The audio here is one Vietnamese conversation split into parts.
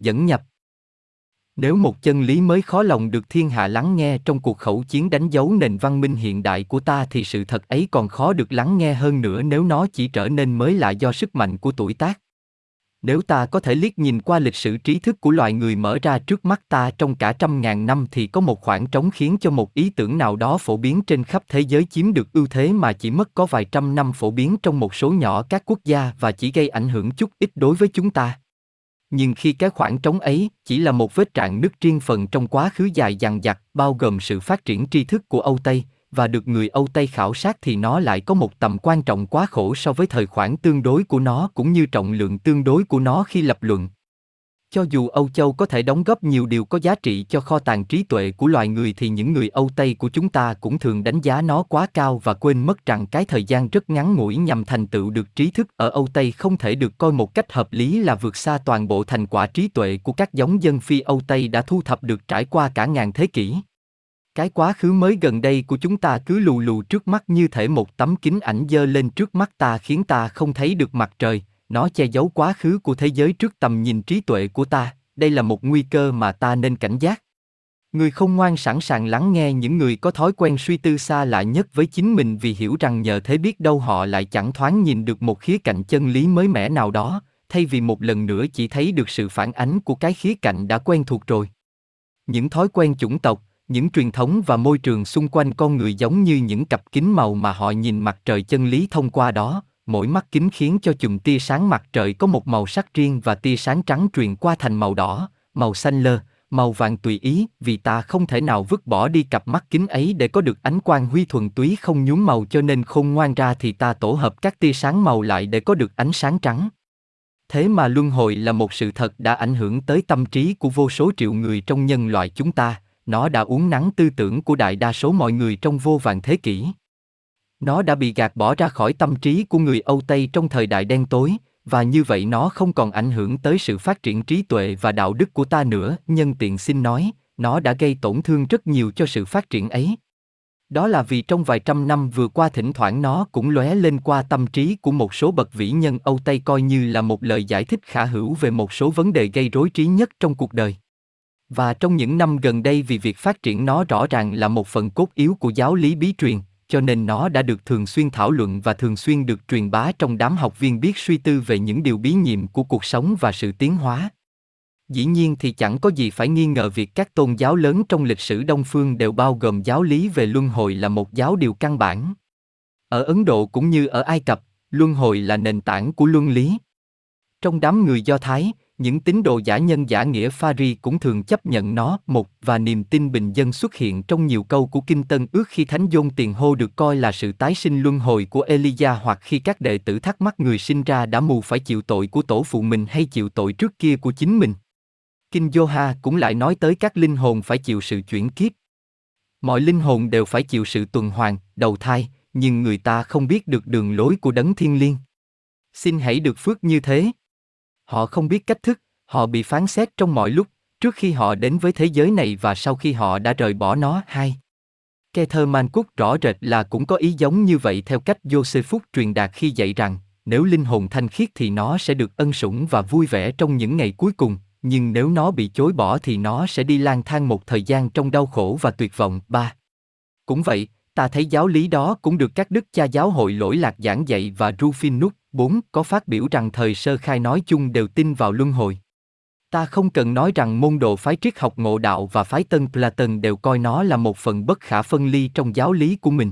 dẫn nhập. Nếu một chân lý mới khó lòng được thiên hạ lắng nghe trong cuộc khẩu chiến đánh dấu nền văn minh hiện đại của ta thì sự thật ấy còn khó được lắng nghe hơn nữa nếu nó chỉ trở nên mới lạ do sức mạnh của tuổi tác. Nếu ta có thể liếc nhìn qua lịch sử trí thức của loài người mở ra trước mắt ta trong cả 100.000 năm thì có một khoảng trống khiến cho một ý tưởng nào đó phổ biến trên khắp thế giới chiếm được ưu thế mà chỉ mất có vài trăm năm phổ biến trong một số nhỏ các quốc gia và chỉ gây ảnh hưởng chút ít đối với chúng ta. Nhưng khi cái khoảng trống ấy chỉ là một vết rạn nứt riêng phần trong quá khứ dài dằng dặc bao gồm sự phát triển tri thức của Âu Tây và được người Âu Tây khảo sát thì nó lại có một tầm quan trọng quá khổ so với thời khoảng tương đối của nó cũng như trọng lượng tương đối của nó khi lập luận. Cho dù Âu Châu có thể đóng góp nhiều điều có giá trị cho kho tàng trí tuệ của loài người thì những người Âu Tây của chúng ta cũng thường đánh giá nó quá cao và quên mất rằng cái thời gian rất ngắn ngủi nhằm thành tựu được trí thức ở Âu Tây không thể được coi một cách hợp lý là vượt xa toàn bộ thành quả trí tuệ của các giống dân phi Âu Tây đã thu thập được trải qua cả ngàn thế kỷ. Cái quá khứ mới gần đây của chúng ta cứ lù lù trước mắt như thể một tấm kính ảnh dơ lên trước mắt ta khiến ta không thấy được mặt trời. Nó che giấu quá khứ của thế giới trước tầm nhìn trí tuệ của ta. Đây là một nguy cơ mà ta nên cảnh giác. Người khôn ngoan sẵn sàng lắng nghe những người có thói quen suy tư xa lạ nhất với chính mình vì hiểu rằng nhờ thế biết đâu họ lại chẳng thoáng nhìn được một khía cạnh chân lý mới mẻ nào đó, thay vì một lần nữa chỉ thấy được sự phản ánh của cái khía cạnh đã quen thuộc rồi. Những thói quen chủng tộc, những truyền thống và môi trường xung quanh con người giống như những cặp kính màu mà họ nhìn mặt trời chân lý thông qua đó. Mỗi mắt kính khiến cho chùm tia sáng mặt trời có một màu sắc riêng và tia sáng trắng truyền qua thành màu đỏ, màu xanh lơ, màu vàng tùy ý vì ta không thể nào vứt bỏ đi cặp mắt kính ấy để có được ánh quang huy thuần túy không nhuốm màu cho nên khôn ngoan ra thì ta tổ hợp các tia sáng màu lại để có được ánh sáng trắng. Thế mà luân hồi là một sự thật đã ảnh hưởng tới tâm trí của vô số triệu người trong nhân loại chúng ta, nó đã uốn nắn tư tưởng của đại đa số mọi người trong vô vàn thế kỷ. Nó đã bị gạt bỏ ra khỏi tâm trí của người Âu Tây trong thời đại đen tối, và như vậy nó không còn ảnh hưởng tới sự phát triển trí tuệ và đạo đức của ta nữa. Nhân tiện xin nói, nó đã gây tổn thương rất nhiều cho sự phát triển ấy. Đó là vì trong vài trăm năm vừa qua thỉnh thoảng nó cũng lóe lên qua tâm trí của một số bậc vĩ nhân Âu Tây coi như là một lời giải thích khả hữu về một số vấn đề gây rối trí nhất trong cuộc đời. Và trong những năm gần đây vì việc phát triển nó rõ ràng là một phần cốt yếu của giáo lý bí truyền, cho nên nó đã được thường xuyên thảo luận và thường xuyên được truyền bá trong đám học viên biết suy tư về những điều bí nhiệm của cuộc sống và sự tiến hóa. Dĩ nhiên thì chẳng có gì phải nghi ngờ việc các tôn giáo lớn trong lịch sử Đông Phương đều bao gồm giáo lý về luân hồi là một giáo điều căn bản. Ở Ấn Độ cũng như ở Ai Cập, luân hồi là nền tảng của luân lý. Trong đám người Do Thái, những tín đồ giả nhân giả nghĩa Phari cũng thường chấp nhận nó và niềm tin bình dân xuất hiện trong nhiều câu của Kinh Tân Ước khi Thánh Giôn Tiền Hô được coi là sự tái sinh luân hồi của Elijah hoặc khi các đệ tử thắc mắc người sinh ra đã mù phải chịu tội của tổ phụ mình hay chịu tội trước kia của chính mình. Kinh Gioha cũng lại nói tới các linh hồn phải chịu sự chuyển kiếp. Mọi linh hồn đều phải chịu sự tuần hoàn, đầu thai, nhưng người ta không biết được đường lối của đấng thiên liêng. Xin hãy được phước như thế. Họ không biết cách thức, họ bị phán xét trong mọi lúc, trước khi họ đến với thế giới này và sau khi họ đã rời bỏ nó. Ketherman Cook rõ rệt là cũng có ý giống như vậy theo cách Josephus truyền đạt khi dạy rằng, nếu linh hồn thanh khiết thì nó sẽ được ân sủng và vui vẻ trong những ngày cuối cùng, nhưng nếu nó bị chối bỏ thì nó sẽ đi lang thang một thời gian trong đau khổ và tuyệt vọng. Cũng vậy, ta thấy giáo lý đó cũng được các đức cha giáo hội lỗi lạc giảng dạy và Rufinus 4 có phát biểu rằng thời sơ khai nói chung đều tin vào luân hồi. Ta không cần nói rằng môn đồ phái triết học Ngộ Đạo và phái Tân Platon đều coi nó là một phần bất khả phân ly trong giáo lý của mình.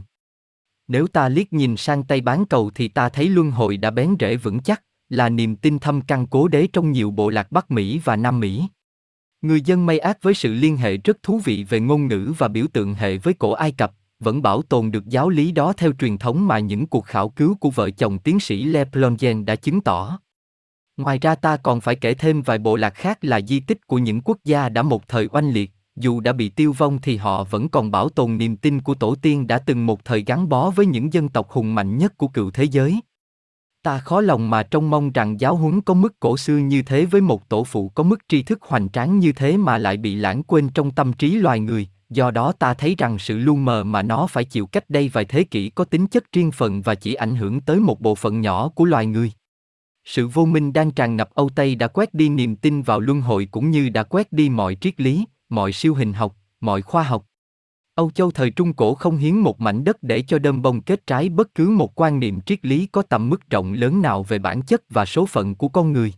Nếu ta liếc nhìn sang Tây bán cầu thì ta thấy luân hồi đã bén rễ vững chắc, là niềm tin thâm căn cố đế trong nhiều bộ lạc Bắc Mỹ và Nam Mỹ. Người dân Mây Ác với sự liên hệ rất thú vị về ngôn ngữ và biểu tượng hệ với cổ Ai Cập, vẫn bảo tồn được giáo lý đó theo truyền thống mà những cuộc khảo cứu của vợ chồng tiến sĩ Le Plongeon đã chứng tỏ. Ngoài ra ta còn phải kể thêm vài bộ lạc khác là di tích của những quốc gia đã một thời oanh liệt, dù đã bị tiêu vong thì họ vẫn còn bảo tồn niềm tin của tổ tiên đã từng một thời gắn bó với những dân tộc hùng mạnh nhất của cựu thế giới. Ta khó lòng mà trông mong rằng giáo huấn có mức cổ xưa như thế với một tổ phụ có mức tri thức hoành tráng như thế mà lại bị lãng quên trong tâm trí loài người. Do đó ta thấy rằng sự lu mờ mà nó phải chịu cách đây vài thế kỷ có tính chất riêng phần và chỉ ảnh hưởng tới một bộ phận nhỏ của loài người. Sự vô minh đang tràn ngập Âu Tây đã quét đi niềm tin vào luân hồi cũng như đã quét đi mọi triết lý, mọi siêu hình học, mọi khoa học. Âu Châu thời Trung Cổ không hiến một mảnh đất để cho đơm bông kết trái bất cứ một quan niệm triết lý có tầm mức rộng lớn nào về bản chất và số phận của con người.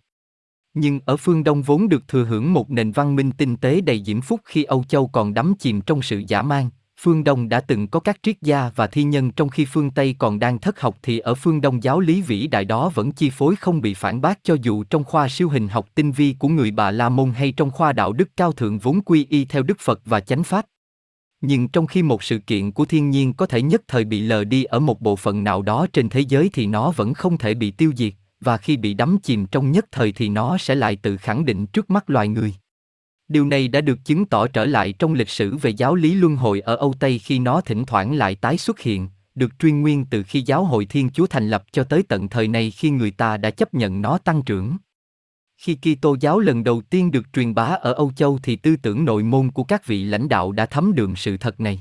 Nhưng ở phương Đông vốn được thừa hưởng một nền văn minh tinh tế đầy diễm phúc khi Âu Châu còn đắm chìm trong sự dã man, phương Đông đã từng có các triết gia và thi nhân trong khi phương Tây còn đang thất học thì ở phương Đông giáo lý vĩ đại đó vẫn chi phối không bị phản bác cho dù trong khoa siêu hình học tinh vi của người Bà La Môn hay trong khoa đạo đức cao thượng vốn quy y theo Đức Phật và chánh pháp. Nhưng trong khi một sự kiện của thiên nhiên có thể nhất thời bị lờ đi ở một bộ phận nào đó trên thế giới thì nó vẫn không thể bị tiêu diệt, và khi bị đắm chìm trong nhất thời thì nó sẽ lại tự khẳng định trước mắt loài người. Điều này đã được chứng tỏ trở lại trong lịch sử về giáo lý luân hồi ở Âu Tây khi nó thỉnh thoảng lại tái xuất hiện, được truy nguyên từ khi giáo hội Thiên Chúa thành lập cho tới tận thời này khi người ta đã chấp nhận nó tăng trưởng. Khi Kitô giáo lần đầu tiên được truyền bá ở Âu Châu thì tư tưởng nội môn của các vị lãnh đạo đã thấm đượm sự thật này.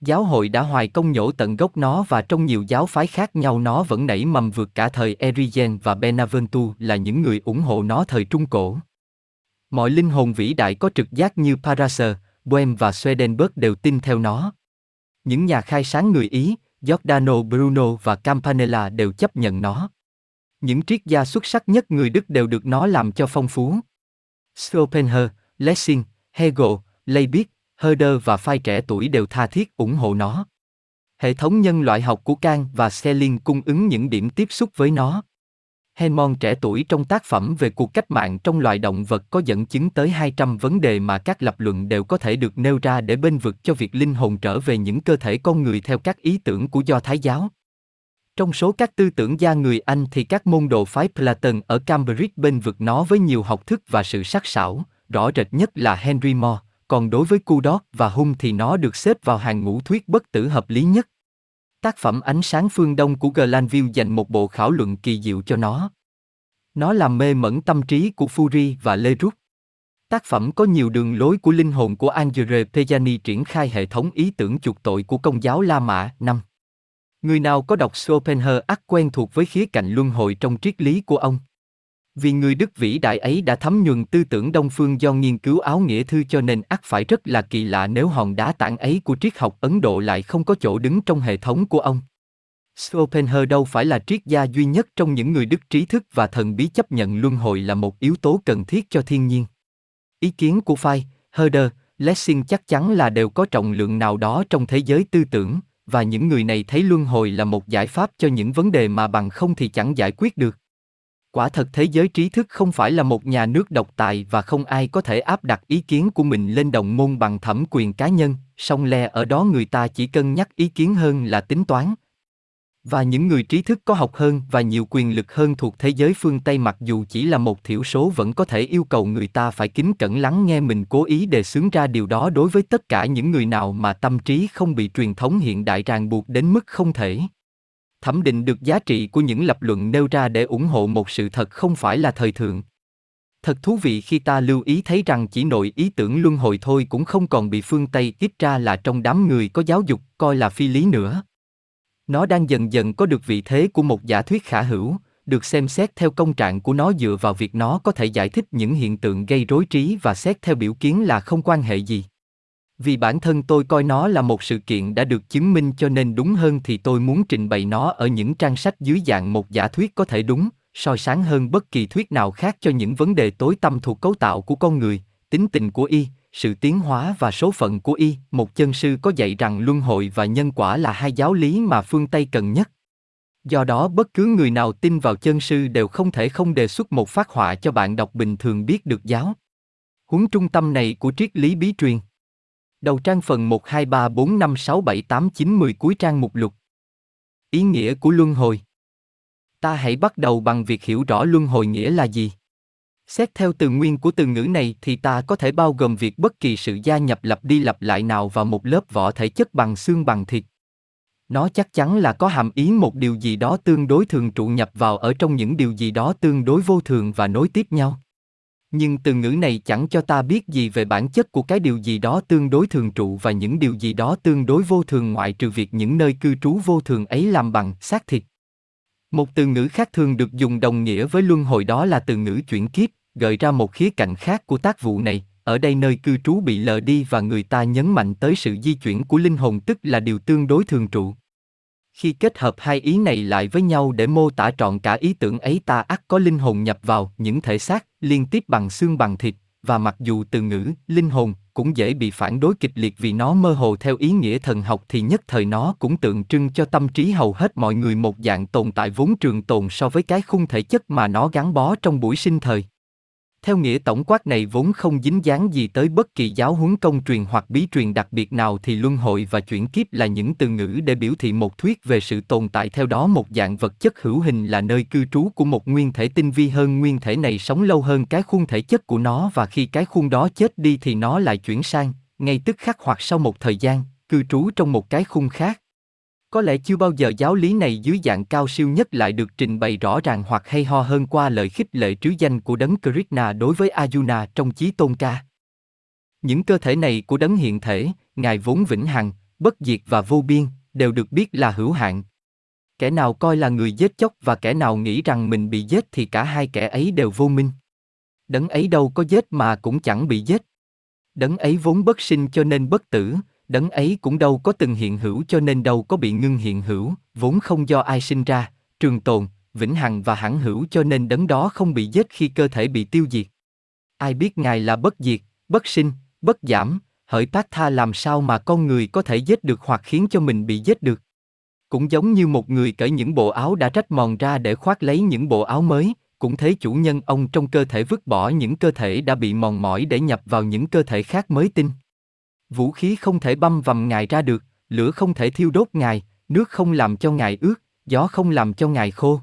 Giáo hội đã hoài công nhổ tận gốc nó và trong nhiều giáo phái khác nhau nó vẫn nảy mầm vượt cả thời Erigen và Benaventu là những người ủng hộ nó thời Trung Cổ. Mọi linh hồn vĩ đại có trực giác như Paracelsus, Boehm và Swedenborg đều tin theo nó. Những nhà khai sáng người Ý, Giordano Bruno và Campanella đều chấp nhận nó. Những triết gia xuất sắc nhất người Đức đều được nó làm cho phong phú. Schopenhauer, Lessing, Hegel, Leibniz, Herder và phái trẻ tuổi đều tha thiết ủng hộ nó. Hệ thống nhân loại học của Kant và Schelling cung ứng những điểm tiếp xúc với nó. Hahnemann trẻ tuổi trong tác phẩm về cuộc cách mạng trong loài động vật có dẫn chứng tới 200 vấn đề mà các lập luận đều có thể được nêu ra để bênh vực cho việc linh hồn trở về những cơ thể con người theo các ý tưởng của Do Thái giáo. Trong số các tư tưởng gia người Anh thì các môn đồ phái Platon ở Cambridge bênh vực nó với nhiều học thức và sự sắc sảo, rõ rệt nhất là Henry Moore, còn đối với Kudok và Hume thì nó được xếp vào hàng ngũ thuyết bất tử hợp lý nhất. Tác phẩm Ánh sáng phương Đông của Glanville dành một bộ khảo luận kỳ diệu cho nó. Nó làm mê mẩn tâm trí của Fury và Leroux. Tác phẩm có nhiều đường lối của linh hồn của Andrea Pejani triển khai hệ thống ý tưởng chuộc tội của Công giáo La Mã. Người nào có đọc Schopenhauer ắt quen thuộc với khía cạnh luân hồi trong triết lý của ông. Vì người Đức vĩ đại ấy đã thấm nhuần tư tưởng Đông phương do nghiên cứu áo nghĩa thư cho nên ắt phải rất là kỳ lạ nếu hòn đá tảng ấy của triết học Ấn Độ lại không có chỗ đứng trong hệ thống của ông. Schopenhauer đâu phải là triết gia duy nhất trong những người Đức trí thức và thần bí chấp nhận luân hồi là một yếu tố cần thiết cho thiên nhiên. Ý kiến của Fay, Herder, Lessing chắc chắn là đều có trọng lượng nào đó trong thế giới tư tưởng, và những người này thấy luân hồi là một giải pháp cho những vấn đề mà bằng không thì chẳng giải quyết được. Quả thật thế giới trí thức không phải là một nhà nước độc tài và không ai có thể áp đặt ý kiến của mình lên đồng môn bằng thẩm quyền cá nhân, song lẽ ở đó người ta chỉ cân nhắc ý kiến hơn là tính toán. Và những người trí thức có học hơn và nhiều quyền lực hơn thuộc thế giới phương Tây mặc dù chỉ là một thiểu số vẫn có thể yêu cầu người ta phải kính cẩn lắng nghe mình cố ý đề xướng ra điều đó đối với tất cả những người nào mà tâm trí không bị truyền thống hiện đại ràng buộc đến mức không thể. Thẩm định được giá trị của những lập luận nêu ra để ủng hộ một sự thật không phải là thời thượng. Thật thú vị khi ta lưu ý thấy rằng chỉ nội ý tưởng luân hồi thôi cũng không còn bị phương Tây ít ra là trong đám người có giáo dục coi là phi lý nữa. Nó đang dần dần có được vị thế của một giả thuyết khả hữu, được xem xét theo công trạng của nó dựa vào việc nó có thể giải thích những hiện tượng gây rối trí và xét theo biểu kiến là không quan hệ gì. Vì bản thân tôi coi nó là một sự kiện đã được chứng minh cho nên đúng hơn thì tôi muốn trình bày nó ở những trang sách dưới dạng một giả thuyết có thể đúng, soi sáng hơn bất kỳ thuyết nào khác cho những vấn đề tối tăm thuộc cấu tạo của con người, tính tình của y, sự tiến hóa và số phận của y. Một chân sư có dạy rằng luân hồi và nhân quả là hai giáo lý mà phương Tây cần nhất. Do đó bất cứ người nào tin vào chân sư đều không thể không đề xuất một phác họa cho bạn đọc bình thường biết được giáo huấn trung tâm này của triết lý bí truyền. Đầu trang phần 1, 2, 3, 4, 5, 6, 7, 8, 9, 10 cuối trang mục lục. Ý nghĩa của luân hồi. Ta hãy bắt đầu bằng việc hiểu rõ luân hồi nghĩa là gì. Xét theo từ nguyên của từ ngữ này thì ta có thể bao gồm việc bất kỳ sự gia nhập lặp đi lặp lại nào vào một lớp vỏ thể chất bằng xương bằng thịt. Nó chắc chắn là có hàm ý một điều gì đó tương đối thường trụ nhập vào ở trong những điều gì đó tương đối vô thường và nối tiếp nhau. Nhưng từ ngữ này chẳng cho ta biết gì về bản chất của cái điều gì đó tương đối thường trụ và những điều gì đó tương đối vô thường ngoại trừ việc những nơi cư trú vô thường ấy làm bằng xác thịt. Một từ ngữ khác thường được dùng đồng nghĩa với luân hồi đó là từ ngữ chuyển kiếp, gợi ra một khía cạnh khác của tác vụ này. Ở đây nơi cư trú bị lờ đi và người ta nhấn mạnh tới sự di chuyển của linh hồn, tức là điều tương đối thường trụ. Khi kết hợp hai ý này lại với nhau để mô tả trọn cả ý tưởng ấy, ta ắt có linh hồn nhập vào những thể xác liên tiếp bằng xương bằng thịt, và mặc dù từ ngữ linh hồn cũng dễ bị phản đối kịch liệt vì nó mơ hồ theo ý nghĩa thần học, thì nhất thời nó cũng tượng trưng cho tâm trí hầu hết mọi người một dạng tồn tại vốn trường tồn so với cái khung thể chất mà nó gắn bó trong buổi sinh thời. Theo nghĩa tổng quát này vốn không dính dáng gì tới bất kỳ giáo huấn công truyền hoặc bí truyền đặc biệt nào, thì luân hồi và chuyển kiếp là những từ ngữ để biểu thị một thuyết về sự tồn tại, theo đó một dạng vật chất hữu hình là nơi cư trú của một nguyên thể tinh vi hơn. Nguyên thể này sống lâu hơn cái khuôn thể chất của nó, và khi cái khuôn đó chết đi thì nó lại chuyển sang, ngay tức khắc hoặc sau một thời gian, cư trú trong một cái khuôn khác. Có lẽ chưa bao giờ giáo lý này dưới dạng cao siêu nhất lại được trình bày rõ ràng hoặc hay ho hơn qua lời khích lệ trứ danh của Đấng Krishna đối với Arjuna trong Chí Tôn Ca. Những cơ thể này của Đấng Hiện Thể, Ngài vốn vĩnh hằng, bất diệt và vô biên, đều được biết là hữu hạn. Kẻ nào coi là người giết chóc và kẻ nào nghĩ rằng mình bị giết thì cả hai kẻ ấy đều vô minh. Đấng ấy đâu có giết mà cũng chẳng bị giết. Đấng ấy vốn bất sinh cho nên bất tử. Đấng ấy cũng đâu có từng hiện hữu cho nên đâu có bị ngưng hiện hữu, vốn không do ai sinh ra, trường tồn, vĩnh hằng và hẳn hữu, cho nên đấng đó không bị giết khi cơ thể bị tiêu diệt. Ai biết Ngài là bất diệt, bất sinh, bất giảm, hỡi Tát Tha, làm sao mà con người có thể giết được hoặc khiến cho mình bị giết được. Cũng giống như một người cởi những bộ áo đã rách mòn ra để khoác lấy những bộ áo mới, cũng thế chủ nhân ông trong cơ thể vứt bỏ những cơ thể đã bị mòn mỏi để nhập vào những cơ thể khác mới tinh. Vũ khí không thể băm vằm Ngài ra được, lửa không thể thiêu đốt Ngài, nước không làm cho Ngài ướt, gió không làm cho Ngài khô.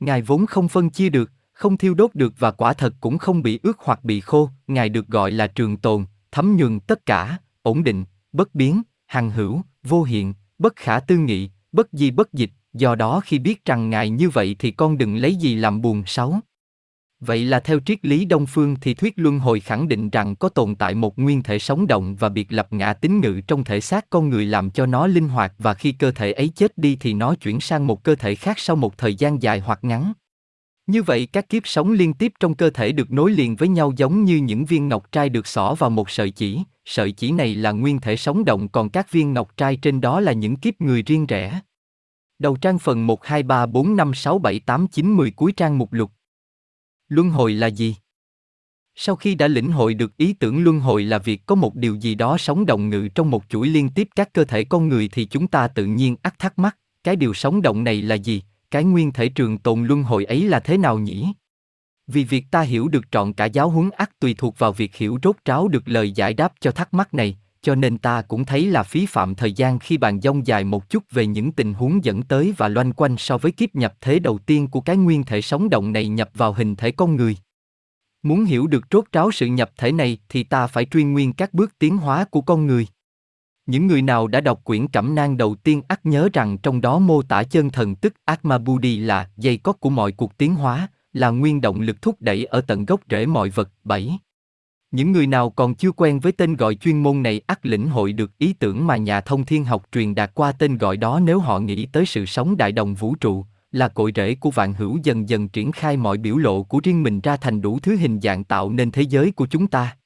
Ngài vốn không phân chia được, không thiêu đốt được và quả thật cũng không bị ướt hoặc bị khô. Ngài được gọi là trường tồn, thấm nhuần tất cả, ổn định, bất biến, hằng hữu, vô hiện, bất khả tư nghị, bất di bất dịch. Do đó khi biết rằng Ngài như vậy thì con đừng lấy gì làm buồn sáu. Vậy là theo triết lý Đông Phương thì thuyết luân hồi khẳng định rằng có tồn tại một nguyên thể sống động và biệt lập ngã tính ngự trong thể xác con người, làm cho nó linh hoạt, và khi cơ thể ấy chết đi thì nó chuyển sang một cơ thể khác sau một thời gian dài hoặc ngắn. Như vậy các kiếp sống liên tiếp trong cơ thể được nối liền với nhau giống như những viên ngọc trai được xỏ vào một sợi chỉ này là nguyên thể sống động, còn các viên ngọc trai trên đó là những kiếp người riêng rẽ. Đầu trang phần 1, 2, 3, 4, 5, 6, 7, 8, 9, 10 cuối trang mục lục. Luân hồi là gì? Sau khi đã lĩnh hội được ý tưởng luân hồi là việc có một điều gì đó sống động ngự trong một chuỗi liên tiếp các cơ thể con người, thì chúng ta tự nhiên ắt thắc mắc, cái điều sống động này là gì? Cái nguyên thể trường tồn luân hồi ấy là thế nào nhỉ? Vì việc ta hiểu được trọn cả giáo huấn ắt tùy thuộc vào việc hiểu rốt ráo được lời giải đáp cho thắc mắc này, cho nên ta cũng thấy là phí phạm thời gian khi bàn dông dài một chút về những tình huống dẫn tới và loanh quanh so với kiếp nhập thế đầu tiên của cái nguyên thể sống động này nhập vào hình thể con người. Muốn hiểu được rốt ráo sự nhập thể này thì ta phải truy nguyên các bước tiến hóa của con người. Những người nào đã đọc quyển Cẩm nang đầu tiên ắt nhớ rằng trong đó mô tả chân thần tức Atma Buddhi là dây cót của mọi cuộc tiến hóa, là nguyên động lực thúc đẩy ở tận gốc rễ mọi vật. 7. Những người nào còn chưa quen với tên gọi chuyên môn này ắt lĩnh hội được ý tưởng mà nhà thông thiên học truyền đạt qua tên gọi đó nếu họ nghĩ tới sự sống đại đồng vũ trụ, là cội rễ của vạn hữu dần dần triển khai mọi biểu lộ của riêng mình ra thành đủ thứ hình dạng tạo nên thế giới của chúng ta.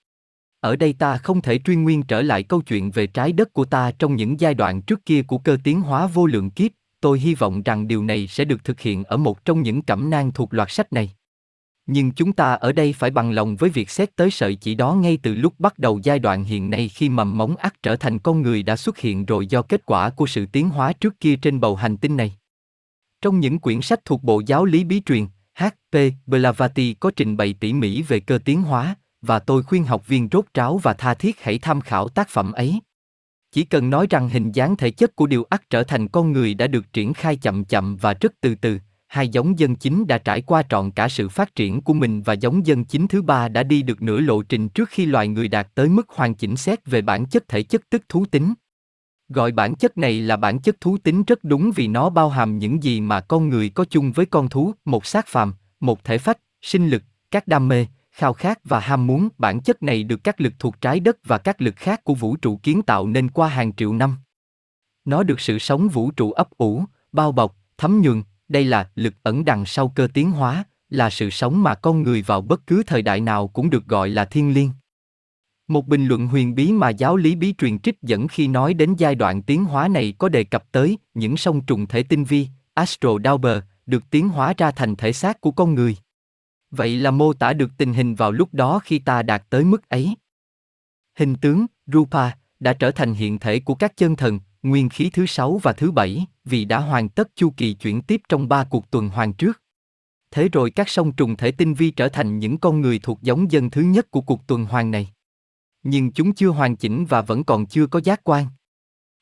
Ở đây ta không thể truy nguyên trở lại câu chuyện về trái đất của ta trong những giai đoạn trước kia của cơ tiến hóa vô lượng kiếp, tôi hy vọng rằng điều này sẽ được thực hiện ở một trong những cẩm nang thuộc loạt sách này. Nhưng chúng ta ở đây phải bằng lòng với việc xét tới sợi chỉ đó ngay từ lúc bắt đầu giai đoạn hiện nay, khi mầm móng ắt trở thành con người đã xuất hiện rồi do kết quả của sự tiến hóa trước kia trên bầu hành tinh này. Trong những quyển sách thuộc bộ giáo lý bí truyền, H.P. Blavati có trình bày tỉ mỉ về cơ tiến hóa, và tôi khuyên học viên rốt ráo và tha thiết hãy tham khảo tác phẩm ấy. Chỉ cần nói rằng hình dáng thể chất của điều ắt trở thành con người đã được triển khai chậm chậm và rất từ từ. Hai giống dân chính đã trải qua trọn cả sự phát triển của mình và giống dân chính thứ ba đã đi được nửa lộ trình trước khi loài người đạt tới mức hoàn chỉnh xét về bản chất thể chất tức thú tính. Gọi bản chất này là bản chất thú tính rất đúng vì nó bao hàm những gì mà con người có chung với con thú, một xác phàm, một thể phách, sinh lực, các đam mê, khao khát và ham muốn. Bản chất này được các lực thuộc trái đất và các lực khác của vũ trụ kiến tạo nên qua hàng triệu năm. Nó được sự sống vũ trụ ấp ủ, bao bọc, thấm nhuần, Đây là lực ẩn đằng sau cơ tiến hóa, là sự sống mà con người vào bất cứ thời đại nào cũng được gọi là thiêng liêng. Một bình luận huyền bí mà giáo lý bí truyền trích dẫn khi nói đến giai đoạn tiến hóa này có đề cập tới những song trùng thể tinh vi, Astro Dauber, được tiến hóa ra thành thể xác của con người. Vậy là mô tả được tình hình vào lúc đó khi ta đạt tới mức ấy. Hình tướng, Rupa, đã trở thành hiện thể của các chân thần, nguyên khí thứ 6 và thứ 7, vì đã hoàn tất chu kỳ chuyển tiếp trong 3 cuộc tuần hoàn trước. Thế rồi các song trùng thể tinh vi trở thành những con người thuộc giống dân thứ nhất của cuộc tuần hoàn này. Nhưng chúng chưa hoàn chỉnh và vẫn còn chưa có giác quan.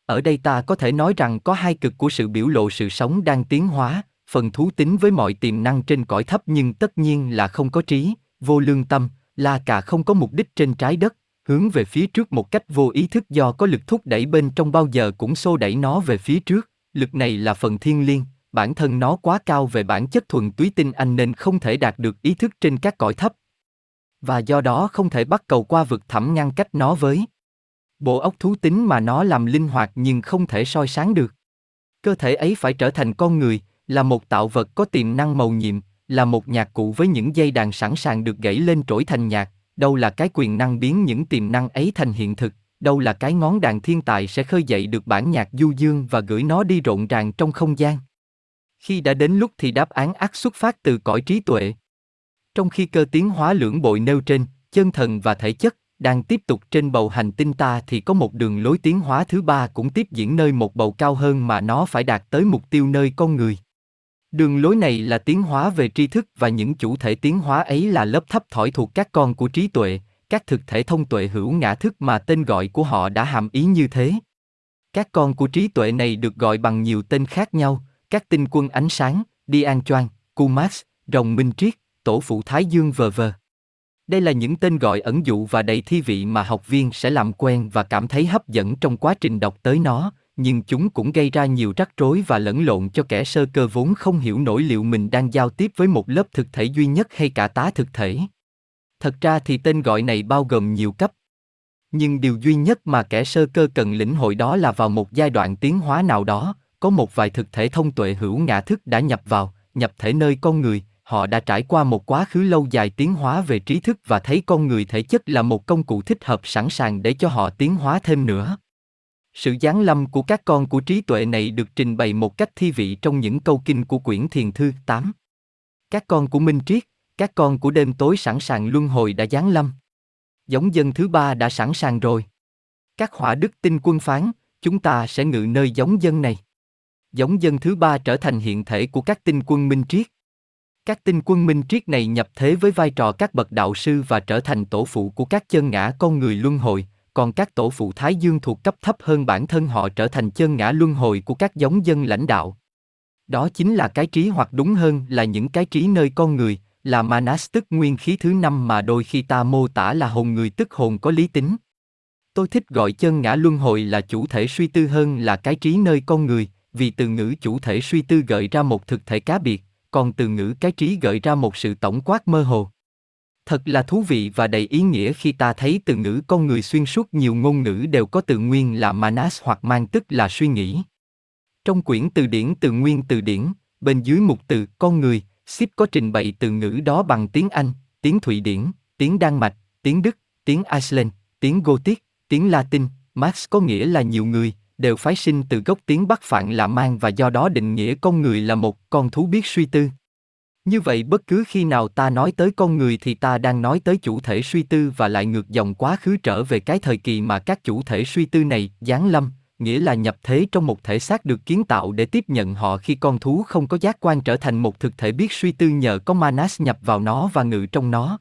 Ở đây ta có thể nói rằng có hai cực của sự biểu lộ sự sống đang tiến hóa, phần thú tính với mọi tiềm năng trên cõi thấp nhưng tất nhiên là không có trí, vô lương tâm, la cà không có mục đích trên trái đất, hướng về phía trước một cách vô ý thức do có lực thúc đẩy bên trong bao giờ cũng xô đẩy nó về phía trước. Lực này là phần thiêng liêng, bản thân nó quá cao về bản chất thuần túy tinh anh nên không thể đạt được ý thức trên các cõi thấp. Và do đó không thể bắt cầu qua vực thẳm ngăn cách nó với bộ óc thú tính mà nó làm linh hoạt nhưng không thể soi sáng được. Cơ thể ấy phải trở thành con người, là một tạo vật có tiềm năng mầu nhiệm, là một nhạc cụ với những dây đàn sẵn sàng được gảy lên trỗi thành nhạc, đâu là cái quyền năng biến những tiềm năng ấy thành hiện thực, đâu là cái ngón đàn thiên tài sẽ khơi dậy được bản nhạc du dương và gửi nó đi rộn ràng trong không gian. Khi đã đến lúc thì đáp án ắt xuất phát từ cõi trí tuệ. Trong khi cơ tiến hóa lưỡng bội nêu trên, chân thần và thể chất, đang tiếp tục trên bầu hành tinh ta thì có một đường lối tiến hóa thứ 3 cũng tiếp diễn nơi một bầu cao hơn mà nó phải đạt tới mục tiêu nơi con người. Đường lối này là tiến hóa về tri thức và những chủ thể tiến hóa ấy là lớp thấp thỏi thuộc các con của trí tuệ, các thực thể thông tuệ hữu ngã thức mà tên gọi của họ đã hàm ý như thế. Các con của trí tuệ này được gọi bằng nhiều tên khác nhau, các tinh quân ánh sáng, Dian Chuan, Kumas, Rồng Minh Triết, Tổ phụ Thái Dương v.v. Đây là những tên gọi ẩn dụ và đầy thi vị mà học viên sẽ làm quen và cảm thấy hấp dẫn trong quá trình đọc tới nó, nhưng chúng cũng gây ra nhiều rắc rối và lẫn lộn cho kẻ sơ cơ vốn không hiểu nổi liệu mình đang giao tiếp với một lớp thực thể duy nhất hay cả tá thực thể. Thật ra thì tên gọi này bao gồm nhiều cấp. Nhưng điều duy nhất mà kẻ sơ cơ cần lĩnh hội đó là vào một giai đoạn tiến hóa nào đó, có một vài thực thể thông tuệ hữu ngã thức đã nhập vào, nhập thể nơi con người. Họ đã trải qua một quá khứ lâu dài tiến hóa về trí thức và thấy con người thể chất là một công cụ thích hợp sẵn sàng để cho họ tiến hóa thêm nữa. Sự giáng lâm của các con của trí tuệ này được trình bày một cách thi vị trong những câu kinh của quyển Thiền Thư 8. Các con của Minh Triết, các con của đêm tối sẵn sàng luân hồi đã giáng lâm. Giống dân thứ 3 đã sẵn sàng rồi. Các hỏa đức tinh quân phán, chúng ta sẽ ngự nơi giống dân này. Giống dân thứ 3 trở thành hiện thể của các tinh quân Minh Triết. Các tinh quân Minh Triết này nhập thế với vai trò các bậc đạo sư và trở thành tổ phụ của các chân ngã con người luân hồi, còn các tổ phụ Thái Dương thuộc cấp thấp hơn bản thân họ trở thành chân ngã luân hồi của các giống dân lãnh đạo. Đó chính là cái trí, hoặc đúng hơn là những cái trí nơi con người, là Manas tức nguyên khí thứ 5 mà đôi khi ta mô tả là hồn người tức hồn có lý tính. Tôi thích gọi chân ngã luân hồi là chủ thể suy tư hơn là cái trí nơi con người, vì từ ngữ chủ thể suy tư gợi ra một thực thể cá biệt, còn từ ngữ cái trí gợi ra một sự tổng quát mơ hồ. Thật là thú vị và đầy ý nghĩa khi ta thấy từ ngữ con người xuyên suốt nhiều ngôn ngữ đều có từ nguyên là Manas hoặc mang tức là suy nghĩ. Trong quyển từ điển từ nguyên từ điển, bên dưới mục từ con người, Sip có trình bày từ ngữ đó bằng tiếng Anh, tiếng Thụy Điển, tiếng Đan Mạch, tiếng Đức, tiếng Iceland, tiếng Gothic, tiếng Latin. Max có nghĩa là nhiều người, đều phái sinh từ gốc tiếng Bắc Phạn là man và do đó định nghĩa con người là một con thú biết suy tư. Như vậy bất cứ khi nào ta nói tới con người thì ta đang nói tới chủ thể suy tư và lại ngược dòng quá khứ trở về cái thời kỳ mà các chủ thể suy tư này giáng lâm, nghĩa là nhập thế trong một thể xác được kiến tạo để tiếp nhận họ khi con thú không có giác quan trở thành một thực thể biết suy tư nhờ có Manas nhập vào nó và ngự trong nó.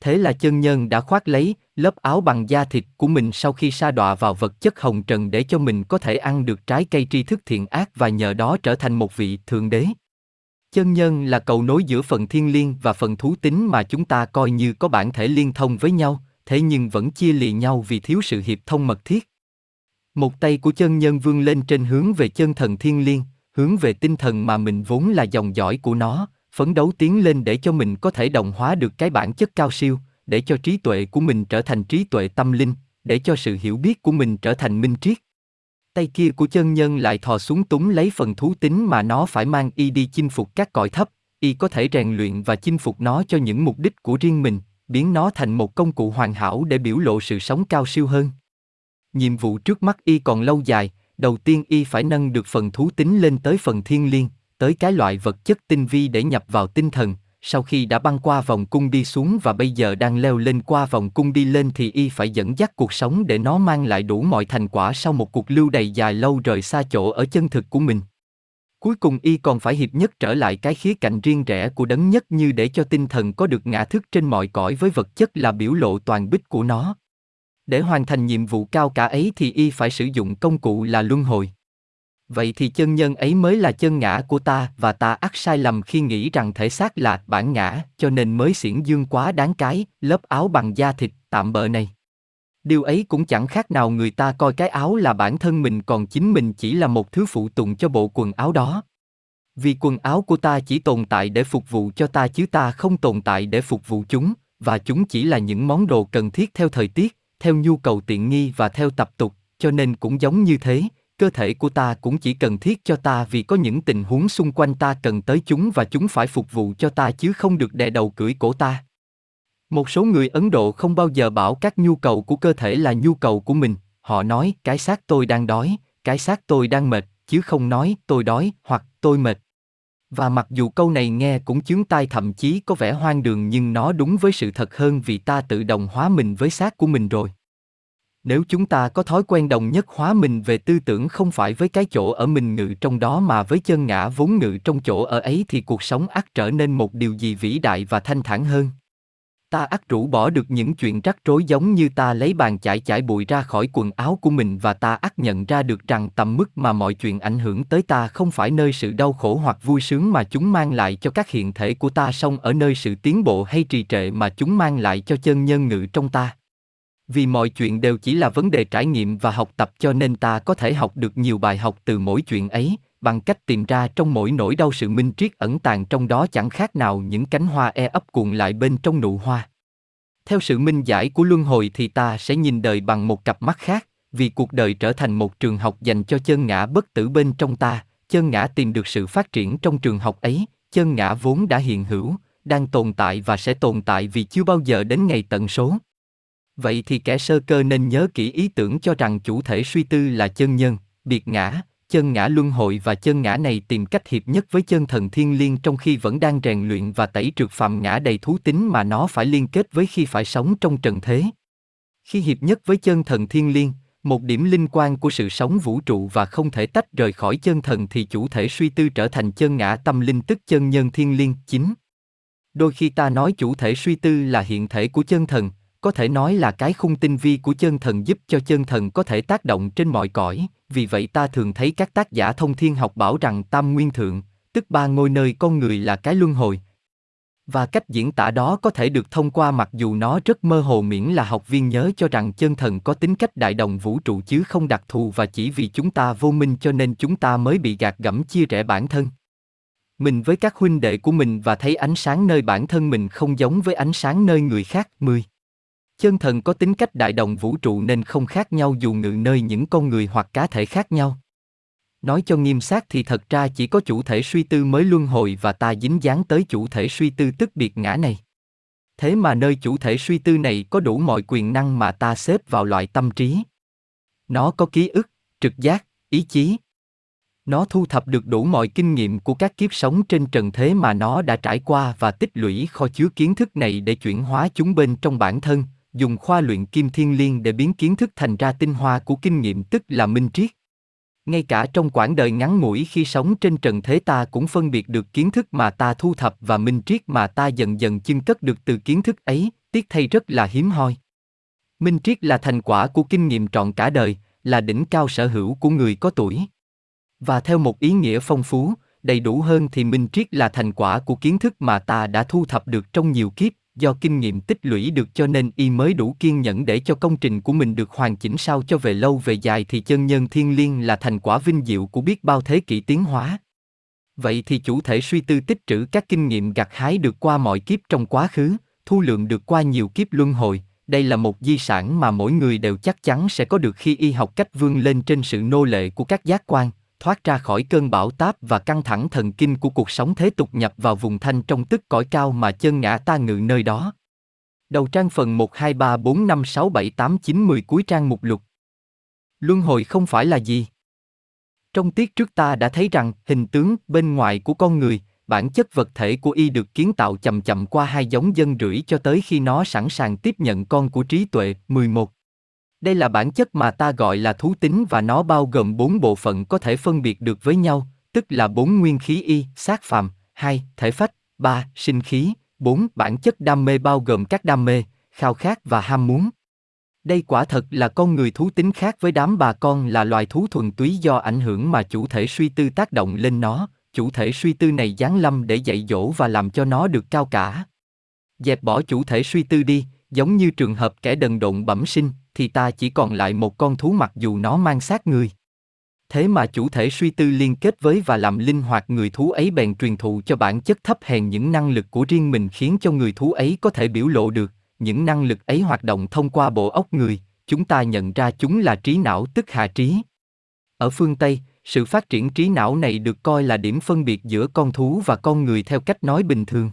Thế là chân nhân đã khoác lấy lớp áo bằng da thịt của mình sau khi sa đọa vào vật chất hồng trần để cho mình có thể ăn được trái cây tri thức thiện ác và nhờ đó trở thành một vị thượng đế. Chân nhân là cầu nối giữa phần thiên liêng và phần thú tính mà chúng ta coi như có bản thể liên thông với nhau, thế nhưng vẫn chia lìa nhau vì thiếu sự hiệp thông mật thiết. Một tay của chân nhân vươn lên trên hướng về chân thần thiên liêng, hướng về tinh thần mà mình vốn là dòng dõi của nó, phấn đấu tiến lên để cho mình có thể đồng hóa được cái bản chất cao siêu, để cho trí tuệ của mình trở thành trí tuệ tâm linh, để cho sự hiểu biết của mình trở thành minh triết. Tay kia của chân nhân lại thò xuống túm lấy phần thú tính mà nó phải mang y đi chinh phục các cõi thấp, y có thể rèn luyện và chinh phục nó cho những mục đích của riêng mình, biến nó thành một công cụ hoàn hảo để biểu lộ sự sống cao siêu hơn. Nhiệm vụ trước mắt y còn lâu dài, đầu tiên y phải nâng được phần thú tính lên tới phần thiên liêng, tới cái loại vật chất tinh vi để nhập vào tinh thần. Sau khi đã băng qua vòng cung đi xuống và bây giờ đang leo lên qua vòng cung đi lên thì y phải dẫn dắt cuộc sống để nó mang lại đủ mọi thành quả sau một cuộc lưu đầy dài lâu rời xa chỗ ở chân thực của mình. Cuối cùng y còn phải hiệp nhất trở lại cái khía cạnh riêng rẽ của đấng nhất như để cho tinh thần có được ngã thức trên mọi cõi với vật chất là biểu lộ toàn bích của nó. Để hoàn thành nhiệm vụ cao cả ấy thì y phải sử dụng công cụ là luân hồi. Vậy thì chân nhân ấy mới là chân ngã của ta và ta ắt sai lầm khi nghĩ rằng thể xác là bản ngã, cho nên mới xiển dương quá đáng cái lớp áo bằng da thịt tạm bợ này. Điều ấy cũng chẳng khác nào người ta coi cái áo là bản thân mình còn chính mình chỉ là một thứ phụ tùng cho bộ quần áo đó. Vì quần áo của ta chỉ tồn tại để phục vụ cho ta chứ ta không tồn tại để phục vụ chúng, và chúng chỉ là những món đồ cần thiết theo thời tiết, theo nhu cầu tiện nghi và theo tập tục, cho nên cũng giống như thế. Cơ thể của ta cũng chỉ cần thiết cho ta vì có những tình huống xung quanh ta cần tới chúng và chúng phải phục vụ cho ta chứ không được đè đầu cưỡi cổ ta. Một số người Ấn Độ không bao giờ bảo các nhu cầu của cơ thể là nhu cầu của mình. Họ nói cái xác tôi đang đói, cái xác tôi đang mệt, chứ không nói tôi đói hoặc tôi mệt. Và mặc dù câu này nghe cũng chướng tai thậm chí có vẻ hoang đường nhưng nó đúng với sự thật hơn vì ta tự đồng hóa mình với xác của mình rồi. Nếu chúng ta có thói quen đồng nhất hóa mình về tư tưởng không phải với cái chỗ ở mình ngự trong đó mà với chân ngã vốn ngự trong chỗ ở ấy thì cuộc sống ắt trở nên một điều gì vĩ đại và thanh thản hơn. Ta ắt rũ bỏ được những chuyện rắc rối giống như ta lấy bàn chải chải bụi ra khỏi quần áo của mình và ta ắt nhận ra được rằng tầm mức mà mọi chuyện ảnh hưởng tới ta không phải nơi sự đau khổ hoặc vui sướng mà chúng mang lại cho các hiện thể của ta song ở nơi sự tiến bộ hay trì trệ mà chúng mang lại cho chân nhân ngự trong ta. Vì mọi chuyện đều chỉ là vấn đề trải nghiệm và học tập cho nên ta có thể học được nhiều bài học từ mỗi chuyện ấy, bằng cách tìm ra trong mỗi nỗi đau sự minh triết ẩn tàng trong đó chẳng khác nào những cánh hoa e ấp cuộn lại bên trong nụ hoa. Theo sự minh giải của luân hồi thì ta sẽ nhìn đời bằng một cặp mắt khác, vì cuộc đời trở thành một trường học dành cho chân ngã bất tử bên trong ta, chân ngã tìm được sự phát triển trong trường học ấy, chân ngã vốn đã hiện hữu, đang tồn tại và sẽ tồn tại vì chưa bao giờ đến ngày tận số. Vậy thì kẻ sơ cơ nên nhớ kỹ ý tưởng cho rằng chủ thể suy tư là chân nhân, biệt ngã, chân ngã luân hồi và chân ngã này tìm cách hiệp nhất với chân thần thiên liêng trong khi vẫn đang rèn luyện và tẩy trượt phạm ngã đầy thú tính mà nó phải liên kết với khi phải sống trong trần thế. Khi hiệp nhất với chân thần thiên liêng, một điểm liên quan của sự sống vũ trụ và không thể tách rời khỏi chân thần thì chủ thể suy tư trở thành chân ngã tâm linh tức chân nhân thiên liêng chính. Đôi khi ta nói chủ thể suy tư là hiện thể của chân thần, có thể nói là cái khung tinh vi của chân thần giúp cho chân thần có thể tác động trên mọi cõi, vì vậy ta thường thấy các tác giả thông thiên học bảo rằng tam nguyên thượng, tức ba ngôi nơi con người là cái luân hồi. Và cách diễn tả đó có thể được thông qua mặc dù nó rất mơ hồ miễn là học viên nhớ cho rằng chân thần có tính cách đại đồng vũ trụ chứ không đặc thù và chỉ vì chúng ta vô minh cho nên chúng ta mới bị gạt gẫm chia rẽ bản thân mình với các huynh đệ của mình và thấy ánh sáng nơi bản thân mình không giống với ánh sáng nơi người khác. 10. Chân thần có tính cách đại đồng vũ trụ nên không khác nhau dù ngự nơi những con người hoặc cá thể khác nhau. Nói cho nghiêm xác thì thật ra chỉ có chủ thể suy tư mới luân hồi và ta dính dáng tới chủ thể suy tư tức biệt ngã này. Thế mà nơi chủ thể suy tư này có đủ mọi quyền năng mà ta xếp vào loại tâm trí. Nó có ký ức, trực giác, ý chí. Nó thu thập được đủ mọi kinh nghiệm của các kiếp sống trên trần thế mà nó đã trải qua và tích lũy kho chứa kiến thức này để chuyển hóa chúng bên trong bản thân. Dùng khoa luyện kim thiên liêng để biến kiến thức thành ra tinh hoa của kinh nghiệm tức là minh triết. Ngay cả trong quãng đời ngắn ngủi khi sống trên trần thế ta cũng phân biệt được kiến thức mà ta thu thập và minh triết mà ta dần dần chưng cất được từ kiến thức ấy, tiếc thay rất là hiếm hoi. Minh triết là thành quả của kinh nghiệm trọn cả đời, là đỉnh cao sở hữu của người có tuổi. Và theo một ý nghĩa phong phú, đầy đủ hơn thì minh triết là thành quả của kiến thức mà ta đã thu thập được trong nhiều kiếp. Do kinh nghiệm tích lũy được cho nên y mới đủ kiên nhẫn để cho công trình của mình được hoàn chỉnh sao cho về lâu về dài thì chân nhân thiên liêng là thành quả vinh diệu của biết bao thế kỷ tiến hóa. Vậy thì chủ thể suy tư tích trữ các kinh nghiệm gặt hái được qua mọi kiếp trong quá khứ, thu lượm được qua nhiều kiếp luân hồi, Đây là một di sản mà mỗi người đều chắc chắn sẽ có được khi y học cách vươn lên trên sự nô lệ của các giác quan, thoát ra khỏi cơn bão táp và căng thẳng thần kinh của cuộc sống thế tục, nhập vào vùng thanh trong tức cõi cao mà chân ngã ta ngự nơi đó. Đầu trang phần 1, 2, 3, 4, 5, 6, 7, 8, 9, 10, cuối trang mục lục. Luân hồi không phải là gì? Trong tiết trước ta đã thấy rằng hình tướng bên ngoài của con người, bản chất vật thể của y được kiến tạo chậm chậm qua hai giống dân rưỡi cho tới khi nó sẵn sàng tiếp nhận con của trí tuệ. 11. Đây là bản chất mà ta gọi là thú tính và nó bao gồm 4 bộ phận có thể phân biệt được với nhau, tức là 4 nguyên khí y, xác phàm, 2, thể phách, 3, sinh khí, 4, bản chất đam mê bao gồm các đam mê, khao khát và ham muốn. Đây quả thật là con người thú tính, khác với đám bà con là loài thú thuần túy do ảnh hưởng mà chủ thể suy tư tác động lên nó. Chủ thể suy tư này giáng lâm để dạy dỗ và làm cho nó được cao cả. Dẹp bỏ chủ thể suy tư đi, giống như trường hợp kẻ đần độn bẩm sinh, thì ta chỉ còn lại một con thú mặc dù nó mang xác người. Thế mà chủ thể suy tư liên kết với và làm linh hoạt người thú ấy, bèn truyền thụ cho bản chất thấp hèn những năng lực của riêng mình, khiến cho người thú ấy có thể biểu lộ được. Những năng lực ấy hoạt động thông qua bộ óc người, chúng ta nhận ra chúng là trí não, tức hạ trí. Ở phương Tây, sự phát triển trí não này được coi là điểm phân biệt giữa con thú và con người theo cách nói bình thường.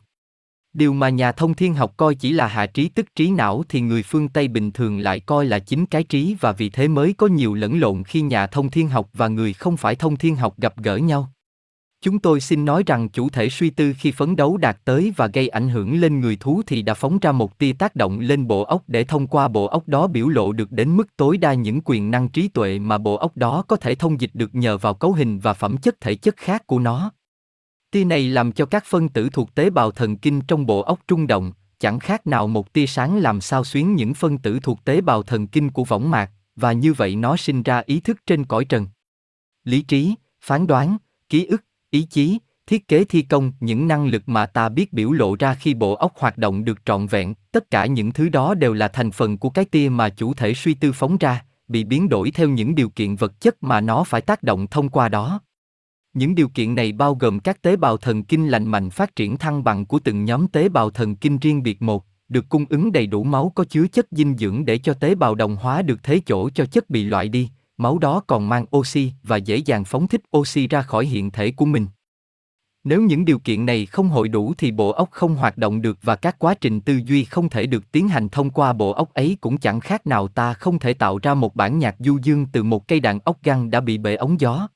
Điều mà nhà thông thiên học coi chỉ là hạ trí tức trí não thì người phương Tây bình thường lại coi là chính cái trí, và vì thế mới có nhiều lẫn lộn khi nhà thông thiên học và người không phải thông thiên học gặp gỡ nhau. Chúng tôi xin nói rằng chủ thể suy tư khi phấn đấu đạt tới và gây ảnh hưởng lên người thú thì đã phóng ra một tia tác động lên bộ óc để thông qua bộ óc đó biểu lộ được đến mức tối đa những quyền năng trí tuệ mà bộ óc đó có thể thông dịch được nhờ vào cấu hình và phẩm chất thể chất khác của nó. Tia này làm cho các phân tử thuộc tế bào thần kinh trong bộ óc rung động, chẳng khác nào một tia sáng làm xao xuyến những phân tử thuộc tế bào thần kinh của võng mạc, và như vậy nó sinh ra ý thức trên cõi trần. Lý trí, phán đoán, ký ức, ý chí, thiết kế, thi công, những năng lực mà ta biết biểu lộ ra khi bộ óc hoạt động được trọn vẹn, tất cả những thứ đó đều là thành phần của cái tia mà chủ thể suy tư phóng ra, bị biến đổi theo những điều kiện vật chất mà nó phải tác động thông qua đó. Những điều kiện này bao gồm các tế bào thần kinh lành mạnh, phát triển thăng bằng của từng nhóm tế bào thần kinh riêng biệt một, được cung ứng đầy đủ máu có chứa chất dinh dưỡng để cho tế bào đồng hóa được thế chỗ cho chất bị loại đi. Máu đó còn mang oxy và dễ dàng phóng thích oxy ra khỏi hiện thể của mình. Nếu những điều kiện này không hội đủ thì bộ óc không hoạt động được và các quá trình tư duy không thể được tiến hành thông qua bộ óc ấy, cũng chẳng khác nào ta không thể tạo ra một bản nhạc du dương từ một cây đàn óc găng đã bị bể ống gió.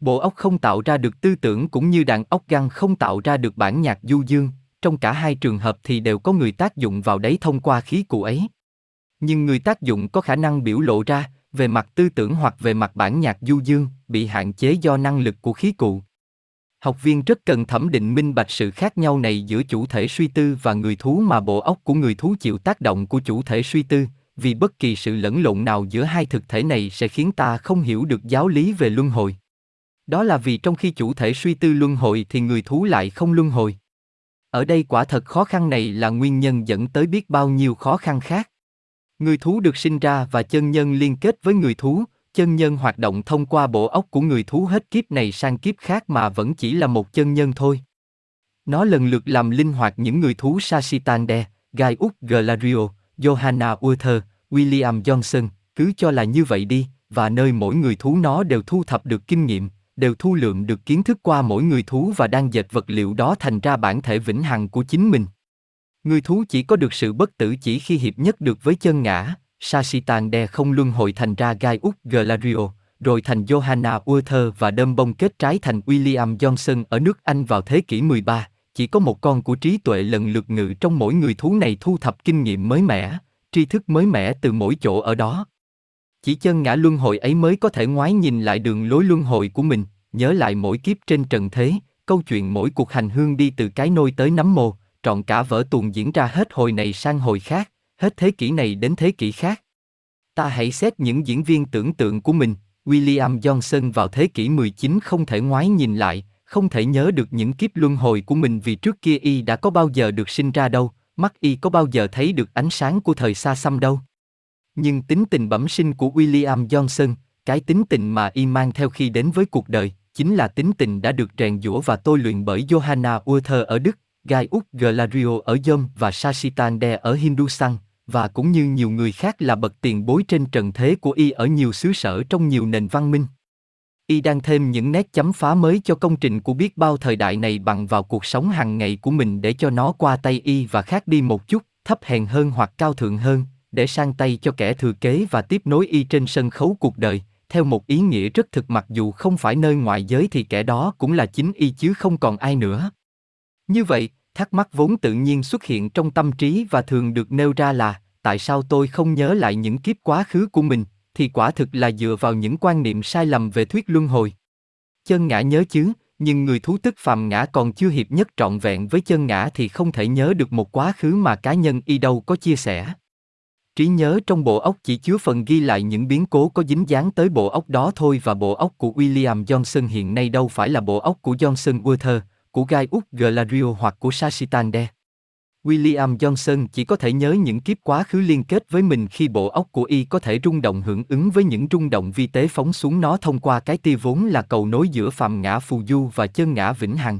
Bộ óc không tạo ra được tư tưởng cũng như đàn óc găng không tạo ra được bản nhạc du dương, trong cả hai trường hợp thì đều có người tác dụng vào đấy thông qua khí cụ ấy. Nhưng người tác dụng có khả năng biểu lộ ra về mặt tư tưởng hoặc về mặt bản nhạc du dương bị hạn chế do năng lực của khí cụ. Học viên rất cần thẩm định minh bạch sự khác nhau này giữa chủ thể suy tư và người thú, mà bộ óc của người thú chịu tác động của chủ thể suy tư, vì bất kỳ sự lẫn lộn nào giữa hai thực thể này sẽ khiến ta không hiểu được giáo lý về luân hồi. Đó là vì trong khi chủ thể suy tư luân hồi thì người thú lại không luân hồi. Ở đây quả thật khó khăn này là nguyên nhân dẫn tới biết bao nhiêu khó khăn khác. Người thú được sinh ra và chân nhân liên kết với người thú, chân nhân hoạt động thông qua bộ óc của người thú hết kiếp này sang kiếp khác mà vẫn chỉ là một chân nhân thôi. Nó lần lượt làm linh hoạt những người thú Sachitander, Guy Glario, Johanna Werther, William Johnson, cứ cho là như vậy đi, và nơi mỗi người thú nó đều thu thập được kinh nghiệm, đều thu lượm được kiến thức qua mỗi người thú và đang dệt vật liệu đó thành ra bản thể vĩnh hằng của chính mình. Người thú chỉ có được sự bất tử chỉ khi hiệp nhất được với chân ngã, Sachitander không luân hồi thành ra Guy Glario, rồi thành Johanna Werther và đơm bông kết trái thành William Johnson ở nước Anh vào thế kỷ 13. Chỉ có một con của trí tuệ lần lượt ngự trong mỗi người thú này, thu thập kinh nghiệm mới mẻ, tri thức mới mẻ từ mỗi chỗ ở đó. Chỉ chân ngã luân hồi ấy mới có thể ngoái nhìn lại đường lối luân hồi của mình, nhớ lại mỗi kiếp trên trần thế, câu chuyện mỗi cuộc hành hương đi từ cái nôi tới nấm mồ, trọn cả vở tuồng diễn ra hết hồi này sang hồi khác, hết thế kỷ này đến thế kỷ khác. Ta hãy xét những diễn viên tưởng tượng của mình, William Johnson vào thế kỷ 19 không thể ngoái nhìn lại, không thể nhớ được những kiếp luân hồi của mình vì trước kia y đã có bao giờ được sinh ra đâu, mắt y có bao giờ thấy được ánh sáng của thời xa xăm đâu. Nhưng tính tình bẩm sinh của William Johnson, cái tính tình mà y mang theo khi đến với cuộc đời, chính là tính tình đã được rèn giũa và tôi luyện bởi Johanna Werther ở Đức, Guy Glario ở Dom và Sachitander ở Hindustan, và cũng như nhiều người khác là bậc tiền bối trên trần thế của y ở nhiều xứ sở trong nhiều nền văn minh. Y đang thêm những nét chấm phá mới cho công trình của biết bao thời đại này bằng vào cuộc sống hàng ngày của mình để cho nó qua tay y và khác đi một chút, thấp hèn hơn hoặc cao thượng hơn, để sang tay cho kẻ thừa kế và tiếp nối y trên sân khấu cuộc đời. Theo một ý nghĩa rất thực, mặc dù không phải nơi ngoại giới thì kẻ đó cũng là chính y chứ không còn ai nữa. Như vậy, thắc mắc vốn tự nhiên xuất hiện trong tâm trí và thường được nêu ra là tại sao tôi không nhớ lại những kiếp quá khứ của mình, thì quả thực là dựa vào những quan niệm sai lầm về thuyết luân hồi. Chân ngã nhớ chứ, nhưng người thú tức phàm ngã còn chưa hiệp nhất trọn vẹn với chân ngã thì không thể nhớ được một quá khứ mà cá nhân y đâu có chia sẻ. Trí nhớ trong bộ óc chỉ chứa phần ghi lại những biến cố có dính dáng tới bộ óc đó thôi, và bộ óc của William Johnson hiện nay đâu phải là bộ óc của Johnson Walter, của Guy Ucgliario hoặc của Shashi Tandé. William Johnson chỉ có thể nhớ những kiếp quá khứ liên kết với mình khi bộ óc của y có thể rung động hưởng ứng với những rung động vi tế phóng xuống nó thông qua cái tia vốn là cầu nối giữa phàm ngã phù du và chân ngã vĩnh hằng.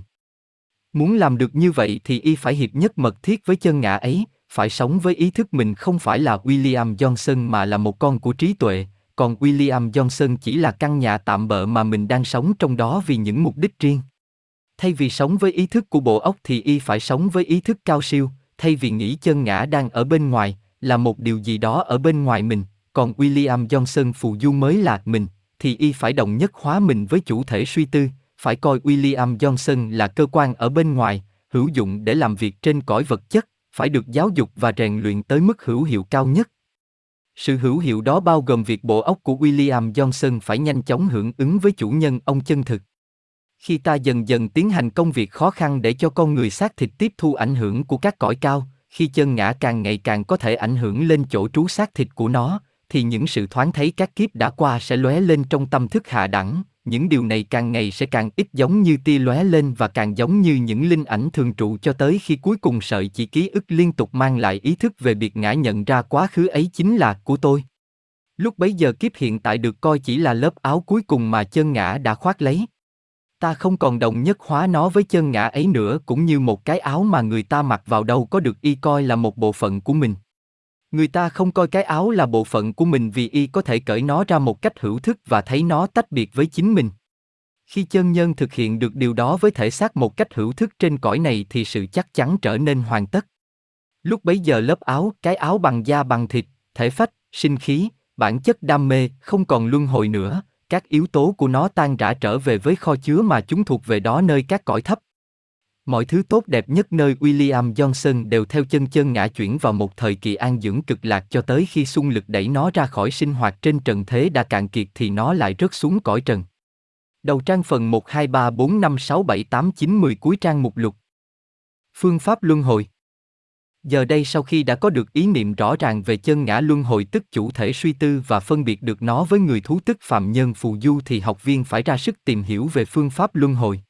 Muốn làm được như vậy thì y phải hiệp nhất mật thiết với chân ngã ấy, phải sống với ý thức mình không phải là William Johnson mà là một con của trí tuệ, còn William Johnson chỉ là căn nhà tạm bợ mà mình đang sống trong đó vì những mục đích riêng. Thay vì sống với ý thức của bộ óc thì y phải sống với ý thức cao siêu, thay vì nghĩ chân ngã đang ở bên ngoài, là một điều gì đó ở bên ngoài mình, còn William Johnson phù du mới là mình, thì y phải đồng nhất hóa mình với chủ thể suy tư, phải coi William Johnson là cơ quan ở bên ngoài, hữu dụng để làm việc trên cõi vật chất, phải được giáo dục và rèn luyện tới mức hữu hiệu cao nhất. Sự hữu hiệu đó bao gồm việc bộ óc của William Johnson phải nhanh chóng hưởng ứng với chủ nhân ông chân thực. Khi ta dần dần tiến hành công việc khó khăn để cho con người xác thịt tiếp thu ảnh hưởng của các cõi cao, khi chân ngã càng ngày càng có thể ảnh hưởng lên chỗ trú xác thịt của nó, thì những sự thoáng thấy các kiếp đã qua sẽ lóe lên trong tâm thức hạ đẳng, những điều này càng ngày sẽ càng ít giống như tia lóe lên và càng giống như những linh ảnh thường trụ cho tới khi cuối cùng sợi chỉ ký ức liên tục mang lại ý thức về biệt ngã nhận ra quá khứ ấy chính là của tôi. Lúc bấy giờ kiếp hiện tại được coi chỉ là lớp áo cuối cùng mà chân ngã đã khoác lấy. Ta không còn đồng nhất hóa nó với chân ngã ấy nữa, cũng như một cái áo mà người ta mặc vào đâu có được y coi là một bộ phận của mình. Người ta không coi cái áo là bộ phận của mình vì y có thể cởi nó ra một cách hữu thức và thấy nó tách biệt với chính mình. Khi chân nhân thực hiện được điều đó với thể xác một cách hữu thức trên cõi này thì sự chắc chắn trở nên hoàn tất. Lúc bấy giờ lớp áo, cái áo bằng da bằng thịt, thể phách, sinh khí, bản chất đam mê không còn luân hồi nữa. Các yếu tố của nó tan rã trở về với kho chứa mà chúng thuộc về đó nơi các cõi thấp. Mọi thứ tốt đẹp nhất nơi William Johnson đều theo chân ngã chuyển vào một thời kỳ an dưỡng cực lạc cho tới khi xung lực đẩy nó ra khỏi sinh hoạt trên trần thế đã cạn kiệt thì nó lại rớt xuống cõi trần. Đầu trang phần 1, 2, 3, 4, 5, 6, 7, 8, 9, 10 cuối trang mục lục. Phương pháp luân hồi. Giờ đây sau khi đã có được ý niệm rõ ràng về chân ngã luân hồi tức chủ thể suy tư và phân biệt được nó với người thú tức phạm nhân phù du thì học viên phải ra sức tìm hiểu về phương pháp luân hồi.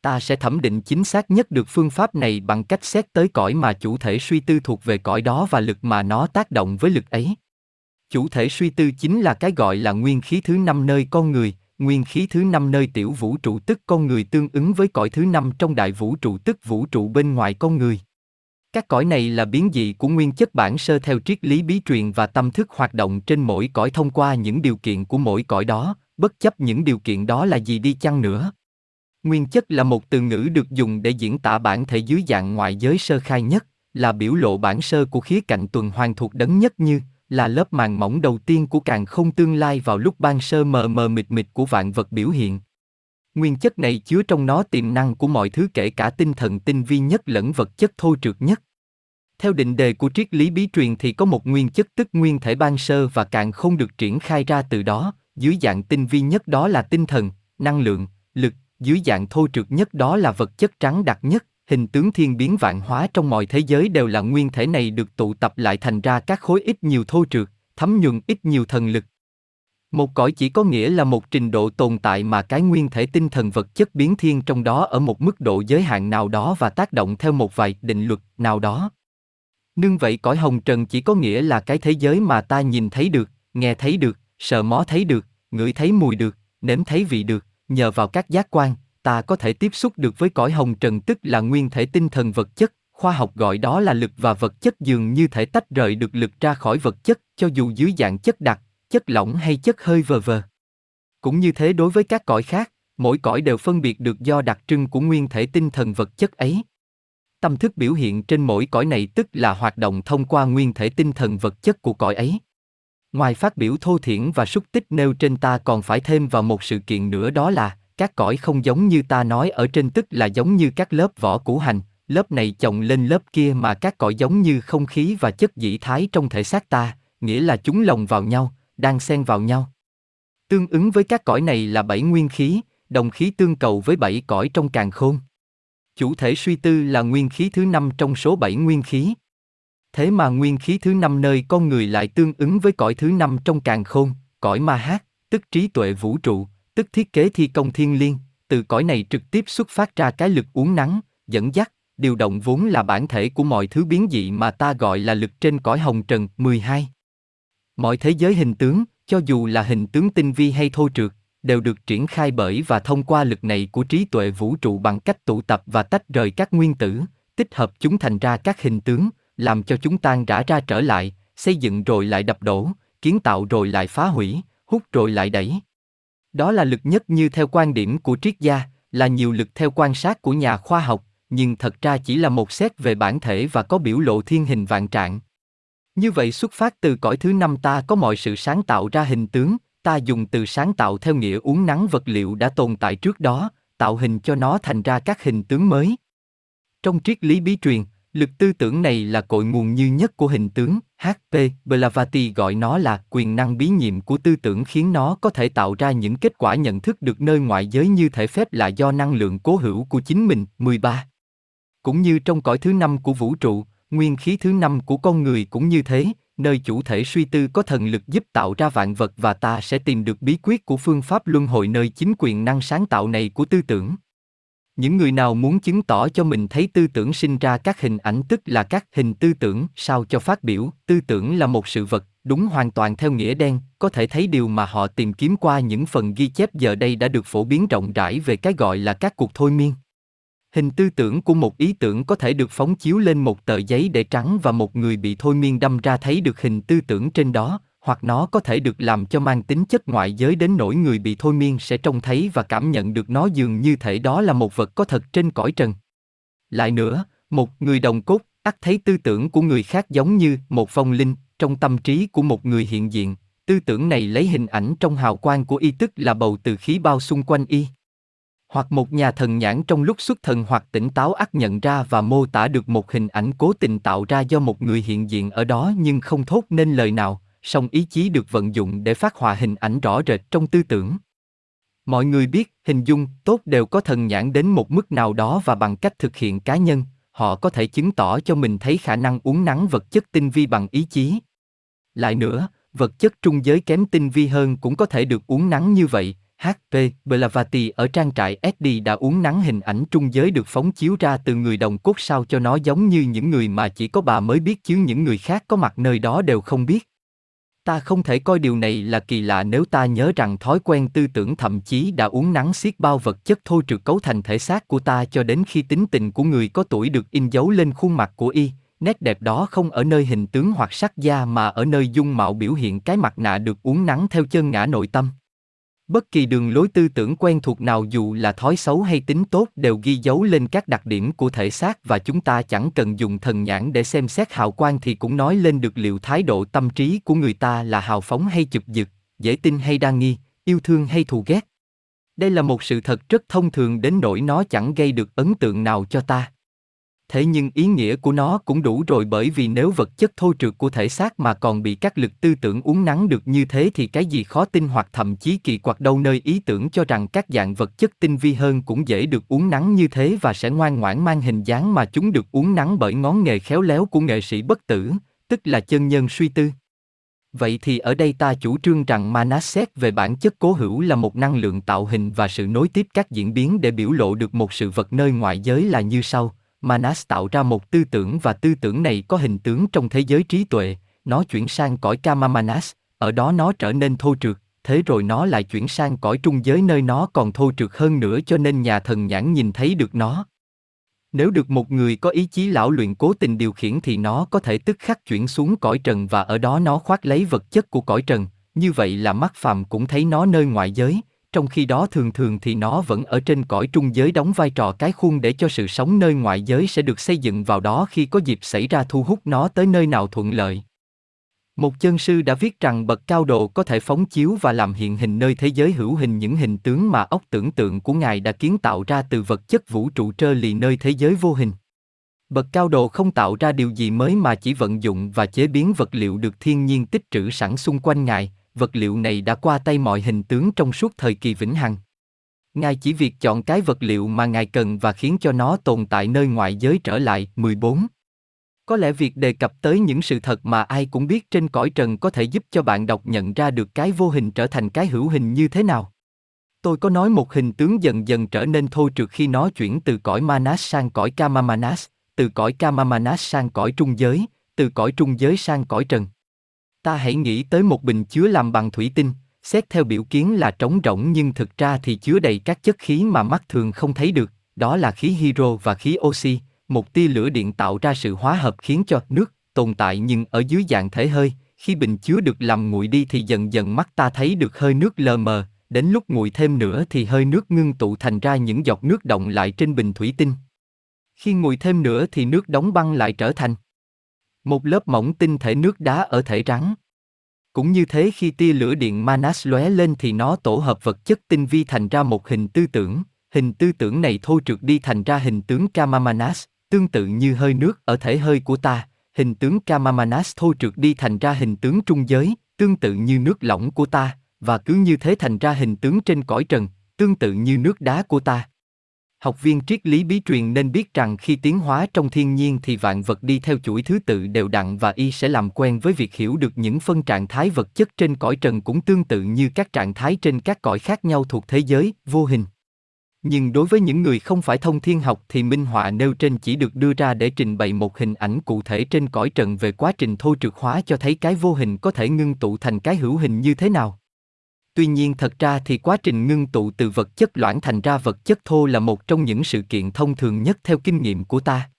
Ta sẽ thẩm định chính xác nhất được phương pháp này bằng cách xét tới cõi mà chủ thể suy tư thuộc về cõi đó và lực mà nó tác động với lực ấy. Chủ thể suy tư chính là cái gọi là nguyên khí thứ 5 nơi con người, nguyên khí thứ 5 nơi tiểu vũ trụ tức con người tương ứng với cõi thứ 5 trong đại vũ trụ tức vũ trụ bên ngoài con người. Các cõi này là biến dị của nguyên chất bản sơ theo triết lý bí truyền và tâm thức hoạt động trên mỗi cõi thông qua những điều kiện của mỗi cõi đó, bất chấp những điều kiện đó là gì đi chăng nữa. Nguyên chất là một từ ngữ được dùng để diễn tả bản thể dưới dạng ngoại giới sơ khai nhất, là biểu lộ bản sơ của khía cạnh tuần hoàn thuộc đấng nhất như, là lớp màng mỏng đầu tiên của càn khôn tương lai vào lúc ban sơ mờ mờ mịt mịt của vạn vật biểu hiện. Nguyên chất này chứa trong nó tiềm năng của mọi thứ kể cả tinh thần tinh vi nhất lẫn vật chất thô trượt nhất. Theo định đề của triết lý bí truyền thì có một nguyên chất tức nguyên thể ban sơ và càng không được triển khai ra từ đó, dưới dạng tinh vi nhất đó là tinh thần, năng lượng, lực, dưới dạng thô trượt nhất đó là vật chất trắng đặc nhất, hình tướng thiên biến vạn hóa trong mọi thế giới đều là nguyên thể này được tụ tập lại thành ra các khối ít nhiều thô trượt, thấm nhuần ít nhiều thần lực. Một cõi chỉ có nghĩa là một trình độ tồn tại mà cái nguyên thể tinh thần vật chất biến thiên trong đó ở một mức độ giới hạn nào đó và tác động theo một vài định luật nào đó. Nương vậy cõi hồng trần chỉ có nghĩa là cái thế giới mà ta nhìn thấy được, nghe thấy được, sờ mó thấy được, ngửi thấy mùi được, nếm thấy vị được, nhờ vào các giác quan, ta có thể tiếp xúc được với cõi hồng trần tức là nguyên thể tinh thần vật chất. khoa học gọi đó là lực, và vật chất dường như thể tách rời được lực ra khỏi vật chất, cho dù dưới dạng chất đặc, chất lỏng hay chất hơi vờ vờ. Cũng như thế đối với các cõi khác, mỗi cõi đều phân biệt được do đặc trưng của nguyên thể tinh thần vật chất ấy. Tâm thức biểu hiện trên mỗi cõi này tức là hoạt động thông qua nguyên thể tinh thần vật chất của cõi ấy. Ngoài phát biểu thô thiển và xúc tích nêu trên, ta còn phải thêm vào một sự kiện nữa, đó là các cõi không giống như ta nói ở trên, tức là giống như các lớp vỏ củ hành, lớp này chồng lên lớp kia, mà các cõi giống như không khí và chất dĩ thái trong thể xác ta, nghĩa là chúng lồng vào nhau, đan xen vào nhau. Tương ứng với các cõi này là bảy nguyên khí, đồng khí tương cầu với bảy cõi trong càn khôn. Chủ thể suy tư là nguyên khí thứ 5 trong số 7 nguyên khí. Thế mà nguyên khí thứ 5 nơi con người lại tương ứng với cõi thứ 5 trong càn khôn, cõi ma hát, tức trí tuệ vũ trụ, tức thiết kế thi công thiên liêng. Từ cõi này trực tiếp xuất phát ra cái lực uốn nắn, dẫn dắt, điều động vốn là bản thể của mọi thứ biến dị mà ta gọi là lực trên cõi hồng trần. 12. Mọi thế giới hình tướng, cho dù là hình tướng tinh vi hay thô trượt, đều được triển khai bởi và thông qua lực này của trí tuệ vũ trụ bằng cách tụ tập và tách rời các nguyên tử, tích hợp chúng thành ra các hình tướng, làm cho chúng tan rã ra trở lại, xây dựng rồi lại đập đổ, kiến tạo rồi lại phá hủy, hút rồi lại đẩy. Đó là lực nhất như theo quan điểm của triết gia, là nhiều lực theo quan sát của nhà khoa học, nhưng thật ra chỉ là một xét về bản thể và có biểu lộ thiên hình vạn trạng. Như vậy, xuất phát từ cõi thứ 5 ta có mọi sự sáng tạo ra hình tướng. Ta dùng từ sáng tạo theo nghĩa uốn nắn vật liệu đã tồn tại trước đó, tạo hình cho nó thành ra các hình tướng mới. Trong triết lý bí truyền, lực tư tưởng này là cội nguồn duy nhất của hình tướng. H.P. Blavatsky gọi nó là quyền năng bí nhiệm của tư tưởng, khiến nó có thể tạo ra những kết quả nhận thức được nơi ngoại giới như thể phép là do năng lượng cố hữu của chính mình. 13. Cũng như trong cõi thứ 5 của vũ trụ, nguyên khí thứ 5 của con người cũng như thế, nơi chủ thể suy tư có thần lực giúp tạo ra vạn vật, và ta sẽ tìm được bí quyết của phương pháp luân hồi nơi chính quyền năng sáng tạo này của tư tưởng. Những người nào muốn chứng tỏ cho mình thấy tư tưởng sinh ra các hình ảnh, tức là các hình tư tưởng, sao cho phát biểu, tư tưởng là một sự vật, đúng hoàn toàn theo nghĩa đen, có thể thấy điều mà họ tìm kiếm qua những phần ghi chép giờ đây đã được phổ biến rộng rãi về cái gọi là các cuộc thôi miên. Hình tư tưởng của một ý tưởng có thể được phóng chiếu lên một tờ giấy để trắng và một người bị thôi miên đâm ra thấy được hình tư tưởng trên đó, hoặc nó có thể được làm cho mang tính chất ngoại giới đến nỗi người bị thôi miên sẽ trông thấy và cảm nhận được nó dường như thể đó là một vật có thật trên cõi trần. Lại nữa, một người đồng cốt, ắt thấy tư tưởng của người khác giống như một phong linh trong tâm trí của một người hiện diện, tư tưởng này lấy hình ảnh trong hào quang của y, tức là bầu từ khí bao xung quanh y. Hoặc một nhà thần nhãn trong lúc xuất thần hoặc tỉnh táo ắt nhận ra và mô tả được một hình ảnh cố tình tạo ra do một người hiện diện ở đó nhưng không thốt nên lời nào, song ý chí được vận dụng để phát họa hình ảnh rõ rệt trong tư tưởng. Mọi người biết, hình dung, tốt đều có thần nhãn đến một mức nào đó, và bằng cách thực hiện cá nhân, họ có thể chứng tỏ cho mình thấy khả năng uốn nắn vật chất tinh vi bằng ý chí. Lại nữa, vật chất trung giới kém tinh vi hơn cũng có thể được uốn nắn như vậy. H.P. Blavatsky ở trang trại SD đã uốn nắn hình ảnh trung giới được phóng chiếu ra từ người đồng cốt sao cho nó giống như những người mà chỉ có bà mới biết, chứ những người khác có mặt nơi đó đều không biết. Ta không thể coi điều này là kỳ lạ nếu ta nhớ rằng thói quen tư tưởng thậm chí đã uốn nắn xiết bao vật chất thô trừ cấu thành thể xác của ta cho đến khi tính tình của người có tuổi được in dấu lên khuôn mặt của y. Nét đẹp đó không ở nơi hình tướng hoặc sắc da mà ở nơi dung mạo biểu hiện cái mặt nạ được uốn nắn theo chân ngã nội tâm. Bất kỳ đường lối tư tưởng quen thuộc nào, dù là thói xấu hay tính tốt, đều ghi dấu lên các đặc điểm của thể xác, và chúng ta chẳng cần dùng thần nhãn để xem xét hào quang thì cũng nói lên được liệu thái độ tâm trí của người ta là hào phóng hay chụp giật, dễ tin hay đa nghi, yêu thương hay thù ghét. Đây là một sự thật rất thông thường đến nỗi nó chẳng gây được ấn tượng nào cho ta. Thế nhưng ý nghĩa của nó cũng đủ rồi, bởi vì nếu vật chất thô trượt của thể xác mà còn bị các lực tư tưởng uốn nắn được như thế thì cái gì khó tin hoặc thậm chí kỳ quặc đâu, nơi ý tưởng cho rằng các dạng vật chất tinh vi hơn cũng dễ được uốn nắn như thế và sẽ ngoan ngoãn mang hình dáng mà chúng được uốn nắn bởi ngón nghề khéo léo của nghệ sĩ bất tử, tức là chân nhân suy tư. Vậy thì ở đây ta chủ trương rằng Manas xét về bản chất cố hữu là một năng lượng tạo hình và sự nối tiếp các diễn biến để biểu lộ được một sự vật nơi ngoại giới là như sau. Manas tạo ra một tư tưởng và tư tưởng này có hình tướng trong thế giới trí tuệ, nó chuyển sang cõi Kama Manas, ở đó nó trở nên thô trượt, thế rồi nó lại chuyển sang cõi trung giới nơi nó còn thô trượt hơn nữa, cho nên nhà thần nhãn nhìn thấy được nó. Nếu được một người có ý chí lão luyện cố tình điều khiển thì nó có thể tức khắc chuyển xuống cõi trần và ở đó nó khoác lấy vật chất của cõi trần, như vậy là mắt phàm cũng thấy nó nơi ngoại giới, trong khi đó thường thường thì nó vẫn ở trên cõi trung giới đóng vai trò cái khuôn để cho sự sống nơi ngoại giới sẽ được xây dựng vào đó khi có dịp xảy ra thu hút nó tới nơi nào thuận lợi. Một chân sư đã viết rằng bậc cao độ có thể phóng chiếu và làm hiện hình nơi thế giới hữu hình những hình tướng mà óc tưởng tượng của Ngài đã kiến tạo ra từ vật chất vũ trụ trơ lì nơi thế giới vô hình. Bậc cao độ không tạo ra điều gì mới mà chỉ vận dụng và chế biến vật liệu được thiên nhiên tích trữ sẵn xung quanh Ngài, vật liệu này đã qua tay mọi hình tướng trong suốt thời kỳ vĩnh hằng. Ngài chỉ việc chọn cái vật liệu mà Ngài cần và khiến cho nó tồn tại nơi ngoại giới trở lại. 14. Có lẽ việc đề cập tới những sự thật mà ai cũng biết trên cõi trần có thể giúp cho bạn đọc nhận ra được cái vô hình trở thành cái hữu hình như thế nào. Tôi có nói một hình tướng dần dần trở nên thô trượt khi nó chuyển từ cõi Manas sang cõi Kamamanas, từ cõi Kamamanas sang cõi trung giới, từ cõi trung giới sang cõi trần. Ta hãy nghĩ tới một bình chứa làm bằng thủy tinh, xét theo biểu kiến là trống rỗng nhưng thực ra thì chứa đầy các chất khí mà mắt thường không thấy được, đó là khí hydro và khí oxy. Một tia lửa điện tạo ra sự hóa hợp khiến cho nước tồn tại nhưng ở dưới dạng thể hơi. Khi bình chứa được làm nguội đi thì dần dần mắt ta thấy được hơi nước lờ mờ, đến lúc nguội thêm nữa thì hơi nước ngưng tụ thành ra những giọt nước đọng lại trên bình thủy tinh. Khi nguội thêm nữa thì nước đóng băng lại trở thành một lớp mỏng tinh thể nước đá ở thể rắn. Cũng như thế khi tia lửa điện Manas lóe lên thì nó tổ hợp vật chất tinh vi thành ra một hình tư tưởng. Hình tư tưởng này thô trượt đi thành ra hình tướng Kamamanas. Tương tự như hơi nước ở thể hơi của ta, hình tướng Kamamanas thô trượt đi thành ra hình tướng trung giới, tương tự như nước lỏng của ta, và cứ như thế thành ra hình tướng trên cõi trần, tương tự như nước đá của ta. Học viên triết lý bí truyền nên biết rằng khi tiến hóa trong thiên nhiên thì vạn vật đi theo chuỗi thứ tự đều đặn và y sẽ làm quen với việc hiểu được những phân trạng thái vật chất trên cõi trần cũng tương tự như các trạng thái trên các cõi khác nhau thuộc thế giới vô hình. Nhưng đối với những người không phải thông thiên học thì minh họa nêu trên chỉ được đưa ra để trình bày một hình ảnh cụ thể trên cõi trần về quá trình thô trượt hóa cho thấy cái vô hình có thể ngưng tụ thành cái hữu hình như thế nào. Tuy nhiên thật ra thì quá trình ngưng tụ từ vật chất loãng thành ra vật chất thô là một trong những sự kiện thông thường nhất theo kinh nghiệm của ta.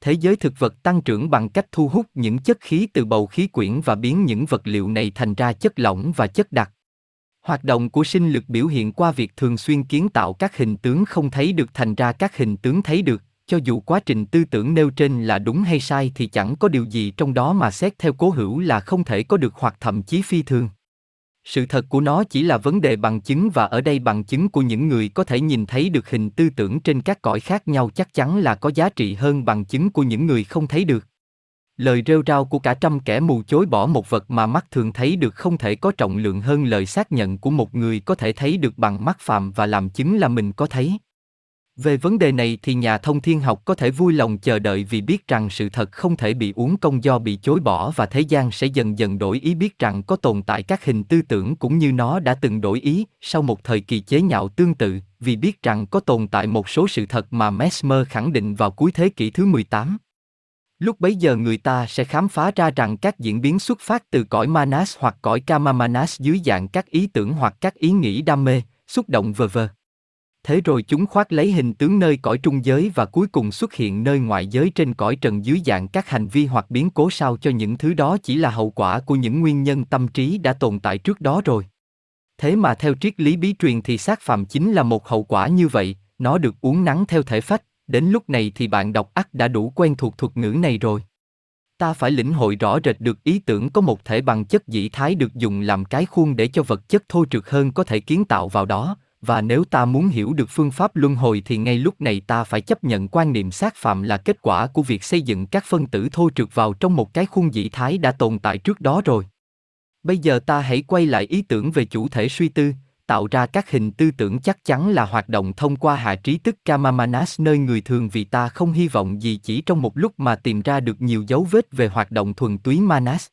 Thế giới thực vật tăng trưởng bằng cách thu hút những chất khí từ bầu khí quyển và biến những vật liệu này thành ra chất lỏng và chất đặc. Hoạt động của sinh lực biểu hiện qua việc thường xuyên kiến tạo các hình tướng không thấy được thành ra các hình tướng thấy được, cho dù quá trình tư tưởng nêu trên là đúng hay sai thì chẳng có điều gì trong đó mà xét theo cố hữu là không thể có được hoặc thậm chí phi thường. Sự thật của nó chỉ là vấn đề bằng chứng và ở đây bằng chứng của những người có thể nhìn thấy được hình tư tưởng trên các cõi khác nhau chắc chắn là có giá trị hơn bằng chứng của những người không thấy được. Lời rêu rao của cả trăm kẻ mù chối bỏ một vật mà mắt thường thấy được không thể có trọng lượng hơn lời xác nhận của một người có thể thấy được bằng mắt phàm và làm chứng là mình có thấy. Về vấn đề này thì nhà thông thiên học có thể vui lòng chờ đợi vì biết rằng sự thật không thể bị uổng công do bị chối bỏ và thế gian sẽ dần dần đổi ý biết rằng có tồn tại các hình tư tưởng cũng như nó đã từng đổi ý sau một thời kỳ chế nhạo tương tự vì biết rằng có tồn tại một số sự thật mà Mesmer khẳng định vào cuối thế kỷ thứ 18. Lúc bấy giờ người ta sẽ khám phá ra rằng các diễn biến xuất phát từ cõi Manas hoặc cõi Kamamanas dưới dạng các ý tưởng hoặc các ý nghĩ đam mê, xúc động v.v. Thế rồi chúng khoác lấy hình tướng nơi cõi trung giới và cuối cùng xuất hiện nơi ngoại giới trên cõi trần dưới dạng các hành vi hoặc biến cố sao cho những thứ đó chỉ là hậu quả của những nguyên nhân tâm trí đã tồn tại trước đó rồi. Thế mà theo triết lý bí truyền thì xác phàm chính là một hậu quả như vậy, nó được uốn nắn theo thể phách. Đến lúc này thì bạn đọc ắt đã đủ quen thuộc thuật ngữ này rồi. Ta phải lĩnh hội rõ rệt được ý tưởng có một thể bằng chất dĩ thái được dùng làm cái khuôn để cho vật chất thô trượt hơn có thể kiến tạo vào đó, và nếu ta muốn hiểu được phương pháp luân hồi thì ngay lúc này ta phải chấp nhận quan niệm xác phạm là kết quả của việc xây dựng các phân tử thô trượt vào trong một cái khuôn dĩ thái đã tồn tại trước đó rồi. Bây giờ ta hãy quay lại ý tưởng về chủ thể suy tư. Tạo ra các hình tư tưởng chắc chắn là hoạt động thông qua hạ trí tức Kamamanas nơi người thường vì ta không hy vọng gì chỉ trong một lúc mà tìm ra được nhiều dấu vết về hoạt động thuần túy Manas.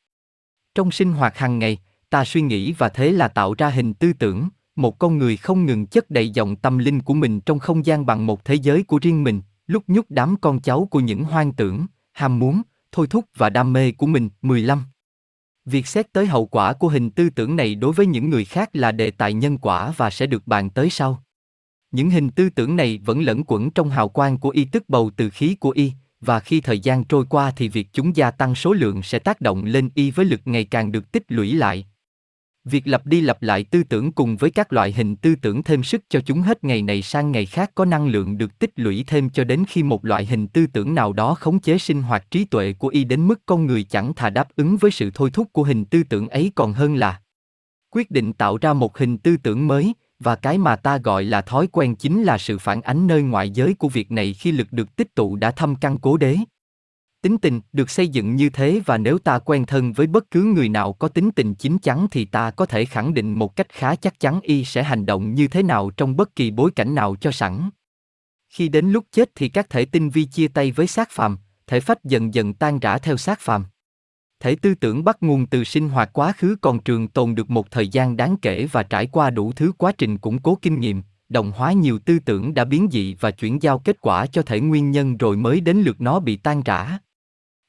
Trong sinh hoạt hàng ngày, ta suy nghĩ và thế là tạo ra hình tư tưởng, một con người không ngừng chất đầy dòng tâm linh của mình trong không gian bằng một thế giới của riêng mình, lúc nhúc đám con cháu của những hoang tưởng, ham muốn, thôi thúc và đam mê của mình. 15. Việc xét tới hậu quả của hình tư tưởng này đối với những người khác là đề tài nhân quả và sẽ được bàn tới sau. Những hình tư tưởng này vẫn lẫn quẩn trong hào quang của y, tức bầu từ khí của y, và khi thời gian trôi qua thì việc chúng gia tăng số lượng sẽ tác động lên y với lực ngày càng được tích lũy lại. Việc lặp đi lặp lại tư tưởng cùng với các loại hình tư tưởng thêm sức cho chúng hết ngày này sang ngày khác có năng lượng được tích lũy thêm cho đến khi một loại hình tư tưởng nào đó khống chế sinh hoạt trí tuệ của y đến mức con người chẳng thà đáp ứng với sự thôi thúc của hình tư tưởng ấy còn hơn là quyết định tạo ra một hình tư tưởng mới, và cái mà ta gọi là thói quen chính là sự phản ánh nơi ngoại giới của việc này khi lực được tích tụ đã thâm căn cố đế. Tính tình được xây dựng như thế, và nếu ta quen thân với bất cứ người nào có tính tình chín chắn thì ta có thể khẳng định một cách khá chắc chắn y sẽ hành động như thế nào trong bất kỳ bối cảnh nào cho sẵn. Khi đến lúc chết thì các thể tinh vi chia tay với xác phàm, thể phách dần dần tan rã theo xác phàm. Thể tư tưởng bắt nguồn từ sinh hoạt quá khứ còn trường tồn được một thời gian đáng kể và trải qua đủ thứ quá trình củng cố kinh nghiệm, đồng hóa nhiều tư tưởng đã biến dị và chuyển giao kết quả cho thể nguyên nhân rồi mới đến lượt nó bị tan rã.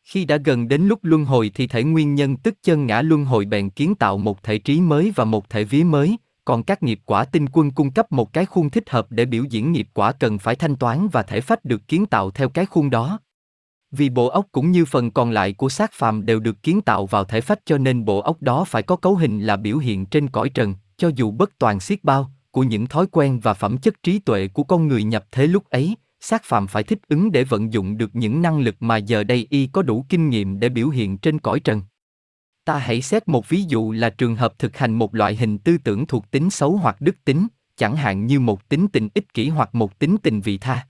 Khi đã gần đến lúc luân hồi thì thể nguyên nhân tức chân ngã luân hồi bèn kiến tạo một thể trí mới và một thể vía mới, còn các nghiệp quả tinh quân cung cấp một cái khuôn thích hợp để biểu diễn nghiệp quả cần phải thanh toán và thể phách được kiến tạo theo cái khuôn đó. Vì bộ óc cũng như phần còn lại của xác phàm đều được kiến tạo vào thể phách cho nên bộ óc đó phải có cấu hình là biểu hiện trên cõi trần, cho dù bất toàn xiết bao, của những thói quen và phẩm chất trí tuệ của con người nhập thế lúc ấy, xác phàm phải thích ứng để vận dụng được những năng lực mà giờ đây y có đủ kinh nghiệm để biểu hiện trên cõi trần. Ta hãy xét một ví dụ là trường hợp thực hành một loại hình tư tưởng thuộc tính xấu hoặc đức tính, chẳng hạn như một tính tình ích kỷ hoặc một tính tình vị tha.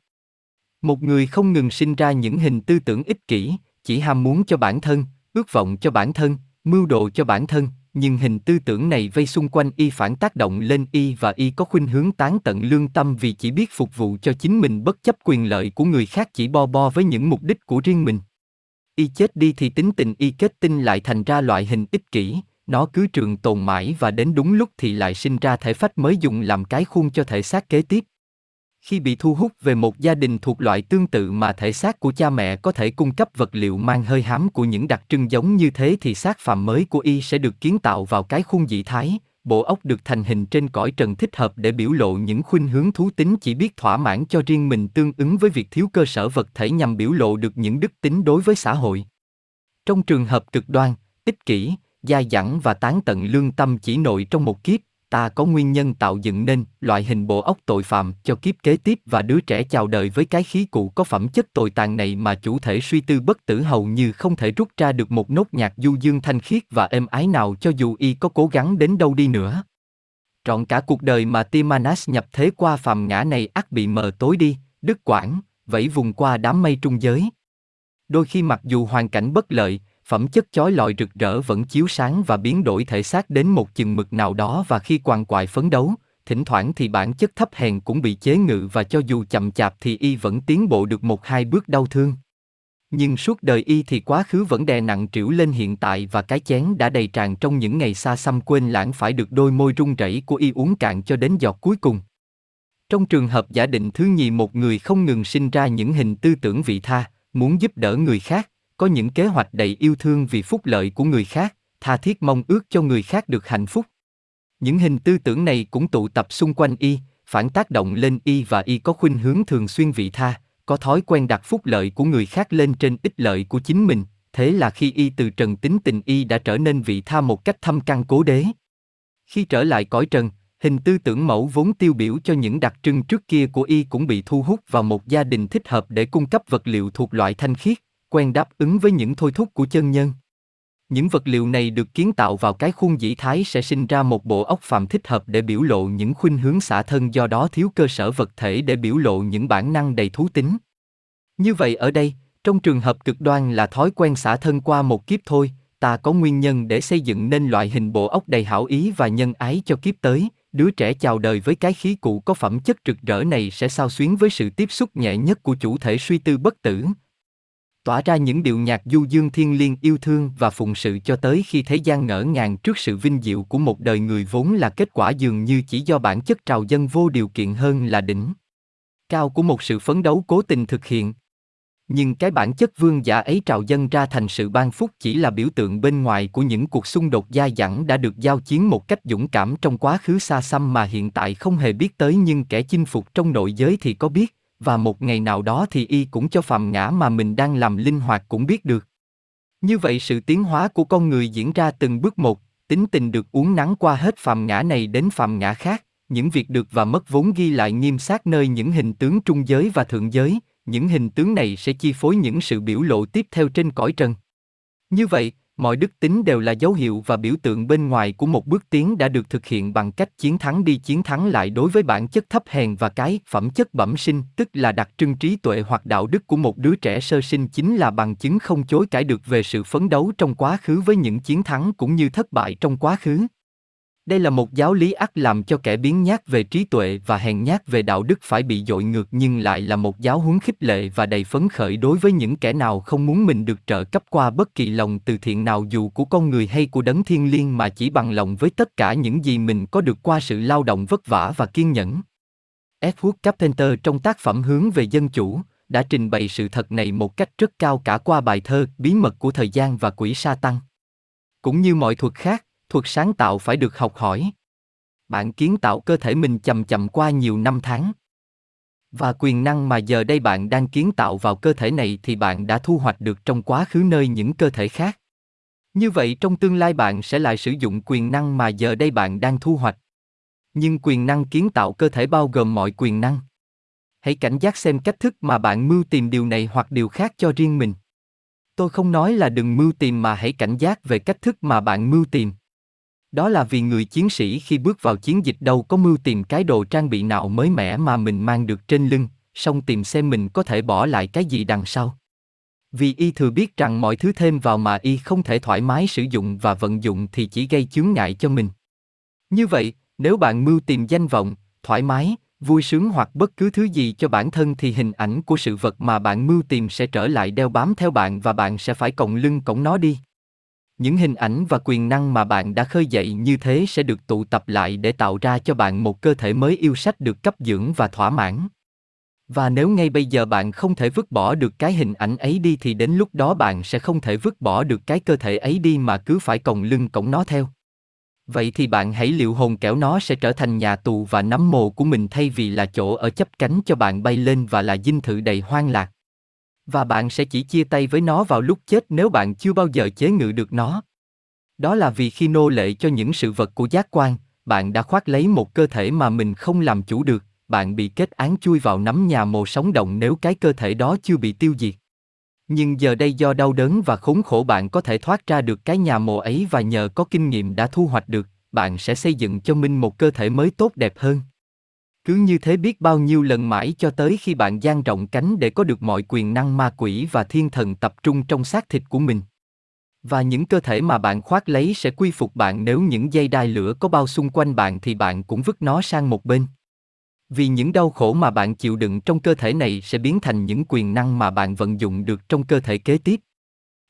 Một người không ngừng sinh ra những hình tư tưởng ích kỷ, chỉ ham muốn cho bản thân, ước vọng cho bản thân, mưu đồ cho bản thân, nhưng hình tư tưởng này vây xung quanh y phản tác động lên y và y có khuynh hướng tán tận lương tâm vì chỉ biết phục vụ cho chính mình bất chấp quyền lợi của người khác, chỉ bo bo với những mục đích của riêng mình. Y chết đi thì tính tình y kết tinh lại thành ra loại hình ích kỷ, nó cứ trường tồn mãi và đến đúng lúc thì lại sinh ra thể phách mới dùng làm cái khuôn cho thể xác kế tiếp. Khi bị thu hút về một gia đình thuộc loại tương tự mà thể xác của cha mẹ có thể cung cấp vật liệu mang hơi hám của những đặc trưng giống như thế thì xác phàm mới của y sẽ được kiến tạo vào cái khuôn dị thái, bộ óc được thành hình trên cõi trần thích hợp để biểu lộ những khuynh hướng thú tính chỉ biết thỏa mãn cho riêng mình tương ứng với việc thiếu cơ sở vật thể nhằm biểu lộ được những đức tính đối với xã hội. Trong trường hợp cực đoan, ích kỷ, dai dẳng và tán tận lương tâm chỉ nội trong một kiếp, ta có nguyên nhân tạo dựng nên loại hình bộ óc tội phạm cho kiếp kế tiếp và đứa trẻ chào đời với cái khí cụ có phẩm chất tồi tàn này mà chủ thể suy tư bất tử hầu như không thể rút ra được một nốt nhạc du dương thanh khiết và êm ái nào cho dù y có cố gắng đến đâu đi nữa. Trọn cả cuộc đời mà Timanas nhập thế qua phàm ngã này ắt bị mờ tối đi, đứt quãng, vẫy vùng qua đám mây trung giới. Đôi khi mặc dù hoàn cảnh bất lợi, phẩm chất chói lọi rực rỡ vẫn chiếu sáng và biến đổi thể xác đến một chừng mực nào đó, và khi quằn quại phấn đấu, thỉnh thoảng thì bản chất thấp hèn cũng bị chế ngự và cho dù chậm chạp thì y vẫn tiến bộ được một hai bước đau thương. Nhưng suốt đời y thì quá khứ vẫn đè nặng trĩu lên hiện tại và cái chén đã đầy tràn trong những ngày xa xăm quên lãng phải được đôi môi run rẩy của y uống cạn cho đến giọt cuối cùng. Trong trường hợp giả định thứ nhì, một người không ngừng sinh ra những hình tư tưởng vị tha, muốn giúp đỡ người khác, có những kế hoạch đầy yêu thương vì phúc lợi của người khác, tha thiết mong ước cho người khác được hạnh phúc. Những hình tư tưởng này cũng tụ tập xung quanh y, phản tác động lên y và y có khuynh hướng thường xuyên vị tha, có thói quen đặt phúc lợi của người khác lên trên ích lợi của chính mình, thế là khi y từ trần tính tình y đã trở nên vị tha một cách thâm căn cố đế. Khi trở lại cõi trần, hình tư tưởng mẫu vốn tiêu biểu cho những đặc trưng trước kia của y cũng bị thu hút vào một gia đình thích hợp để cung cấp vật liệu thuộc loại thanh khiết, quen đáp ứng với những thôi thúc của chân nhân. Những vật liệu này được kiến tạo vào cái khuôn dĩ thái sẽ sinh ra một bộ óc phàm thích hợp để biểu lộ những khuynh hướng xả thân, do đó thiếu cơ sở vật thể để biểu lộ những bản năng đầy thú tính. Như vậy ở đây, trong trường hợp cực đoan là thói quen xả thân qua một kiếp thôi, ta có nguyên nhân để xây dựng nên loại hình bộ óc đầy hảo ý và nhân ái cho kiếp tới, đứa trẻ chào đời với cái khí cụ có phẩm chất rực rỡ này sẽ xao xuyến với sự tiếp xúc nhẹ nhất của chủ thể suy tư bất tử, tỏa ra những điệu nhạc du dương thiêng liêng yêu thương và phụng sự cho tới khi thế gian ngỡ ngàng trước sự vinh diệu của một đời người vốn là kết quả dường như chỉ do bản chất trào dâng vô điều kiện hơn là đỉnh cao của một sự phấn đấu cố tình thực hiện. Nhưng cái bản chất vương giả ấy trào dâng ra thành sự ban phúc chỉ là biểu tượng bên ngoài của những cuộc xung đột dai dẳng đã được giao chiến một cách dũng cảm trong quá khứ xa xăm mà hiện tại không hề biết tới, nhưng kẻ chinh phục trong nội giới thì có biết, và một ngày nào đó thì y cũng cho phàm ngã mà mình đang làm linh hoạt cũng biết được. Như vậy sự tiến hóa của con người diễn ra từng bước một, tính tình được uốn nắn qua hết phàm ngã này đến phàm ngã khác, những việc được và mất vốn ghi lại nghiêm xác nơi những hình tướng trung giới và thượng giới. Những hình tướng này sẽ chi phối những sự biểu lộ tiếp theo trên cõi trần. Như vậy, mọi đức tính đều là dấu hiệu và biểu tượng bên ngoài của một bước tiến đã được thực hiện bằng cách chiến thắng đi chiến thắng lại đối với bản chất thấp hèn và cái phẩm chất bẩm sinh, tức là đặc trưng trí tuệ hoặc đạo đức của một đứa trẻ sơ sinh, chính là bằng chứng không chối cãi được về sự phấn đấu trong quá khứ với những chiến thắng cũng như thất bại trong quá khứ. Đây là một giáo lý ắt làm cho kẻ biếng nhác về trí tuệ và hèn nhát về đạo đức phải bị dội ngược, nhưng lại là một giáo huấn khích lệ và đầy phấn khởi đối với những kẻ nào không muốn mình được trợ cấp qua bất kỳ lòng từ thiện nào dù của con người hay của đấng thiên liêng, mà chỉ bằng lòng với tất cả những gì mình có được qua sự lao động vất vả và kiên nhẫn. Edward Carpenter trong tác phẩm Hướng về Dân Chủ đã trình bày sự thật này một cách rất cao cả qua bài thơ Bí mật của thời gian và Quỷ Satan. Cũng như mọi thuật khác, thuật sáng tạo phải được học hỏi. Bạn kiến tạo cơ thể mình chầm chậm qua nhiều năm tháng. Và quyền năng mà giờ đây bạn đang kiến tạo vào cơ thể này thì bạn đã thu hoạch được trong quá khứ nơi những cơ thể khác. Như vậy trong tương lai bạn sẽ lại sử dụng quyền năng mà giờ đây bạn đang thu hoạch. Nhưng quyền năng kiến tạo cơ thể bao gồm mọi quyền năng. Hãy cảnh giác xem cách thức mà bạn mưu tìm điều này hoặc điều khác cho riêng mình. Tôi không nói là đừng mưu tìm, mà hãy cảnh giác về cách thức mà bạn mưu tìm. Đó là vì người chiến sĩ khi bước vào chiến dịch đâu có mưu tìm cái đồ trang bị nào mới mẻ mà mình mang được trên lưng, xong tìm xem mình có thể bỏ lại cái gì đằng sau. Vì y thừa biết rằng mọi thứ thêm vào mà y không thể thoải mái sử dụng và vận dụng thì chỉ gây chướng ngại cho mình. Như vậy, nếu bạn mưu tìm danh vọng, thoải mái, vui sướng hoặc bất cứ thứ gì cho bản thân thì hình ảnh của sự vật mà bạn mưu tìm sẽ trở lại đeo bám theo bạn và bạn sẽ phải còng lưng cõng nó đi. Những hình ảnh và quyền năng mà bạn đã khơi dậy như thế sẽ được tụ tập lại để tạo ra cho bạn một cơ thể mới yêu sách được cấp dưỡng và thỏa mãn. Và nếu ngay bây giờ bạn không thể vứt bỏ được cái hình ảnh ấy đi thì đến lúc đó bạn sẽ không thể vứt bỏ được cái cơ thể ấy đi mà cứ phải còng lưng cõng nó theo. Vậy thì bạn hãy liệu hồn kẻo nó sẽ trở thành nhà tù và nấm mồ của mình thay vì là chỗ ở chấp cánh cho bạn bay lên và là dinh thự đầy hoang lạc. Và bạn sẽ chỉ chia tay với nó vào lúc chết nếu bạn chưa bao giờ chế ngự được nó. Đó là vì khi nô lệ cho những sự vật của giác quan, bạn đã khoác lấy một cơ thể mà mình không làm chủ được, bạn bị kết án chui vào nắm nhà mồ sống động nếu cái cơ thể đó chưa bị tiêu diệt. Nhưng giờ đây do đau đớn và khốn khổ bạn có thể thoát ra được cái nhà mồ ấy, và nhờ có kinh nghiệm đã thu hoạch được, bạn sẽ xây dựng cho mình một cơ thể mới tốt đẹp hơn. Cứ như thế biết bao nhiêu lần mãi cho tới khi bạn dang rộng cánh để có được mọi quyền năng ma quỷ và thiên thần tập trung trong xác thịt của mình. Và những cơ thể mà bạn khoác lấy sẽ quy phục bạn nếu những dây đai lửa có bao xung quanh bạn thì bạn cũng vứt nó sang một bên. Vì những đau khổ mà bạn chịu đựng trong cơ thể này sẽ biến thành những quyền năng mà bạn vận dụng được trong cơ thể kế tiếp.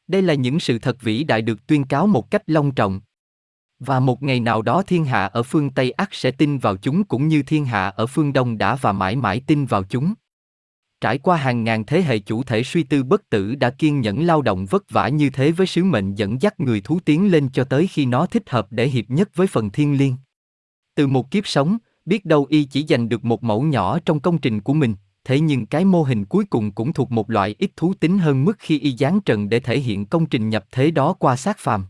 Đây là những sự thật vĩ đại được tuyên cáo một cách long trọng. Và một ngày nào đó thiên hạ ở phương Tây ắt sẽ tin vào chúng cũng như thiên hạ ở phương Đông đã và mãi mãi tin vào chúng. Trải qua hàng ngàn thế hệ, chủ thể suy tư bất tử đã kiên nhẫn lao động vất vả như thế với sứ mệnh dẫn dắt người thú tiến lên cho tới khi nó thích hợp để hiệp nhất với phần thiên liêng. Từ một kiếp sống, biết đâu y chỉ giành được một mẫu nhỏ trong công trình của mình, thế nhưng cái mô hình cuối cùng cũng thuộc một loại ít thú tính hơn mức khi y giáng trần để thể hiện công trình nhập thế đó qua xác phàm.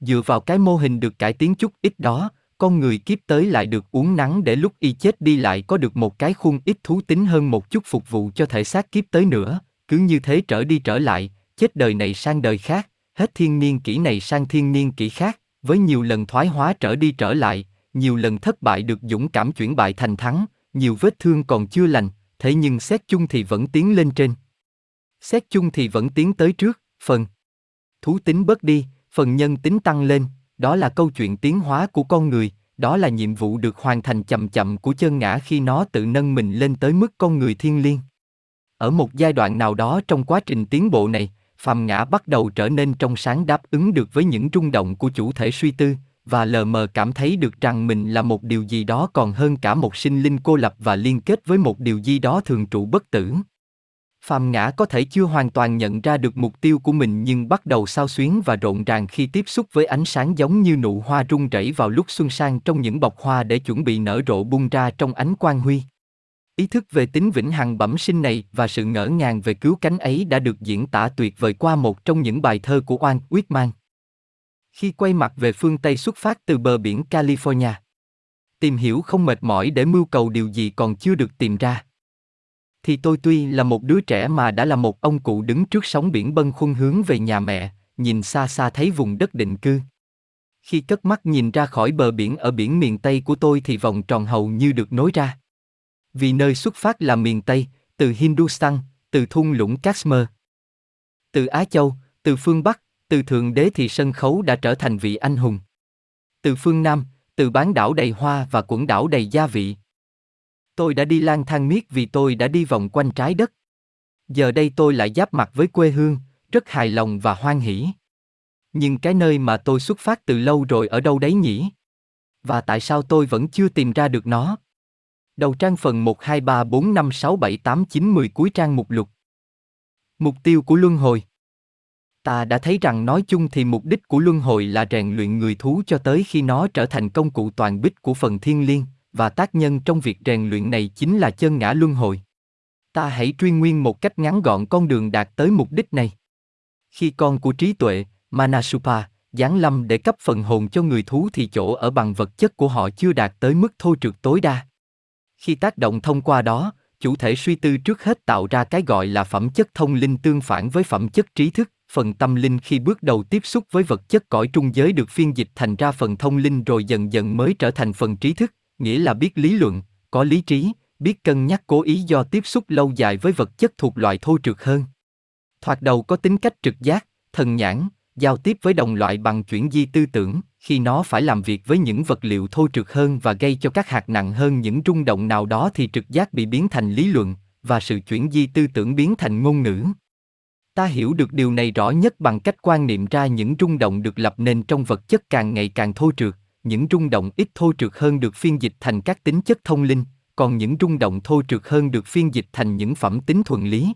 Dựa vào cái mô hình được cải tiến chút ít đó, con người kiếp tới lại được uốn nắn để lúc y chết đi lại có được một cái khuôn ít thú tính hơn một chút phục vụ cho thể xác kiếp tới nữa, cứ như thế trở đi trở lại, chết đời này sang đời khác, hết thiên niên kỷ này sang thiên niên kỷ khác, với nhiều lần thoái hóa trở đi trở lại, nhiều lần thất bại được dũng cảm chuyển bại thành thắng, nhiều vết thương còn chưa lành, thế nhưng xét chung thì vẫn tiến lên trên. Xét chung thì vẫn tiến tới trước, phần thú tính bớt đi, phần nhân tính tăng lên, đó là câu chuyện tiến hóa của con người, đó là nhiệm vụ được hoàn thành chậm chậm của chân ngã khi nó tự nâng mình lên tới mức con người thiên liêng. Ở một giai đoạn nào đó trong quá trình tiến bộ này, phàm ngã bắt đầu trở nên trong sáng đáp ứng được với những rung động của chủ thể suy tư, và lờ mờ cảm thấy được rằng mình là một điều gì đó còn hơn cả một sinh linh cô lập và liên kết với một điều gì đó thường trụ bất tử. Phạm Ngã có thể chưa hoàn toàn nhận ra được mục tiêu của mình nhưng bắt đầu xao xuyến và rộn ràng khi tiếp xúc với ánh sáng, giống như nụ hoa rung rẩy vào lúc xuân sang trong những bọc hoa để chuẩn bị nở rộ bung ra trong ánh quang huy. Ý thức về tính vĩnh hằng bẩm sinh này và sự ngỡ ngàng về cứu cánh ấy đã được diễn tả tuyệt vời qua một trong những bài thơ của Walt Whitman. Khi quay mặt về phương Tây xuất phát từ bờ biển California, tìm hiểu không mệt mỏi để mưu cầu điều gì còn chưa được tìm ra, thì tôi tuy là một đứa trẻ mà đã là một ông cụ đứng trước sóng biển bâng khuâng hướng về nhà mẹ, nhìn xa xa thấy vùng đất định cư. Khi cất mắt nhìn ra khỏi bờ biển ở biển miền Tây của tôi thì vòng tròn hầu như được nối ra. Vì nơi xuất phát là miền Tây, từ Hindustan, từ thung lũng Kashmir, từ Á Châu, từ phương Bắc, từ Thượng Đế thì sân khấu đã trở thành vị anh hùng. Từ phương Nam, từ bán đảo đầy hoa và quần đảo đầy gia vị, tôi đã đi lang thang miết vì tôi đã đi vòng quanh trái đất. Giờ đây tôi lại giáp mặt với quê hương, rất hài lòng và hoan hỉ. Nhưng cái nơi mà tôi xuất phát từ lâu rồi ở đâu đấy nhỉ? Và tại sao tôi vẫn chưa tìm ra được nó? Đầu trang phần 1, 2, 3, 4, 5, 6, 7, 8, 9, 10 cuối trang mục lục. Mục tiêu của luân hồi. Ta đã thấy rằng nói chung thì mục đích của luân hồi là rèn luyện người thú cho tới khi nó trở thành công cụ toàn bích của phần thiên liêng, và tác nhân trong việc rèn luyện này chính là chân ngã luân hồi. Ta hãy truy nguyên một cách ngắn gọn con đường đạt tới mục đích này. Khi con của trí tuệ, Manasupa, giáng lâm để cấp phần hồn cho người thú thì chỗ ở bằng vật chất của họ chưa đạt tới mức thô trượt tối đa. Khi tác động thông qua đó, chủ thể suy tư trước hết tạo ra cái gọi là phẩm chất thông linh tương phản với phẩm chất trí thức. Phần tâm linh khi bước đầu tiếp xúc với vật chất cõi trung giới được phiên dịch thành ra phần thông linh rồi dần dần mới trở thành phần trí thức, nghĩa là biết lý luận, có lý trí, biết cân nhắc cố ý do tiếp xúc lâu dài với vật chất thuộc loại thô trượt hơn. Thoạt đầu có tính cách trực giác, thần nhãn, giao tiếp với đồng loại bằng chuyển di tư tưởng, khi nó phải làm việc với những vật liệu thô trượt hơn và gây cho các hạt nặng hơn những rung động nào đó thì trực giác bị biến thành lý luận, và sự chuyển di tư tưởng biến thành ngôn ngữ. Ta hiểu được điều này rõ nhất bằng cách quan niệm ra những rung động được lập nên trong vật chất càng ngày càng thô trượt, những rung động ít thô trượt hơn được phiên dịch thành các tính chất thông linh, còn những rung động thô trượt hơn được phiên dịch thành những phẩm tính thuần lý.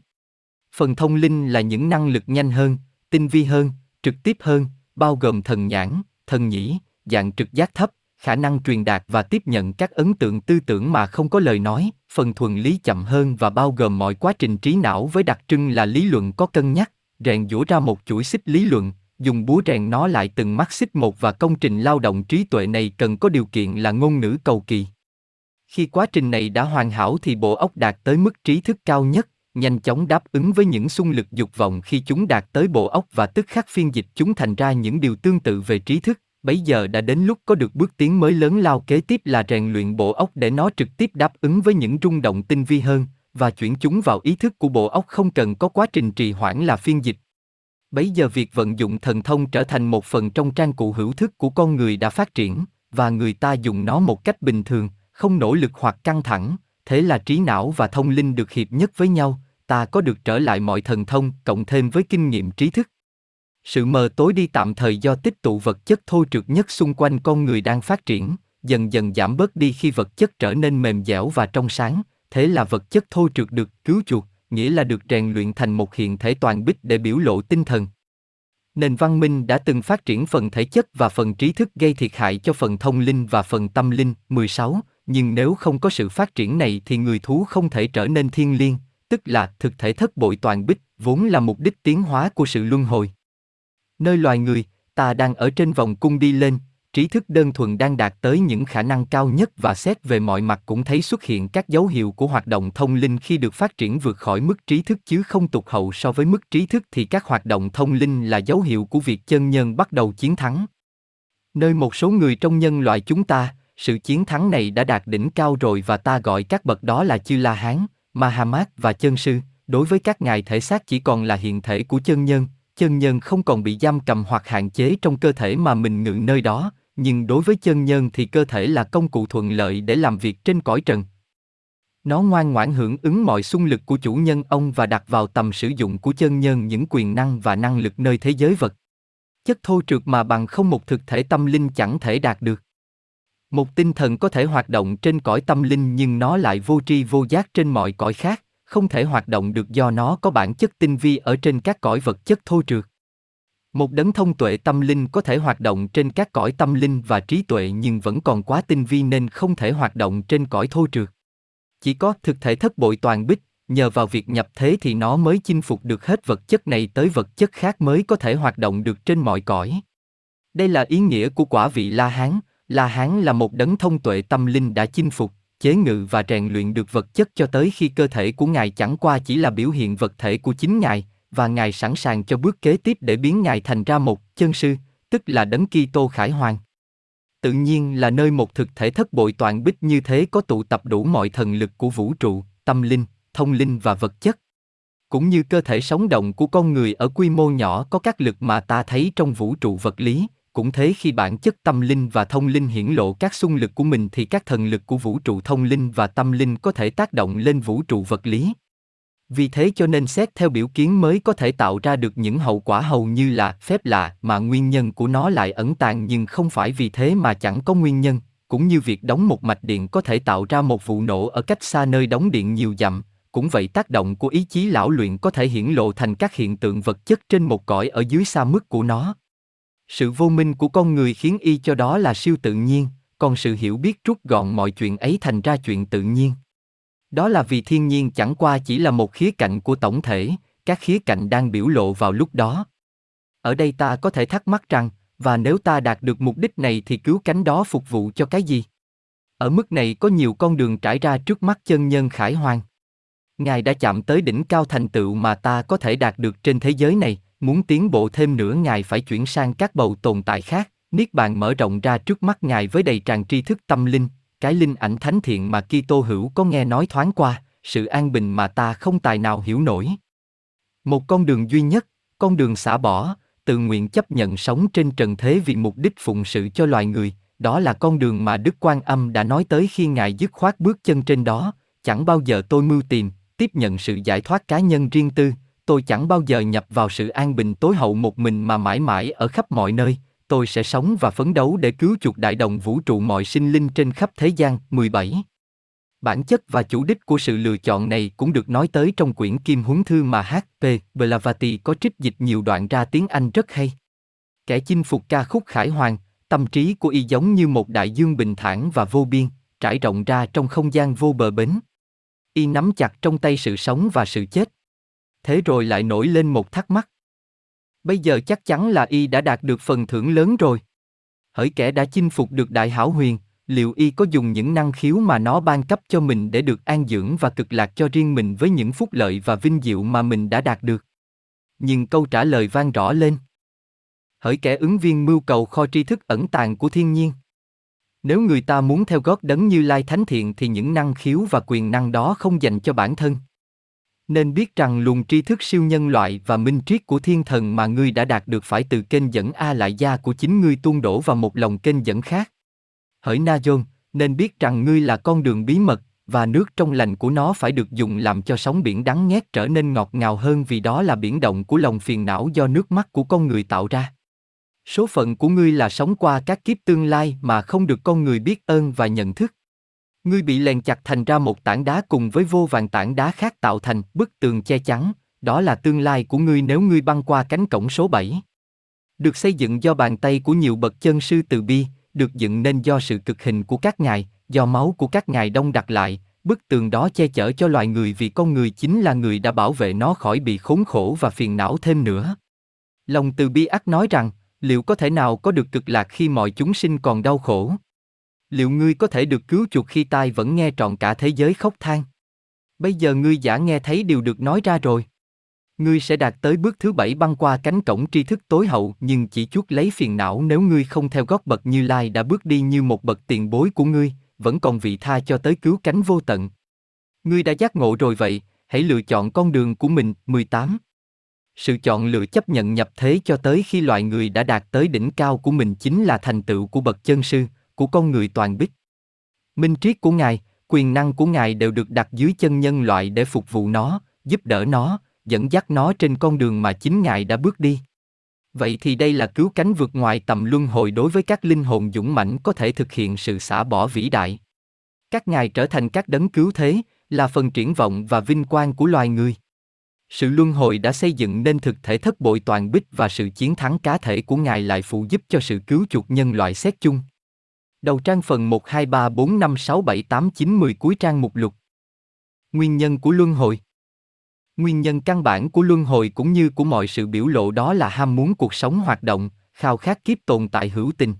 Phần thông linh là những năng lực nhanh hơn, tinh vi hơn, trực tiếp hơn, bao gồm thần nhãn, thần nhĩ, dạng trực giác thấp, khả năng truyền đạt và tiếp nhận các ấn tượng tư tưởng mà không có lời nói, phần thuần lý chậm hơn và bao gồm mọi quá trình trí não với đặc trưng là lý luận có cân nhắc, rèn giũa ra một chuỗi xích lý luận, dùng búa rèn nó lại từng mắt xích một, và công trình lao động trí tuệ này cần có điều kiện là ngôn ngữ cầu kỳ. Khi quá trình này đã hoàn hảo thì bộ óc đạt tới mức trí thức cao nhất, nhanh chóng đáp ứng với những xung lực dục vọng khi chúng đạt tới bộ óc và tức khắc phiên dịch chúng thành ra những điều tương tự về trí thức. Bấy giờ đã đến lúc có được bước tiến mới lớn lao kế tiếp là rèn luyện bộ óc để nó trực tiếp đáp ứng với những rung động tinh vi hơn và chuyển chúng vào ý thức của bộ óc không cần có quá trình trì hoãn là phiên dịch. Bấy giờ việc vận dụng thần thông trở thành một phần trong trang cụ hữu thức của con người đã phát triển và người ta dùng nó một cách bình thường, không nỗ lực hoặc căng thẳng, thế là trí não và thông linh được hiệp nhất với nhau, ta có được trở lại mọi thần thông cộng thêm với kinh nghiệm trí thức. Sự mờ tối đi tạm thời do tích tụ vật chất thô trượt nhất xung quanh con người đang phát triển, dần dần giảm bớt đi khi vật chất trở nên mềm dẻo và trong sáng, thế là vật chất thô trượt được cứu chuộc, nghĩa là được rèn luyện thành một hiện thể toàn bích để biểu lộ tinh thần. Nền văn minh đã từng phát triển phần thể chất và phần trí thức gây thiệt hại cho phần thông linh và phần tâm linh. 16. Nhưng nếu không có sự phát triển này thì người thú không thể trở nên thiên liêng, tức là thực thể thất bội toàn bích, vốn là mục đích tiến hóa của sự luân hồi. Nơi loài người, ta đang ở trên vòng cung đi lên, trí thức đơn thuần đang đạt tới những khả năng cao nhất và xét về mọi mặt cũng thấy xuất hiện các dấu hiệu của hoạt động thông linh khi được phát triển vượt khỏi mức trí thức chứ không tụt hậu so với mức trí thức thì các hoạt động thông linh là dấu hiệu của việc chân nhân bắt đầu chiến thắng. Nơi một số người trong nhân loại chúng ta, sự chiến thắng này đã đạt đỉnh cao rồi và ta gọi các bậc đó là Chư La Hán, Mahamat và Chân Sư, đối với các ngài thể xác chỉ còn là hiện thể của chân nhân. Chân nhân không còn bị giam cầm hoặc hạn chế trong cơ thể mà mình ngự nơi đó, nhưng đối với chân nhân thì cơ thể là công cụ thuận lợi để làm việc trên cõi trần. Nó ngoan ngoãn hưởng ứng mọi xung lực của chủ nhân ông và đặt vào tầm sử dụng của chân nhân những quyền năng và năng lực nơi thế giới vật. Chất thô trượt mà bằng không một thực thể tâm linh chẳng thể đạt được. Một tinh thần có thể hoạt động trên cõi tâm linh nhưng nó lại vô tri vô giác trên mọi cõi khác, không thể hoạt động được do nó có bản chất tinh vi ở trên các cõi vật chất thô trượt. Một đấng thông tuệ tâm linh có thể hoạt động trên các cõi tâm linh và trí tuệ nhưng vẫn còn quá tinh vi nên không thể hoạt động trên cõi thô trượt. Chỉ có thực thể thất bội toàn bích, nhờ vào việc nhập thế thì nó mới chinh phục được hết vật chất này tới vật chất khác mới có thể hoạt động được trên mọi cõi. Đây là ý nghĩa của quả vị La Hán. La Hán là một đấng thông tuệ tâm linh đã chinh phục, chế ngự và rèn luyện được vật chất cho tới khi cơ thể của Ngài chẳng qua chỉ là biểu hiện vật thể của chính Ngài, và Ngài sẵn sàng cho bước kế tiếp để biến Ngài thành ra một chân sư, tức là đấng Kitô Khải Hoàn. Tự nhiên là nơi một thực thể thất bội toàn bích như thế có tụ tập đủ mọi thần lực của vũ trụ, tâm linh, thông linh và vật chất. Cũng như cơ thể sống động của con người ở quy mô nhỏ có các lực mà ta thấy trong vũ trụ vật lý, cũng thế khi bản chất tâm linh và thông linh hiển lộ các xung lực của mình thì các thần lực của vũ trụ thông linh và tâm linh có thể tác động lên vũ trụ vật lý. Vì thế cho nên xét theo biểu kiến mới có thể tạo ra được những hậu quả hầu như là phép lạ mà nguyên nhân của nó lại ẩn tàng, nhưng không phải vì thế mà chẳng có nguyên nhân, cũng như việc đóng một mạch điện có thể tạo ra một vụ nổ ở cách xa nơi đóng điện nhiều dặm. Cũng vậy, tác động của ý chí lão luyện có thể hiển lộ thành các hiện tượng vật chất trên một cõi ở dưới xa mức của nó. Sự vô minh của con người khiến y cho đó là siêu tự nhiên, còn sự hiểu biết rút gọn mọi chuyện ấy thành ra chuyện tự nhiên. Đó là vì thiên nhiên chẳng qua chỉ là một khía cạnh của tổng thể, các khía cạnh đang biểu lộ vào lúc đó. Ở đây ta có thể thắc mắc rằng, và nếu ta đạt được mục đích này thì cứu cánh đó phục vụ cho cái gì? Ở mức này có nhiều con đường trải ra trước mắt chân nhân Khải Hoàn. Ngài đã chạm tới đỉnh cao thành tựu mà ta có thể đạt được trên thế giới này, muốn tiến bộ thêm nữa Ngài phải chuyển sang các bầu tồn tại khác, Niết Bàn mở rộng ra trước mắt Ngài với đầy tràn tri thức tâm linh, cái linh ảnh thánh thiện mà Kitô hữu có nghe nói thoáng qua, sự an bình mà ta không tài nào hiểu nổi. Một con đường duy nhất, con đường xả bỏ, tự nguyện chấp nhận sống trên trần thế vì mục đích phụng sự cho loài người, đó là con đường mà Đức Quan Âm đã nói tới khi Ngài dứt khoát bước chân trên đó, chẳng bao giờ tôi mưu tìm, tiếp nhận sự giải thoát cá nhân riêng tư, tôi chẳng bao giờ nhập vào sự an bình tối hậu một mình mà mãi mãi ở khắp mọi nơi, tôi sẽ sống và phấn đấu để cứu chuộc đại đồng vũ trụ mọi sinh linh trên khắp thế gian. 17. Bản chất và chủ đích của sự lựa chọn này cũng được nói tới trong quyển Kim Huấn Thư mà H.P. Blavati có trích dịch nhiều đoạn ra tiếng Anh rất hay. Kẻ chinh phục ca khúc Khải Hoàn, tâm trí của y giống như một đại dương bình thản và vô biên, trải rộng ra trong không gian vô bờ bến. Y nắm chặt trong tay sự sống và sự chết. Thế rồi lại nổi lên một thắc mắc. Bây giờ chắc chắn là y đã đạt được phần thưởng lớn rồi. Hỡi kẻ đã chinh phục được đại hảo huyền, liệu y có dùng những năng khiếu mà nó ban cấp cho mình để được an dưỡng và cực lạc cho riêng mình với những phúc lợi và vinh diệu mà mình đã đạt được? Nhưng câu trả lời vang rõ lên. Hỡi kẻ ứng viên mưu cầu kho tri thức ẩn tàng của thiên nhiên. Nếu người ta muốn theo gót đấng Như Lai thánh thiện thì những năng khiếu và quyền năng đó không dành cho bản thân. Nên biết rằng luồng tri thức siêu nhân loại và minh triết của thiên thần mà ngươi đã đạt được phải từ kênh dẫn A Lại Gia của chính ngươi tuôn đổ vào một lòng kênh dẫn khác. Hỡi Na Dôn, nên biết rằng ngươi là con đường bí mật, và nước trong lành của nó phải được dùng làm cho sóng biển đắng nghét trở nên ngọt ngào hơn, vì đó là biển động của lòng phiền não do nước mắt của con người tạo ra. Số phận của ngươi là sống qua các kiếp tương lai mà không được con người biết ơn và nhận thức. Ngươi bị lèn chặt thành ra một tảng đá cùng với vô vàn tảng đá khác tạo thành bức tường che chắn, đó là tương lai của ngươi nếu ngươi băng qua cánh cổng số 7. Được xây dựng do bàn tay của nhiều bậc chân sư từ bi, được dựng nên do sự cực hình của các ngài, do máu của các ngài đông đặc lại, bức tường đó che chở cho loài người vì con người chính là người đã bảo vệ nó khỏi bị khốn khổ và phiền não thêm nữa. Lòng từ bi ắt nói rằng, liệu có thể nào có được cực lạc khi mọi chúng sinh còn đau khổ? Liệu ngươi có thể được cứu chuộc khi tai vẫn nghe trọn cả thế giới khóc than? Bây giờ ngươi giả nghe thấy điều được nói ra rồi. Ngươi sẽ đạt tới bước thứ 7 băng qua cánh cổng tri thức tối hậu, nhưng chỉ chuốc lấy phiền não nếu ngươi không theo gót bậc Như Lai đã bước đi như một bậc tiền bối của ngươi, vẫn còn vị tha cho tới cứu cánh vô tận. Ngươi đã giác ngộ rồi vậy, hãy lựa chọn con đường của mình. 18. Sự chọn lựa chấp nhận nhập thế cho tới khi loài người đã đạt tới đỉnh cao của mình chính là thành tựu của bậc chân sư, của con người toàn bích. Minh triết của Ngài, quyền năng của Ngài đều được đặt dưới chân nhân loại để phục vụ nó, giúp đỡ nó, dẫn dắt nó trên con đường mà chính Ngài đã bước đi. Vậy thì đây là cứu cánh vượt ngoài tầm luân hồi đối với các linh hồn dũng mãnh có thể thực hiện sự xả bỏ vĩ đại. Các Ngài trở thành các đấng cứu thế, là phần triển vọng và vinh quang của loài người. Sự luân hồi đã xây dựng nên thực thể thất bội toàn bích, và sự chiến thắng cá thể của Ngài lại phụ giúp cho sự cứu chuộc nhân loại xét chung. Đầu trang phần 1, 2, 3, 4, 5, 6, 7, 8, 9, 10 cuối trang mục lục. Nguyên nhân của luân hồi. Nguyên nhân căn bản của luân hồi cũng như của mọi sự biểu lộ đó là ham muốn cuộc sống hoạt động, khao khát kiếp tồn tại hữu tình.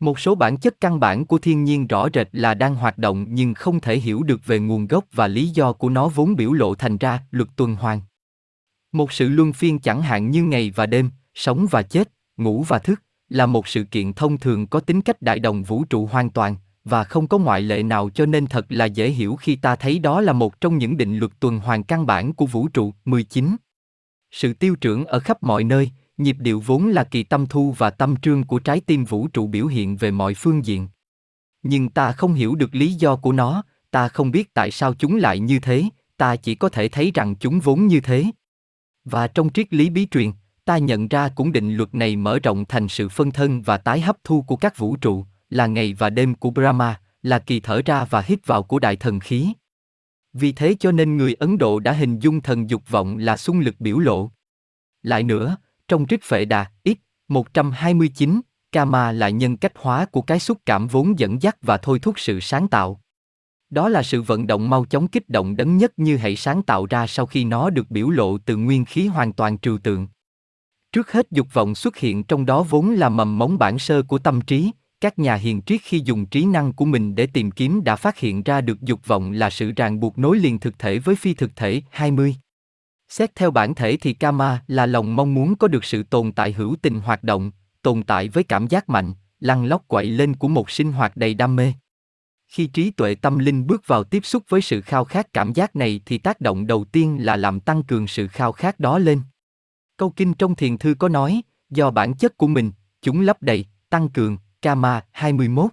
Một số bản chất căn bản của thiên nhiên rõ rệt là đang hoạt động nhưng không thể hiểu được về nguồn gốc và lý do của nó vốn biểu lộ thành ra luật tuần hoàn. Một sự luân phiên chẳng hạn như ngày và đêm, sống và chết, ngủ và thức, là một sự kiện thông thường có tính cách đại đồng vũ trụ hoàn toàn, và không có ngoại lệ nào, cho nên thật là dễ hiểu khi ta thấy đó là một trong những định luật tuần hoàn căn bản của vũ trụ. 19. Sự tiêu trưởng ở khắp mọi nơi, nhịp điệu vốn là kỳ tâm thu và tâm trương của trái tim vũ trụ biểu hiện về mọi phương diện. Nhưng ta không hiểu được lý do của nó, ta không biết tại sao chúng lại như thế, ta chỉ có thể thấy rằng chúng vốn như thế. Và trong triết lý bí truyền, ta nhận ra cũng định luật này mở rộng thành sự phân thân và tái hấp thu của các vũ trụ, là ngày và đêm của Brahma, là kỳ thở ra và hít vào của đại thần khí. Vì thế cho nên người Ấn Độ đã hình dung thần dục vọng là xung lực biểu lộ. Lại nữa, trong Trích Phệ Đà, X, 129, Kama là nhân cách hóa của cái xúc cảm vốn dẫn dắt và thôi thúc sự sáng tạo. Đó là sự vận động mau chóng kích động đấng nhất như hãy sáng tạo ra sau khi nó được biểu lộ từ nguyên khí hoàn toàn trừu tượng. Trước hết dục vọng xuất hiện trong đó vốn là mầm mống bản sơ của tâm trí. Các nhà hiền triết khi dùng trí năng của mình để tìm kiếm đã phát hiện ra được dục vọng là sự ràng buộc nối liền thực thể với phi thực thể. 20. Xét theo bản thể thì Kama là lòng mong muốn có được sự tồn tại hữu tình hoạt động, tồn tại với cảm giác mạnh, lăn lóc quậy lên của một sinh hoạt đầy đam mê. Khi trí tuệ tâm linh bước vào tiếp xúc với sự khao khát cảm giác này thì tác động đầu tiên là làm tăng cường sự khao khát đó lên. Câu kinh trong thiền thư có nói, do bản chất của mình, chúng lấp đầy, tăng cường, Kama. 21.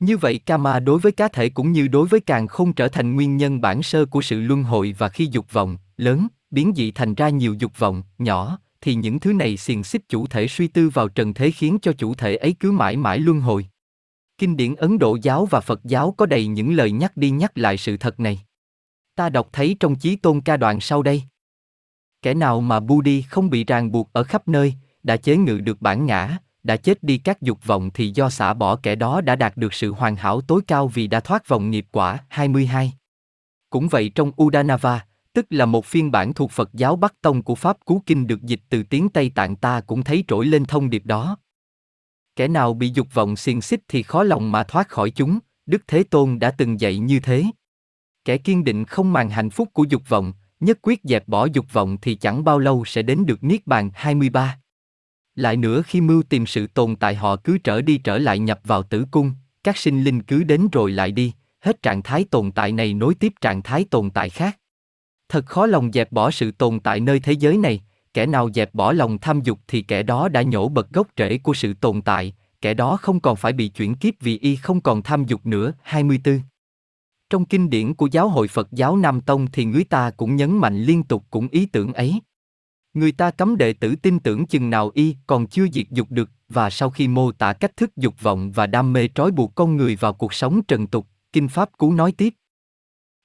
Như vậy Kama đối với cá thể cũng như đối với càn khôn trở thành nguyên nhân bản sơ của sự luân hồi, và khi dục vọng lớn biến dị thành ra nhiều dục vọng nhỏ, thì những thứ này xiềng xích chủ thể suy tư vào trần thế khiến cho chủ thể ấy cứ mãi mãi luân hồi. Kinh điển Ấn Độ giáo và Phật giáo có đầy những lời nhắc đi nhắc lại sự thật này. Ta đọc thấy trong Chí Tôn ca đoạn sau đây. Kẻ nào mà Buddhi không bị ràng buộc ở khắp nơi, đã chế ngự được bản ngã, đã chết đi các dục vọng thì do xả bỏ kẻ đó đã đạt được sự hoàn hảo tối cao vì đã thoát vòng nghiệp quả. 22. Cũng vậy trong Udanava, tức là một phiên bản thuộc Phật giáo Bắc Tông của Pháp Cú Kinh được dịch từ tiếng Tây Tạng, ta cũng thấy trỗi lên thông điệp đó. Kẻ nào bị dục vọng xiềng xích thì khó lòng mà thoát khỏi chúng, Đức Thế Tôn đã từng dạy như thế. Kẻ kiên định không màng hạnh phúc của dục vọng, nhất quyết dẹp bỏ dục vọng thì chẳng bao lâu sẽ đến được Niết Bàn. 23. Lại nữa, khi mưu tìm sự tồn tại họ cứ trở đi trở lại nhập vào tử cung, các sinh linh cứ đến rồi lại đi, hết trạng thái tồn tại này nối tiếp trạng thái tồn tại khác. Thật khó lòng dẹp bỏ sự tồn tại nơi thế giới này, kẻ nào dẹp bỏ lòng tham dục thì kẻ đó đã nhổ bật gốc rễ của sự tồn tại, kẻ đó không còn phải bị chuyển kiếp vì y không còn tham dục nữa. 24. Trong kinh điển của Giáo hội Phật giáo Nam Tông thì người ta cũng nhấn mạnh liên tục cũng ý tưởng ấy. Người ta cấm đệ tử tin tưởng chừng nào y còn chưa diệt dục được, và sau khi mô tả cách thức dục vọng và đam mê trói buộc con người vào cuộc sống trần tục, Kinh Pháp Cú nói tiếp.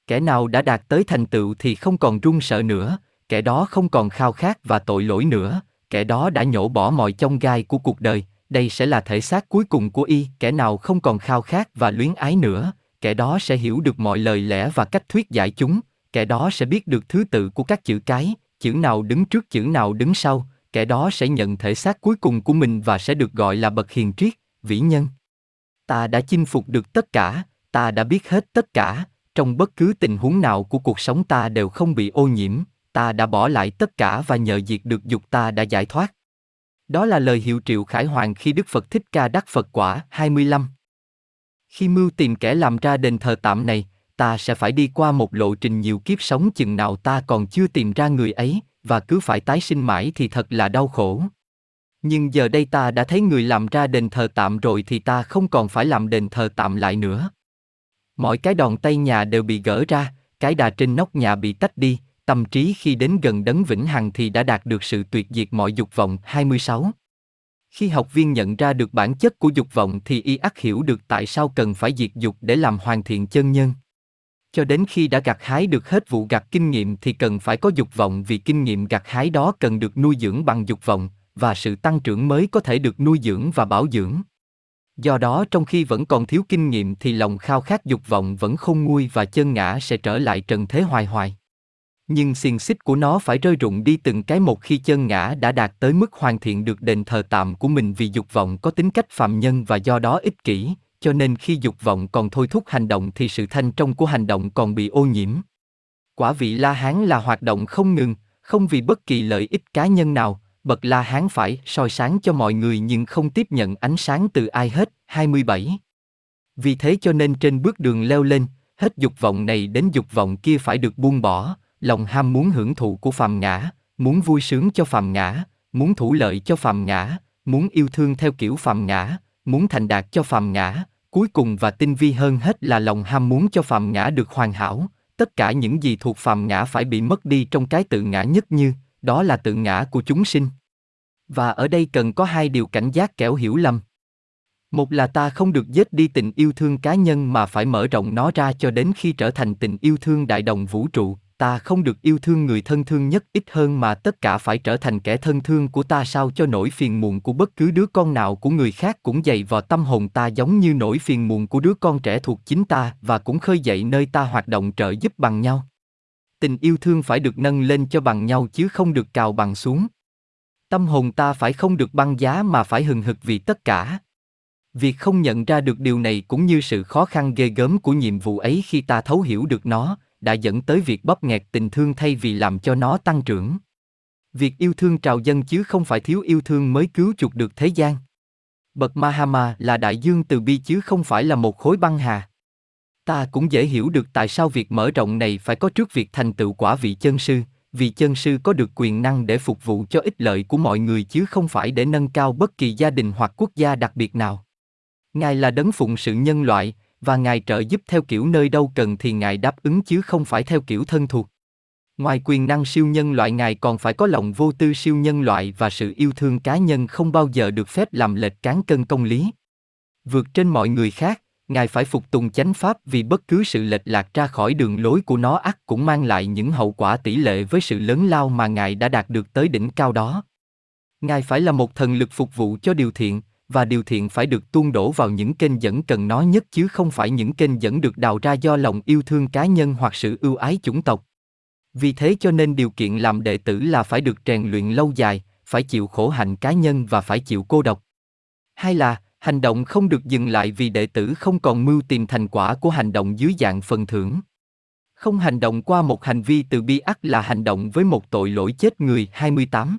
Kẻ nào đã đạt tới thành tựu thì không còn run sợ nữa, kẻ đó không còn khao khát và tội lỗi nữa, kẻ đó đã nhổ bỏ mọi chông gai của cuộc đời, đây sẽ là thể xác cuối cùng của y. Kẻ nào không còn khao khát và luyến ái nữa, kẻ đó sẽ hiểu được mọi lời lẽ và cách thuyết giải chúng, kẻ đó sẽ biết được thứ tự của các chữ cái, chữ nào đứng trước chữ nào đứng sau, kẻ đó sẽ nhận thể xác cuối cùng của mình và sẽ được gọi là bậc hiền triết, vĩ nhân. Ta đã chinh phục được tất cả, ta đã biết hết tất cả, trong bất cứ tình huống nào của cuộc sống ta đều không bị ô nhiễm, ta đã bỏ lại tất cả và nhờ diệt được dục ta đã giải thoát. Đó là lời hiệu triệu khải hoàn khi Đức Phật Thích Ca đắc Phật quả. 25. Khi mưu tìm kẻ làm ra đền thờ tạm này, ta sẽ phải đi qua một lộ trình nhiều kiếp sống chừng nào ta còn chưa tìm ra người ấy, và cứ phải tái sinh mãi thì thật là đau khổ. Nhưng giờ đây ta đã thấy người làm ra đền thờ tạm rồi thì ta không còn phải làm đền thờ tạm lại nữa. Mọi cái đòn tay nhà đều bị gỡ ra, cái đà trên nóc nhà bị tách đi, tâm trí khi đến gần đấng vĩnh hằng thì đã đạt được sự tuyệt diệt mọi dục vọng. 26. Khi học viên nhận ra được bản chất của dục vọng thì y ắt hiểu được tại sao cần phải diệt dục để làm hoàn thiện chân nhân. Cho đến khi đã gặt hái được hết vụ gặt kinh nghiệm thì cần phải có dục vọng, vì kinh nghiệm gặt hái đó cần được nuôi dưỡng bằng dục vọng, và sự tăng trưởng mới có thể được nuôi dưỡng và bảo dưỡng. Do đó, trong khi vẫn còn thiếu kinh nghiệm thì lòng khao khát dục vọng vẫn không nguôi và chân ngã sẽ trở lại trần thế hoài hoài. Nhưng xiềng xích của nó phải rơi rụng đi từng cái một khi chân ngã đã đạt tới mức hoàn thiện được đền thờ tạm của mình, vì dục vọng có tính cách phàm nhân và do đó ích kỷ, cho nên khi dục vọng còn thôi thúc hành động thì sự thanh trong của hành động còn bị ô nhiễm. Quả vị La Hán là hoạt động không ngừng, không vì bất kỳ lợi ích cá nhân nào. Bậc La Hán phải soi sáng cho mọi người nhưng không tiếp nhận ánh sáng từ ai hết. 27. Vì thế cho nên trên bước đường leo lên, hết dục vọng này đến dục vọng kia phải được buông bỏ, lòng ham muốn hưởng thụ của phàm ngã, muốn vui sướng cho phàm ngã, muốn thủ lợi cho phàm ngã, muốn yêu thương theo kiểu phàm ngã, muốn thành đạt cho phàm ngã, cuối cùng và tinh vi hơn hết là lòng ham muốn cho phàm ngã được hoàn hảo. Tất cả những gì thuộc phàm ngã phải bị mất đi trong cái tự ngã nhất như, đó là tự ngã của chúng sinh. Và ở đây cần có hai điều cảnh giác kẻo hiểu lầm. Một là ta không được dứt đi tình yêu thương cá nhân mà phải mở rộng nó ra cho đến khi trở thành tình yêu thương đại đồng vũ trụ. Ta không được yêu thương người thân thương nhất ít hơn mà tất cả phải trở thành kẻ thân thương của ta, sao cho nỗi phiền muộn của bất cứ đứa con nào của người khác cũng dày vào tâm hồn ta giống như nỗi phiền muộn của đứa con trẻ thuộc chính ta, và cũng khơi dậy nơi ta hoạt động trợ giúp bằng nhau. Tình yêu thương phải được nâng lên cho bằng nhau chứ không được cào bằng xuống. Tâm hồn ta phải không được băng giá mà phải hừng hực vì tất cả. Việc không nhận ra được điều này cũng như sự khó khăn ghê gớm của nhiệm vụ ấy khi ta thấu hiểu được nó, đã dẫn tới việc bóp nghẹt tình thương thay vì làm cho nó tăng trưởng. Việc yêu thương trào dâng chứ không phải thiếu yêu thương mới cứu chuộc được thế gian. Bậc Mahama là đại dương từ bi chứ không phải là một khối băng hà. Ta cũng dễ hiểu được tại sao việc mở rộng này phải có trước việc thành tựu quả vị chân sư, vì chân sư có được quyền năng để phục vụ cho ích lợi của mọi người chứ không phải để nâng cao bất kỳ gia đình hoặc quốc gia đặc biệt nào. Ngài là đấng phụng sự nhân loại, và Ngài trợ giúp theo kiểu nơi đâu cần thì Ngài đáp ứng chứ không phải theo kiểu thân thuộc. Ngoài quyền năng siêu nhân loại, Ngài còn phải có lòng vô tư siêu nhân loại và sự yêu thương cá nhân không bao giờ được phép làm lệch cán cân công lý. Vượt trên mọi người khác, Ngài phải phục tùng chánh pháp vì bất cứ sự lệch lạc ra khỏi đường lối của nó ắt cũng mang lại những hậu quả tỷ lệ với sự lớn lao mà Ngài đã đạt được tới đỉnh cao đó. Ngài phải là một thần lực phục vụ cho điều thiện, và điều thiện phải được tuôn đổ vào những kênh dẫn cần nó nhất chứ không phải những kênh dẫn được đào ra do lòng yêu thương cá nhân hoặc sự ưu ái chủng tộc. Vì thế cho nên điều kiện làm đệ tử là phải được rèn luyện lâu dài, phải chịu khổ hạnh cá nhân và phải chịu cô độc. Hai là hành động không được dừng lại vì đệ tử không còn mưu tìm thành quả của hành động dưới dạng phần thưởng. Không hành động qua một hành vi từ bi ắt là hành động với một tội lỗi chết người. 28.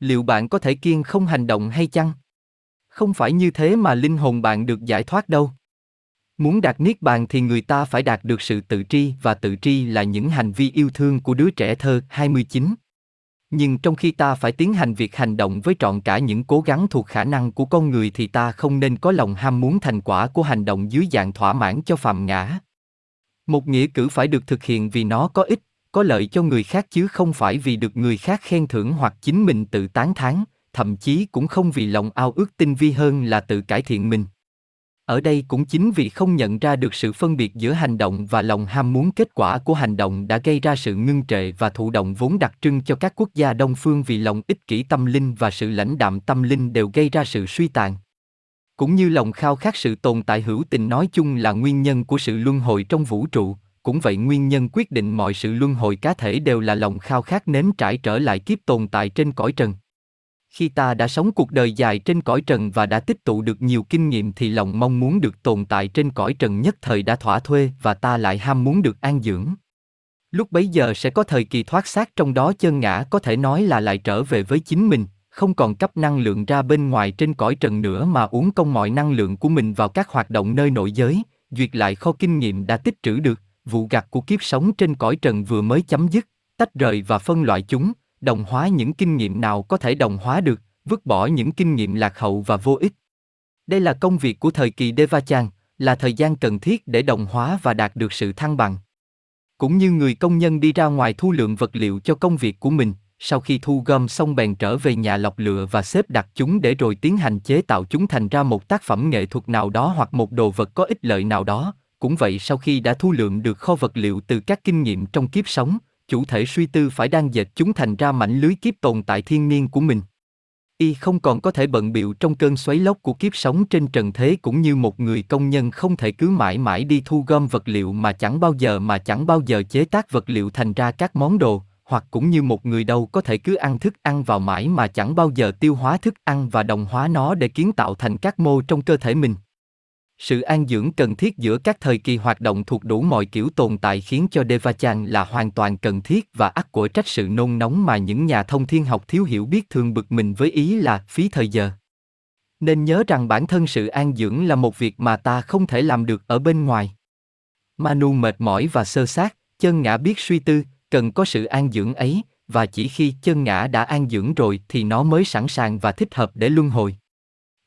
Liệu bạn có thể kiêng không hành động hay chăng? Không phải như thế mà linh hồn bạn được giải thoát đâu. Muốn đạt niết bàn thì người ta phải đạt được sự tự tri, và tự tri là những hành vi yêu thương của đứa trẻ thơ. 29. Nhưng trong khi ta phải tiến hành việc hành động với trọn cả những cố gắng thuộc khả năng của con người thì ta không nên có lòng ham muốn thành quả của hành động dưới dạng thỏa mãn cho phàm ngã. Một nghĩa cử phải được thực hiện vì nó có ích, có lợi cho người khác chứ không phải vì được người khác khen thưởng hoặc chính mình tự tán thán, thậm chí cũng không vì lòng ao ước tinh vi hơn là tự cải thiện mình. Ở đây cũng chính vì không nhận ra được sự phân biệt giữa hành động và lòng ham muốn kết quả của hành động đã gây ra sự ngưng trệ và thụ động vốn đặc trưng cho các quốc gia Đông phương, vì lòng ích kỷ tâm linh và sự lãnh đạm tâm linh đều gây ra sự suy tàn. Cũng như lòng khao khát sự tồn tại hữu tình nói chung là nguyên nhân của sự luân hồi trong vũ trụ, cũng vậy nguyên nhân quyết định mọi sự luân hồi cá thể đều là lòng khao khát nếm trải trở lại kiếp tồn tại trên cõi trần. Khi ta đã sống cuộc đời dài trên cõi trần và đã tích tụ được nhiều kinh nghiệm thì lòng mong muốn được tồn tại trên cõi trần nhất thời đã thỏa thuê và ta lại ham muốn được an dưỡng. Lúc bấy giờ sẽ có thời kỳ thoát xác, trong đó chân ngã có thể nói là lại trở về với chính mình, không còn cấp năng lượng ra bên ngoài trên cõi trần nữa mà uống công mọi năng lượng của mình vào các hoạt động nơi nội giới, duyệt lại kho kinh nghiệm đã tích trữ được, vụ gặt của kiếp sống trên cõi trần vừa mới chấm dứt, tách rời và phân loại chúng, đồng hóa những kinh nghiệm nào có thể đồng hóa được, vứt bỏ những kinh nghiệm lạc hậu và vô ích. Đây là công việc của thời kỳ Devachan, là thời gian cần thiết để đồng hóa và đạt được sự thăng bằng. Cũng như người công nhân đi ra ngoài thu lượm vật liệu cho công việc của mình, sau khi thu gom xong bèn trở về nhà lọc lựa và xếp đặt chúng để rồi tiến hành chế tạo chúng thành ra một tác phẩm nghệ thuật nào đó hoặc một đồ vật có ích lợi nào đó, Cũng vậy, sau khi đã thu lượm được kho vật liệu từ các kinh nghiệm trong kiếp sống, chủ thể suy tư phải đang dệt chúng thành ra mảnh lưới kiếp tồn tại thiên niên của mình. Y không còn có thể bận bịu trong cơn xoáy lốc của kiếp sống trên trần thế, cũng như một người công nhân không thể cứ mãi mãi đi thu gom vật liệu mà chẳng bao giờ chế tác vật liệu thành ra các món đồ, hoặc cũng như một người đâu có thể cứ ăn thức ăn vào mãi mà chẳng bao giờ tiêu hóa thức ăn và đồng hóa nó để kiến tạo thành các mô trong cơ thể mình. Sự an dưỡng cần thiết giữa các thời kỳ hoạt động thuộc đủ mọi kiểu tồn tại khiến cho Devachan là hoàn toàn cần thiết và ắt của trách sự nôn nóng mà những nhà thông thiên học thiếu hiểu biết thường bực mình với ý là phí thời giờ. Nên nhớ rằng bản thân sự an dưỡng là một việc mà ta không thể làm được ở bên ngoài. Manu mệt mỏi và sơ sát, chân ngã biết suy tư, cần có sự an dưỡng ấy, và chỉ khi chân ngã đã an dưỡng rồi thì nó mới sẵn sàng và thích hợp để luân hồi.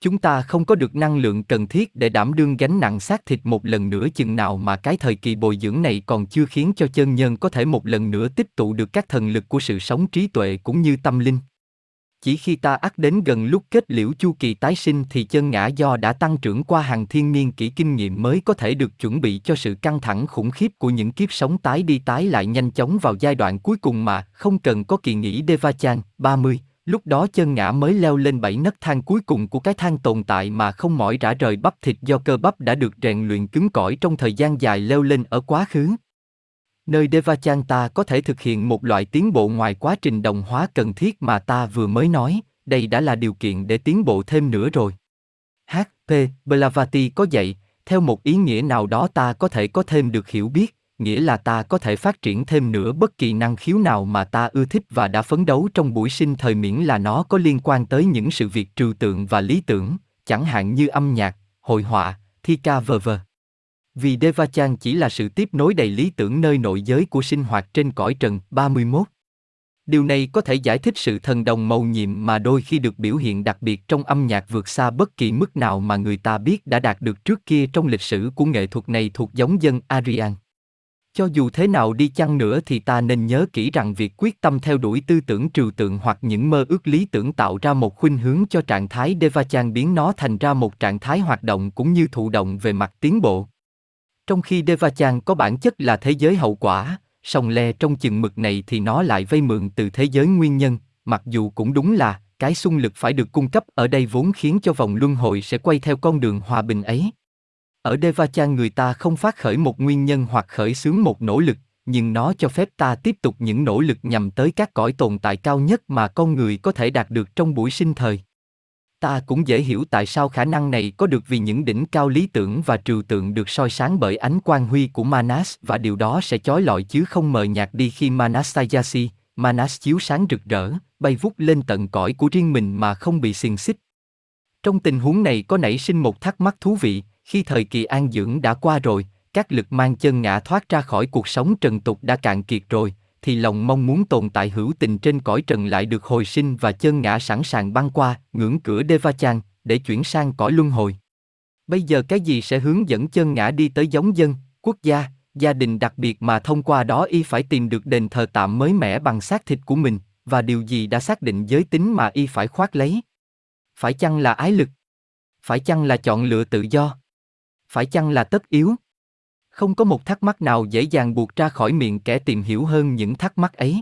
Chúng ta không có được năng lượng cần thiết để đảm đương gánh nặng xác thịt một lần nữa chừng nào mà cái thời kỳ bồi dưỡng này còn chưa khiến cho chân nhân có thể một lần nữa tích tụ được các thần lực của sự sống trí tuệ cũng như tâm linh. Chỉ khi ta ắt đến gần lúc kết liễu chu kỳ tái sinh thì chân ngã do đã tăng trưởng qua hàng thiên niên kỷ kinh nghiệm mới có thể được chuẩn bị cho sự căng thẳng khủng khiếp của những kiếp sống tái đi tái lại nhanh chóng vào giai đoạn cuối cùng mà không cần có kỳ nghỉ. Devachan 30. Lúc đó chân ngã mới leo lên 7 nấc thang cuối cùng của cái thang tồn tại mà không mỏi rã rời bắp thịt do cơ bắp đã được rèn luyện cứng cỏi trong thời gian dài leo lên ở quá khứ. Nơi Devachan ta có thể thực hiện một loại tiến bộ ngoài quá trình đồng hóa cần thiết mà ta vừa mới nói, đây đã là điều kiện để tiến bộ thêm nữa rồi. H.P. Blavati có dạy, theo một ý nghĩa nào đó ta có thể có thêm được hiểu biết, nghĩa là ta có thể phát triển thêm nữa bất kỳ năng khiếu nào mà ta ưa thích và đã phấn đấu trong buổi sinh thời miễn là nó có liên quan tới những sự việc trừu tượng và lý tưởng, chẳng hạn như âm nhạc, hội họa, thi ca v.v. Vì Devachan chỉ là sự tiếp nối đầy lý tưởng nơi nội giới của sinh hoạt trên cõi trần. 31. Điều này có thể giải thích sự thần đồng mầu nhiệm mà đôi khi được biểu hiện đặc biệt trong âm nhạc vượt xa bất kỳ mức nào mà người ta biết đã đạt được trước kia trong lịch sử của nghệ thuật này thuộc giống dân Aryan. Cho dù thế nào đi chăng nữa thì ta nên nhớ kỹ rằng việc quyết tâm theo đuổi tư tưởng trừu tượng hoặc những mơ ước lý tưởng tạo ra một khuynh hướng cho trạng thái Devachan, biến nó thành ra một trạng thái hoạt động cũng như thụ động về mặt tiến bộ. Trong khi Devachan có bản chất là thế giới hậu quả, song le trong chừng mực này thì nó lại vay mượn từ thế giới nguyên nhân, mặc dù cũng đúng là cái xung lực phải được cung cấp ở đây vốn khiến cho vòng luân hồi sẽ quay theo con đường hòa bình ấy. Ở Devachan người ta không phát khởi một nguyên nhân hoặc khởi xướng một nỗ lực, nhưng nó cho phép ta tiếp tục những nỗ lực nhằm tới các cõi tồn tại cao nhất mà con người có thể đạt được trong buổi sinh thời. Ta cũng dễ hiểu tại sao khả năng này có được vì những đỉnh cao lý tưởng và trừu tượng được soi sáng bởi ánh quang huy của Manas, và điều đó sẽ chói lọi chứ không mờ nhạt đi khi Manastayasi, Manas chiếu sáng rực rỡ, bay vút lên tận cõi của riêng mình mà không bị xiềng xích. Trong tình huống này có nảy sinh một thắc mắc thú vị. Khi thời kỳ an dưỡng đã qua rồi, các lực mang chân ngã thoát ra khỏi cuộc sống trần tục đã cạn kiệt rồi, thì lòng mong muốn tồn tại hữu tình trên cõi trần lại được hồi sinh và chân ngã sẵn sàng băng qua ngưỡng cửa Devachan để chuyển sang cõi luân hồi. Bây giờ cái gì sẽ hướng dẫn chân ngã đi tới giống dân, quốc gia, gia đình đặc biệt mà thông qua đó y phải tìm được đền thờ tạm mới mẻ bằng xác thịt của mình, và điều gì đã xác định giới tính mà y phải khoác lấy? Phải chăng là ái lực? Phải chăng là chọn lựa tự do? Phải chăng là tất yếu? Không có một thắc mắc nào dễ dàng buộc ra khỏi miệng kẻ tìm hiểu hơn những thắc mắc ấy.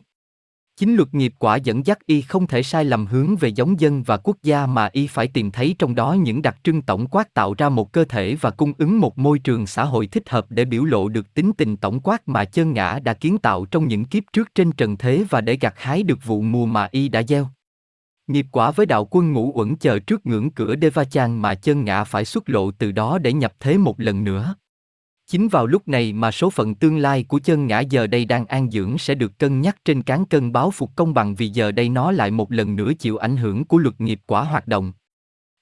Chính luật nghiệp quả dẫn dắt y không thể sai lầm hướng về giống dân và quốc gia mà y phải tìm thấy trong đó những đặc trưng tổng quát tạo ra một cơ thể và cung ứng một môi trường xã hội thích hợp để biểu lộ được tính tình tổng quát mà chân ngã đã kiến tạo trong những kiếp trước trên trần thế và để gặt hái được vụ mùa mà y đã gieo. Nghiệp quả với đạo quân ngũ uẩn chờ trước ngưỡng cửa Devachan mà chân ngã phải xuất lộ từ đó để nhập thế một lần nữa. Chính vào lúc này mà số phận tương lai của chân ngã giờ đây đang an dưỡng sẽ được cân nhắc trên cán cân báo phục công bằng, vì giờ đây nó lại một lần nữa chịu ảnh hưởng của luật nghiệp quả hoạt động.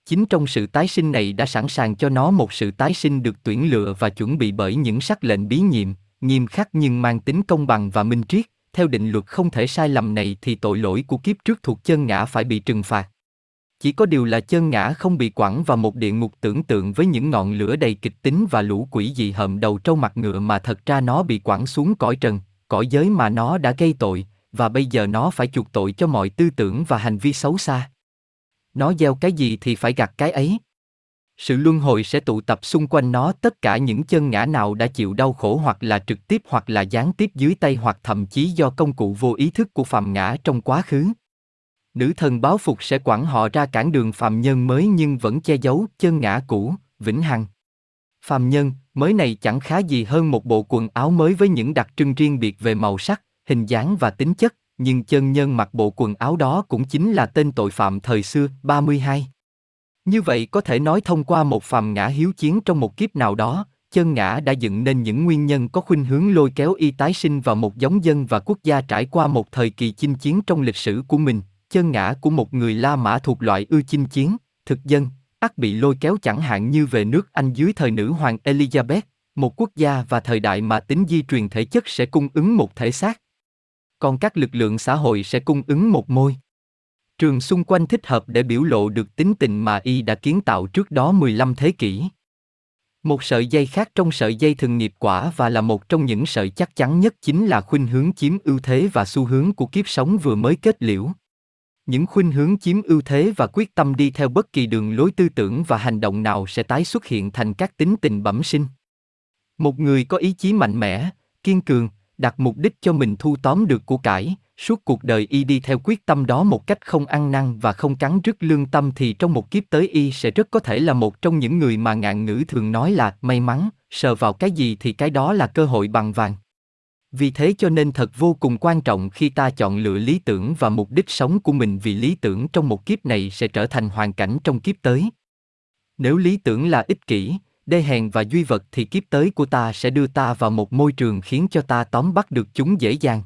Chính trong sự tái sinh này đã sẵn sàng cho nó một sự tái sinh được tuyển lựa và chuẩn bị bởi những sắc lệnh bí nhiệm, nghiêm khắc nhưng mang tính công bằng và minh triết. Theo định luật không thể sai lầm này thì tội lỗi của kiếp trước thuộc chân ngã phải bị trừng phạt. Chỉ có điều là chân ngã không bị quẳng vào một địa ngục tưởng tượng với những ngọn lửa đầy kịch tính và lũ quỷ dị hợm đầu trâu mặt ngựa, mà thật ra nó bị quẳng xuống cõi trần, cõi giới mà nó đã gây tội, và bây giờ nó phải chuộc tội cho mọi tư tưởng và hành vi xấu xa. Nó gieo cái gì thì phải gặt cái ấy. Sự luân hồi sẽ tụ tập xung quanh nó tất cả những chân ngã nào đã chịu đau khổ, hoặc là trực tiếp hoặc là gián tiếp dưới tay hoặc thậm chí do công cụ vô ý thức của phàm ngã trong quá khứ. Nữ thần báo phục sẽ quản họ ra cản đường phàm nhân mới nhưng vẫn che giấu chân ngã cũ, vĩnh hằng. Phàm nhân mới này chẳng khá gì hơn một bộ quần áo mới với những đặc trưng riêng biệt về màu sắc, hình dáng và tính chất, nhưng chân nhân mặc bộ quần áo đó cũng chính là tên tội phạm thời xưa. 32. Như vậy có thể nói thông qua một phàm ngã hiếu chiến trong một kiếp nào đó, chân ngã đã dựng nên những nguyên nhân có khuynh hướng lôi kéo y tái sinh vào một giống dân và quốc gia trải qua một thời kỳ chinh chiến trong lịch sử của mình. Chân ngã của một người La Mã thuộc loại ưa chinh chiến, thực dân, ắt bị lôi kéo chẳng hạn như về nước Anh dưới thời nữ hoàng Elizabeth, một quốc gia và thời đại mà tính di truyền thể chất sẽ cung ứng một thể xác, còn các lực lượng xã hội sẽ cung ứng một môi trường xung quanh thích hợp để biểu lộ được tính tình mà y đã kiến tạo trước đó 15 thế kỷ. Một sợi dây khác trong sợi dây thường nghiệp quả và là một trong những sợi chắc chắn nhất chính là khuynh hướng chiếm ưu thế và xu hướng của kiếp sống vừa mới kết liễu. Những khuynh hướng chiếm ưu thế và quyết tâm đi theo bất kỳ đường lối tư tưởng và hành động nào sẽ tái xuất hiện thành các tính tình bẩm sinh. Một người có ý chí mạnh mẽ, kiên cường, đặt mục đích cho mình thu tóm được của cải, suốt cuộc đời y đi theo quyết tâm đó một cách không ăn năn và không cắn rứt lương tâm thì trong một kiếp tới y sẽ rất có thể là một trong những người mà ngạn ngữ thường nói là may mắn, sờ vào cái gì thì cái đó là cơ hội bằng vàng. Vì thế cho nên thật vô cùng quan trọng khi ta chọn lựa lý tưởng và mục đích sống của mình, vì lý tưởng trong một kiếp này sẽ trở thành hoàn cảnh trong kiếp tới. Nếu lý tưởng là ích kỷ, đê hèn và duy vật thì kiếp tới của ta sẽ đưa ta vào một môi trường khiến cho ta tóm bắt được chúng dễ dàng.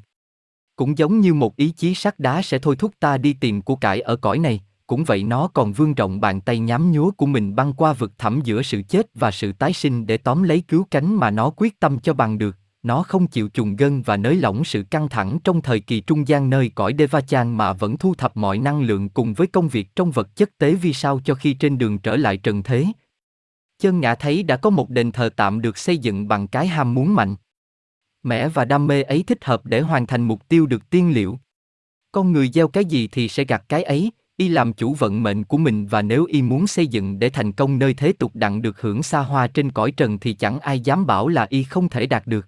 Cũng giống như một ý chí sắt đá sẽ thôi thúc ta đi tìm của cải ở cõi này, cũng vậy nó còn vươn rộng bàn tay nhám nhúa của mình băng qua vực thẳm giữa sự chết và sự tái sinh để tóm lấy cứu cánh mà nó quyết tâm cho bằng được. Nó không chịu chùn gân và nới lỏng sự căng thẳng trong thời kỳ trung gian nơi cõi Devachan mà vẫn thu thập mọi năng lượng cùng với công việc trong vật chất tế vi sao cho khi trên đường trở lại trần thế. Chân ngã thấy đã có một đền thờ tạm được xây dựng bằng cái ham muốn mạnh mẽ và đam mê ấy thích hợp để hoàn thành mục tiêu được tiên liệu. Con người gieo cái gì thì sẽ gặt cái ấy, y làm chủ vận mệnh của mình và nếu y muốn xây dựng để thành công nơi thế tục đặng được hưởng xa hoa trên cõi trần thì chẳng ai dám bảo là y không thể đạt được.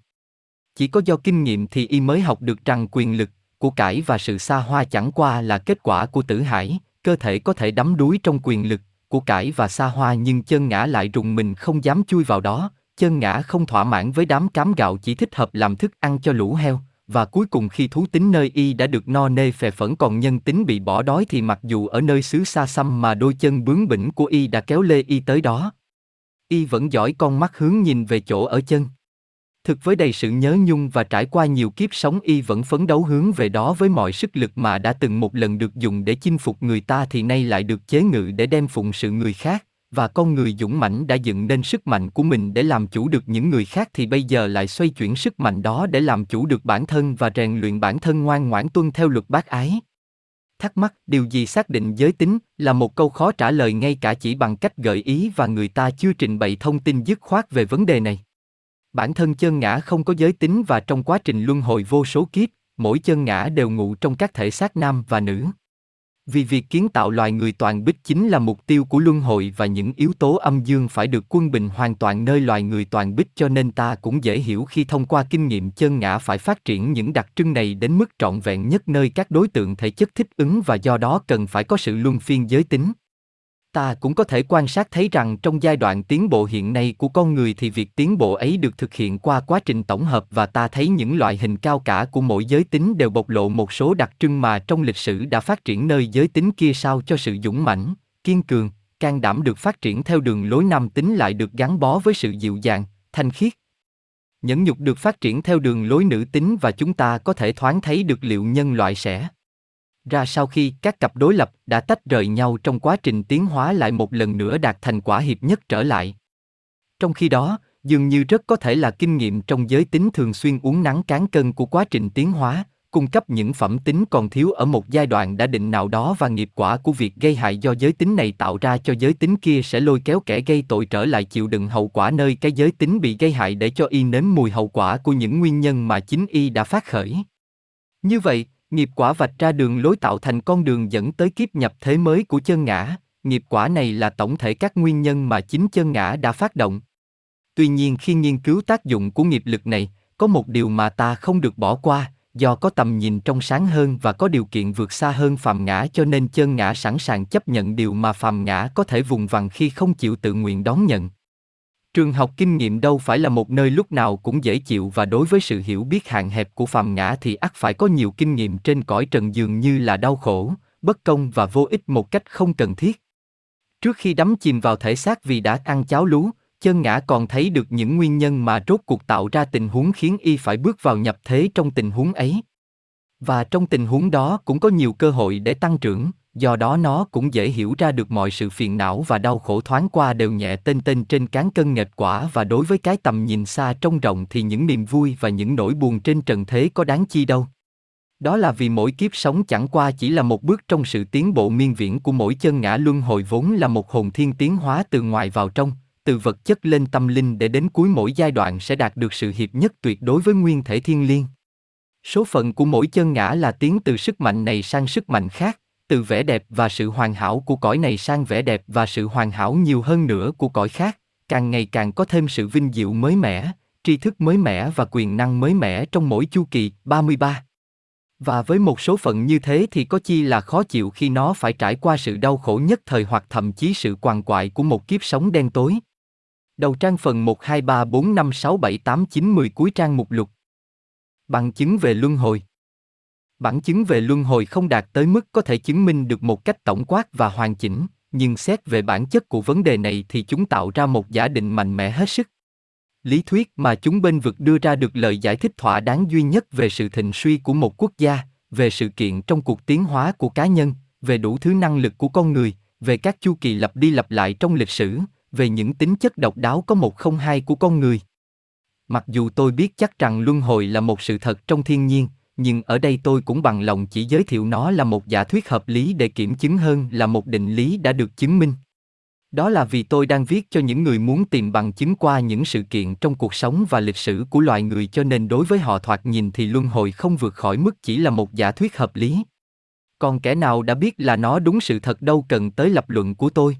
Chỉ có do kinh nghiệm thì y mới học được rằng quyền lực, của cải và sự xa hoa chẳng qua là kết quả của tử hải, cơ thể có thể đắm đuối trong quyền lực, của cải và xa hoa nhưng chân ngã lại rùng mình không dám chui vào đó, chân ngã không thỏa mãn với đám cám gạo chỉ thích hợp làm thức ăn cho lũ heo, và cuối cùng khi thú tính nơi y đã được no nê phè phẫn còn nhân tính bị bỏ đói thì mặc dù ở nơi xứ xa xăm mà đôi chân bướng bỉnh của y đã kéo lê y tới đó, y vẫn dõi con mắt hướng nhìn về chỗ ở chân. Thực với đầy sự nhớ nhung và trải qua nhiều kiếp sống y vẫn phấn đấu hướng về đó với mọi sức lực mà đã từng một lần được dùng để chinh phục người ta thì nay lại được chế ngự để đem phụng sự người khác, và con người dũng mãnh đã dựng nên sức mạnh của mình để làm chủ được những người khác thì bây giờ lại xoay chuyển sức mạnh đó để làm chủ được bản thân và rèn luyện bản thân ngoan ngoãn tuân theo luật bác ái. Thắc mắc điều gì xác định giới tính là một câu khó trả lời ngay cả chỉ bằng cách gợi ý và người ta chưa trình bày thông tin dứt khoát về vấn đề này. Bản thân chân ngã không có giới tính và trong quá trình luân hồi vô số kiếp, mỗi chân ngã đều ngụ trong các thể xác nam và nữ. Vì việc kiến tạo loài người toàn bích chính là mục tiêu của luân hồi và những yếu tố âm dương phải được quân bình hoàn toàn nơi loài người toàn bích cho nên ta cũng dễ hiểu khi thông qua kinh nghiệm chân ngã phải phát triển những đặc trưng này đến mức trọn vẹn nhất nơi các đối tượng thể chất thích ứng và do đó cần phải có sự luân phiên giới tính. Ta cũng có thể quan sát thấy rằng trong giai đoạn tiến bộ hiện nay của con người thì việc tiến bộ ấy được thực hiện qua quá trình tổng hợp và ta thấy những loại hình cao cả của mỗi giới tính đều bộc lộ một số đặc trưng mà trong lịch sử đã phát triển nơi giới tính kia sao cho sự dũng mãnh, kiên cường, can đảm được phát triển theo đường lối nam tính lại được gắn bó với sự dịu dàng, thanh khiết. Nhẫn nhục được phát triển theo đường lối nữ tính và chúng ta có thể thoáng thấy được liệu nhân loại sẽ ra sau khi các cặp đối lập đã tách rời nhau trong quá trình tiến hóa lại một lần nữa đạt thành quả hiệp nhất trở lại. Trong khi đó, dường như rất có thể là kinh nghiệm trong giới tính thường xuyên uốn nắn cán cân của quá trình tiến hóa, cung cấp những phẩm tính còn thiếu ở một giai đoạn đã định nào đó và nghiệp quả của việc gây hại do giới tính này tạo ra cho giới tính kia sẽ lôi kéo kẻ gây tội trở lại chịu đựng hậu quả nơi cái giới tính bị gây hại để cho y nếm mùi hậu quả của những nguyên nhân mà chính y đã phát khởi. Như vậy, nghiệp quả vạch ra đường lối tạo thành con đường dẫn tới kiếp nhập thế mới của chân ngã, nghiệp quả này là tổng thể các nguyên nhân mà chính chân ngã đã phát động. Tuy nhiên khi nghiên cứu tác dụng của nghiệp lực này, có một điều mà ta không được bỏ qua, do có tầm nhìn trong sáng hơn và có điều kiện vượt xa hơn phàm ngã cho nên chân ngã sẵn sàng chấp nhận điều mà phàm ngã có thể vùng vằng khi không chịu tự nguyện đón nhận. Trường học kinh nghiệm đâu phải là một nơi lúc nào cũng dễ chịu và đối với sự hiểu biết hạn hẹp của phàm ngã thì ắt phải có nhiều kinh nghiệm trên cõi trần dường như là đau khổ, bất công và vô ích một cách không cần thiết. Trước khi đắm chìm vào thể xác vì đã ăn cháo lú, chân ngã còn thấy được những nguyên nhân mà rốt cuộc tạo ra tình huống khiến y phải bước vào nhập thế trong tình huống ấy. Và trong tình huống đó cũng có nhiều cơ hội để tăng trưởng, do đó nó cũng dễ hiểu ra được mọi sự phiền não và đau khổ thoáng qua đều nhẹ tênh tênh trên cán cân nghịch quả, và đối với cái tầm nhìn xa trông rộng thì những niềm vui và những nỗi buồn trên trần thế có đáng chi đâu. Đó là vì mỗi kiếp sống chẳng qua chỉ là một bước trong sự tiến bộ miên viễn của mỗi chân ngã luân hồi vốn là một hồn thiên tiến hóa từ ngoài vào trong, từ vật chất lên tâm linh để đến cuối mỗi giai đoạn sẽ đạt được sự hiệp nhất tuyệt đối với nguyên thể thiên liêng. Số phận của mỗi chân ngã là tiến từ sức mạnh này sang sức mạnh khác, từ vẻ đẹp và sự hoàn hảo của cõi này sang vẻ đẹp và sự hoàn hảo nhiều hơn nữa của cõi khác, càng ngày càng có thêm sự vinh diệu mới mẻ, tri thức mới mẻ và quyền năng mới mẻ trong mỗi chu kỳ. 33. Và với một số phận như thế thì có chi là khó chịu khi nó phải trải qua sự đau khổ nhất thời hoặc thậm chí sự quằn quại của một kiếp sống đen tối. Đầu trang phần 1, 2, 3, 4, 5, 6, 7, 8, 9, 10 cuối trang mục lục. Bằng chứng về luân hồi. Bằng chứng về luân hồi không đạt tới mức có thể chứng minh được một cách tổng quát và hoàn chỉnh, nhưng xét về bản chất của vấn đề này thì chúng tạo ra một giả định mạnh mẽ hết sức. Lý thuyết mà chúng bên vực đưa ra được lời giải thích thỏa đáng duy nhất về sự thịnh suy của một quốc gia, về sự kiện trong cuộc tiến hóa của cá nhân, về đủ thứ năng lực của con người, về các chu kỳ lặp đi lặp lại trong lịch sử, về những tính chất độc đáo có một không hai của con người. Mặc dù tôi biết chắc rằng luân hồi là một sự thật trong thiên nhiên, nhưng ở đây tôi cũng bằng lòng chỉ giới thiệu nó là một giả thuyết hợp lý để kiểm chứng hơn là một định lý đã được chứng minh. Đó là vì tôi đang viết cho những người muốn tìm bằng chứng qua những sự kiện trong cuộc sống và lịch sử của loài người, cho nên đối với họ thoạt nhìn thì luân hồi không vượt khỏi mức chỉ là một giả thuyết hợp lý. Còn kẻ nào đã biết là nó đúng sự thật đâu cần tới lập luận của tôi.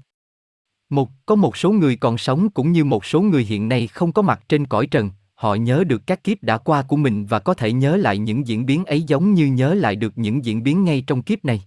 Một, có một số người còn sống cũng như một số người hiện nay không có mặt trên cõi trần, họ nhớ được các kiếp đã qua của mình và có thể nhớ lại những diễn biến ấy giống như nhớ lại được những diễn biến ngay trong kiếp này.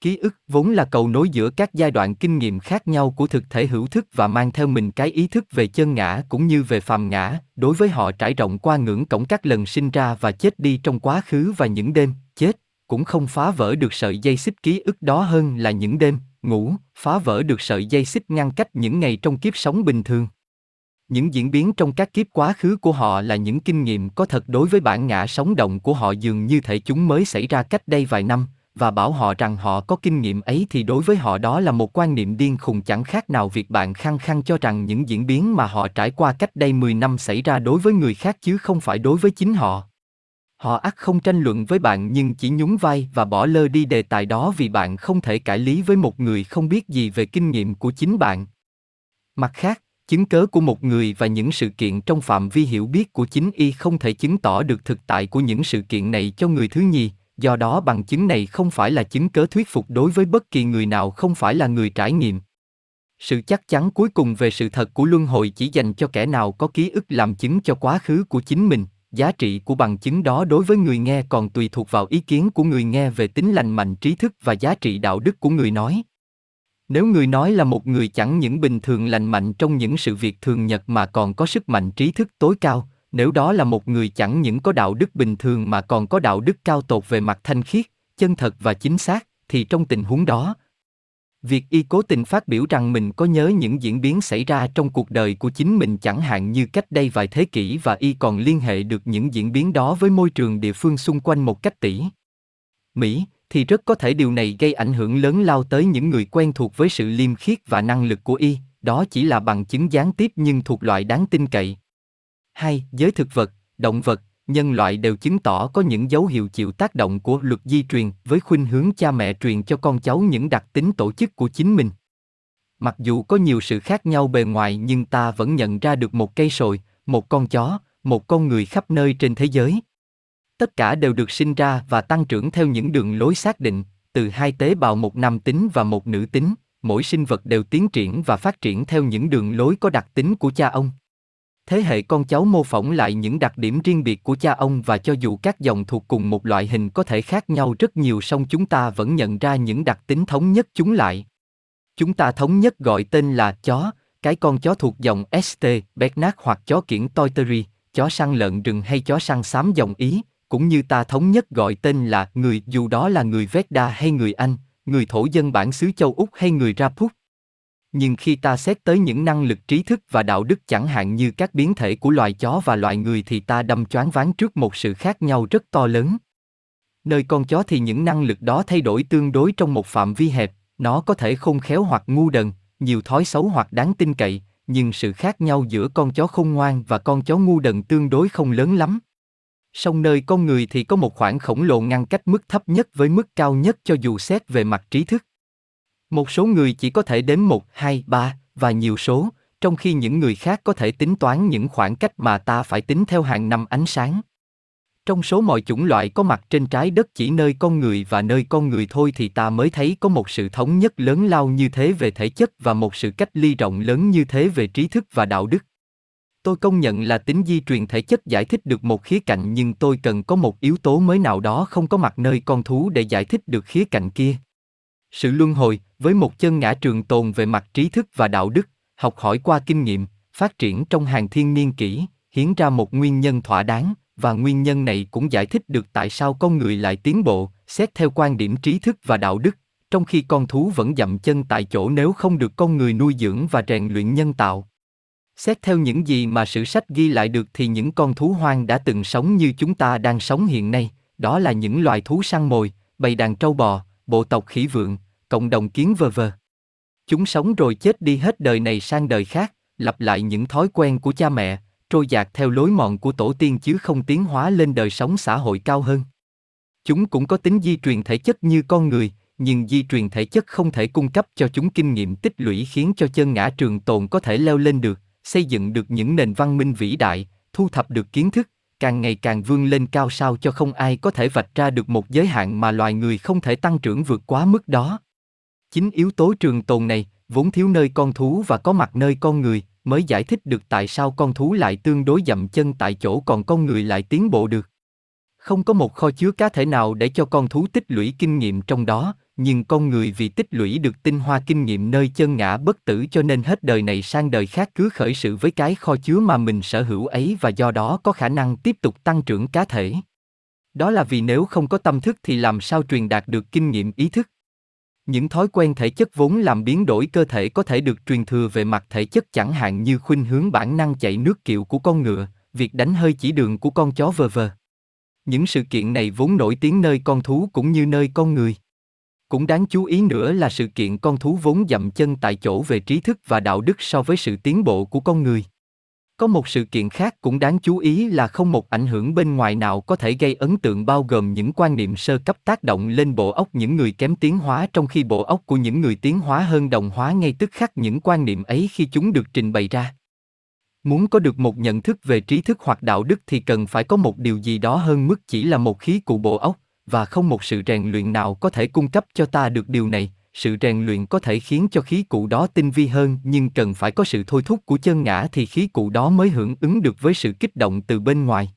Ký ức vốn là cầu nối giữa các giai đoạn kinh nghiệm khác nhau của thực thể hữu thức và mang theo mình cái ý thức về chân ngã cũng như về phàm ngã, đối với họ trải rộng qua ngưỡng cổng các lần sinh ra và chết đi trong quá khứ, và những đêm chết cũng không phá vỡ được sợi dây xích ký ức đó hơn là những đêm ngủ phá vỡ được sợi dây xích ngăn cách những ngày trong kiếp sống bình thường. Những diễn biến trong các kiếp quá khứ của họ là những kinh nghiệm có thật đối với bản ngã sống động của họ, dường như thể chúng mới xảy ra cách đây vài năm, và bảo họ rằng họ có kinh nghiệm ấy thì đối với họ đó là một quan niệm điên khùng, chẳng khác nào việc bạn khăng khăng cho rằng những diễn biến mà họ trải qua cách đây 10 năm xảy ra đối với người khác chứ không phải đối với chính họ. Họ ắt không tranh luận với bạn nhưng chỉ nhún vai và bỏ lơ đi đề tài đó vì bạn không thể cãi lý với một người không biết gì về kinh nghiệm của chính bạn. Mặt khác, chứng cớ của một người và những sự kiện trong phạm vi hiểu biết của chính y không thể chứng tỏ được thực tại của những sự kiện này cho người thứ nhì, do đó bằng chứng này không phải là chứng cớ thuyết phục đối với bất kỳ người nào không phải là người trải nghiệm. Sự chắc chắn cuối cùng về sự thật của luân hồi chỉ dành cho kẻ nào có ký ức làm chứng cho quá khứ của chính mình. Giá trị của bằng chứng đó đối với người nghe còn tùy thuộc vào ý kiến của người nghe về tính lành mạnh trí thức và giá trị đạo đức của người nói. Nếu người nói là một người chẳng những bình thường lành mạnh trong những sự việc thường nhật mà còn có sức mạnh trí thức tối cao, nếu đó là một người chẳng những có đạo đức bình thường mà còn có đạo đức cao tột về mặt thanh khiết, chân thật và chính xác, thì trong tình huống đó, việc y cố tình phát biểu rằng mình có nhớ những diễn biến xảy ra trong cuộc đời của chính mình chẳng hạn như cách đây vài thế kỷ và y còn liên hệ được những diễn biến đó với môi trường địa phương xung quanh một cách tỉ mỉ, thì rất có thể điều này gây ảnh hưởng lớn lao tới những người quen thuộc với sự liêm khiết và năng lực của y, đó chỉ là bằng chứng gián tiếp nhưng thuộc loại đáng tin cậy. 2. Giới thực vật, động vật, nhân loại đều chứng tỏ có những dấu hiệu chịu tác động của luật di truyền với khuynh hướng cha mẹ truyền cho con cháu những đặc tính tổ chức của chính mình. Mặc dù có nhiều sự khác nhau bề ngoài nhưng ta vẫn nhận ra được một cây sồi, một con chó, một con người khắp nơi trên thế giới. Tất cả đều được sinh ra và tăng trưởng theo những đường lối xác định, từ hai tế bào một nam tính và một nữ tính, mỗi sinh vật đều tiến triển và phát triển theo những đường lối có đặc tính của cha ông. Thế hệ con cháu mô phỏng lại những đặc điểm riêng biệt của cha ông, và cho dù các dòng thuộc cùng một loại hình có thể khác nhau rất nhiều, song chúng ta vẫn nhận ra những đặc tính thống nhất chúng lại. Chúng ta thống nhất gọi tên là chó, cái con chó thuộc dòng St. Bernard hoặc chó kiểng Toiteri, chó săn lợn rừng hay chó săn xám dòng Ý, cũng như ta thống nhất gọi tên là người, dù đó là người Veda hay người Anh, người thổ dân bản xứ châu Úc hay người Raput. Nhưng khi ta xét tới những năng lực trí thức và đạo đức, chẳng hạn như các biến thể của loài chó và loài người, thì ta đâm choáng váng trước một sự khác nhau rất to lớn. Nơi con chó thì những năng lực đó thay đổi tương đối trong một phạm vi hẹp, nó có thể khôn khéo hoặc ngu đần, nhiều thói xấu hoặc đáng tin cậy, nhưng sự khác nhau giữa con chó khôn ngoan và con chó ngu đần tương đối không lớn lắm. Song nơi con người thì có một khoảng khổng lồ ngăn cách mức thấp nhất với mức cao nhất cho dù xét về mặt trí thức. Một số người chỉ có thể đếm 1, 2, 3 và nhiều số, trong khi những người khác có thể tính toán những khoảng cách mà ta phải tính theo hàng năm ánh sáng. Trong số mọi chủng loại có mặt trên trái đất, chỉ nơi con người và nơi con người thôi thì ta mới thấy có một sự thống nhất lớn lao như thế về thể chất và một sự cách ly rộng lớn như thế về trí thức và đạo đức. Tôi công nhận là tính di truyền thể chất giải thích được một khía cạnh, nhưng tôi cần có một yếu tố mới nào đó không có mặt nơi con thú để giải thích được khía cạnh kia. Sự luân hồi, với một chân ngã trường tồn về mặt trí thức và đạo đức, học hỏi qua kinh nghiệm, phát triển trong hàng thiên niên kỷ, hiến ra một nguyên nhân thỏa đáng, và nguyên nhân này cũng giải thích được tại sao con người lại tiến bộ, xét theo quan điểm trí thức và đạo đức, trong khi con thú vẫn dậm chân tại chỗ nếu không được con người nuôi dưỡng và rèn luyện nhân tạo. Xét theo những gì mà sử sách ghi lại được thì những con thú hoang đã từng sống như chúng ta đang sống hiện nay, đó là những loài thú săn mồi, bầy đàn trâu bò, bộ tộc khỉ vượn, cộng đồng kiến vờ. Chúng sống rồi chết đi hết đời này sang đời khác, lặp lại những thói quen của cha mẹ, trôi dạt theo lối mòn của tổ tiên chứ không tiến hóa lên đời sống xã hội cao hơn. Chúng cũng có tính di truyền thể chất như con người, nhưng di truyền thể chất không thể cung cấp cho chúng kinh nghiệm tích lũy khiến cho chân ngã trường tồn có thể leo lên được, xây dựng được những nền văn minh vĩ đại, thu thập được kiến thức, càng ngày càng vươn lên cao sao cho không ai có thể vạch ra được một giới hạn mà loài người không thể tăng trưởng vượt quá mức đó. Chính yếu tố trường tồn này, vốn thiếu nơi con thú và có mặt nơi con người, mới giải thích được tại sao con thú lại tương đối dậm chân tại chỗ còn con người lại tiến bộ được. Không có một kho chứa cá thể nào để cho con thú tích lũy kinh nghiệm trong đó, nhưng con người vì tích lũy được tinh hoa kinh nghiệm nơi chân ngã bất tử cho nên hết đời này sang đời khác cứ khởi sự với cái kho chứa mà mình sở hữu ấy, và do đó có khả năng tiếp tục tăng trưởng cá thể. Đó là vì nếu không có tâm thức thì làm sao truyền đạt được kinh nghiệm ý thức. Những thói quen thể chất vốn làm biến đổi cơ thể có thể được truyền thừa về mặt thể chất, chẳng hạn như khuynh hướng bản năng chạy nước kiệu của con ngựa, việc đánh hơi chỉ đường của con chó vờ. Những sự kiện này vốn nổi tiếng nơi con thú cũng như nơi con người. Cũng đáng chú ý nữa là sự kiện con thú vốn dậm chân tại chỗ về trí thức và đạo đức so với sự tiến bộ của con người. Có một sự kiện khác cũng đáng chú ý là không một ảnh hưởng bên ngoài nào có thể gây ấn tượng, bao gồm những quan niệm sơ cấp tác động lên bộ óc những người kém tiến hóa, trong khi bộ óc của những người tiến hóa hơn đồng hóa ngay tức khắc những quan niệm ấy khi chúng được trình bày ra. Muốn có được một nhận thức về trí thức hoặc đạo đức thì cần phải có một điều gì đó hơn mức chỉ là một khí cụ bộ óc, và không một sự rèn luyện nào có thể cung cấp cho ta được điều này. Sự rèn luyện có thể khiến cho khí cụ đó tinh vi hơn, nhưng cần phải có sự thôi thúc của chân ngã thì khí cụ đó mới hưởng ứng được với sự kích động từ bên ngoài.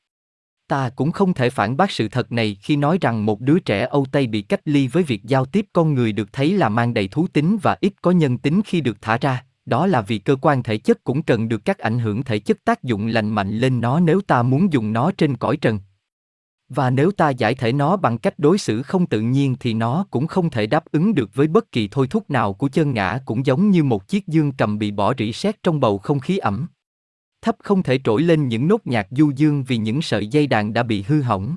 Ta cũng không thể phản bác sự thật này khi nói rằng một đứa trẻ Âu Tây bị cách ly với việc giao tiếp con người được thấy là mang đầy thú tính và ít có nhân tính khi được thả ra. Đó là vì cơ quan thể chất cũng cần được các ảnh hưởng thể chất tác dụng lành mạnh lên nó nếu ta muốn dùng nó trên cõi trần. Và nếu ta giải thể nó bằng cách đối xử không tự nhiên thì nó cũng không thể đáp ứng được với bất kỳ thôi thúc nào của chân ngã, cũng giống như một chiếc dương cầm bị bỏ rỉ sét trong bầu không khí ẩm. Thấp không thể trỗi lên những nốt nhạc du dương vì những sợi dây đàn đã bị hư hỏng.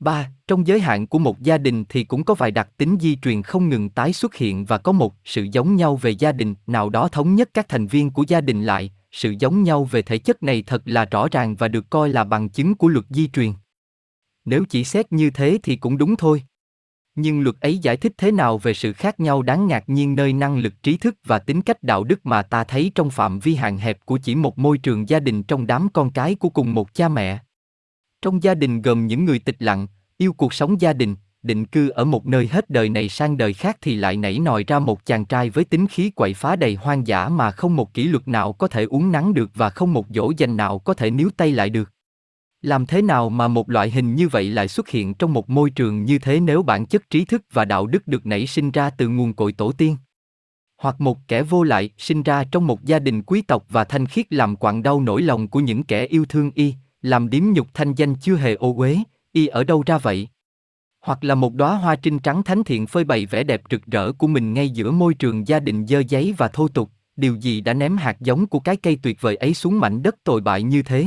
3. Trong giới hạn của một gia đình thì cũng có vài đặc tính di truyền không ngừng tái xuất hiện, và có một sự giống nhau về gia đình nào đó thống nhất các thành viên của gia đình lại. Sự giống nhau về thể chất này thật là rõ ràng và được coi là bằng chứng của luật di truyền. Nếu chỉ xét như thế thì cũng đúng thôi. Nhưng luật ấy giải thích thế nào về sự khác nhau đáng ngạc nhiên nơi năng lực trí thức và tính cách đạo đức mà ta thấy trong phạm vi hạn hẹp của chỉ một môi trường gia đình trong đám con cái của cùng một cha mẹ? Trong gia đình gồm những người tịch lặng, yêu cuộc sống gia đình, định cư ở một nơi hết đời này sang đời khác thì lại nảy nòi ra một chàng trai với tính khí quậy phá đầy hoang dã mà không một kỷ luật nào có thể uốn nắn được và không một dỗ dành nào có thể níu tay lại được. Làm thế nào mà một loại hình như vậy lại xuất hiện trong một môi trường như thế nếu bản chất trí thức và đạo đức được nảy sinh ra từ nguồn cội tổ tiên? Hoặc một kẻ vô lại sinh ra trong một gia đình quý tộc và thanh khiết làm quặn đau nỗi lòng của những kẻ yêu thương y, làm điếm nhục thanh danh chưa hề ô uế, y ở đâu ra vậy? Hoặc là một đóa hoa trinh trắng thánh thiện phơi bày vẻ đẹp rực rỡ của mình ngay giữa môi trường gia đình dơ giấy và thô tục, điều gì đã ném hạt giống của cái cây tuyệt vời ấy xuống mảnh đất tồi bại như thế?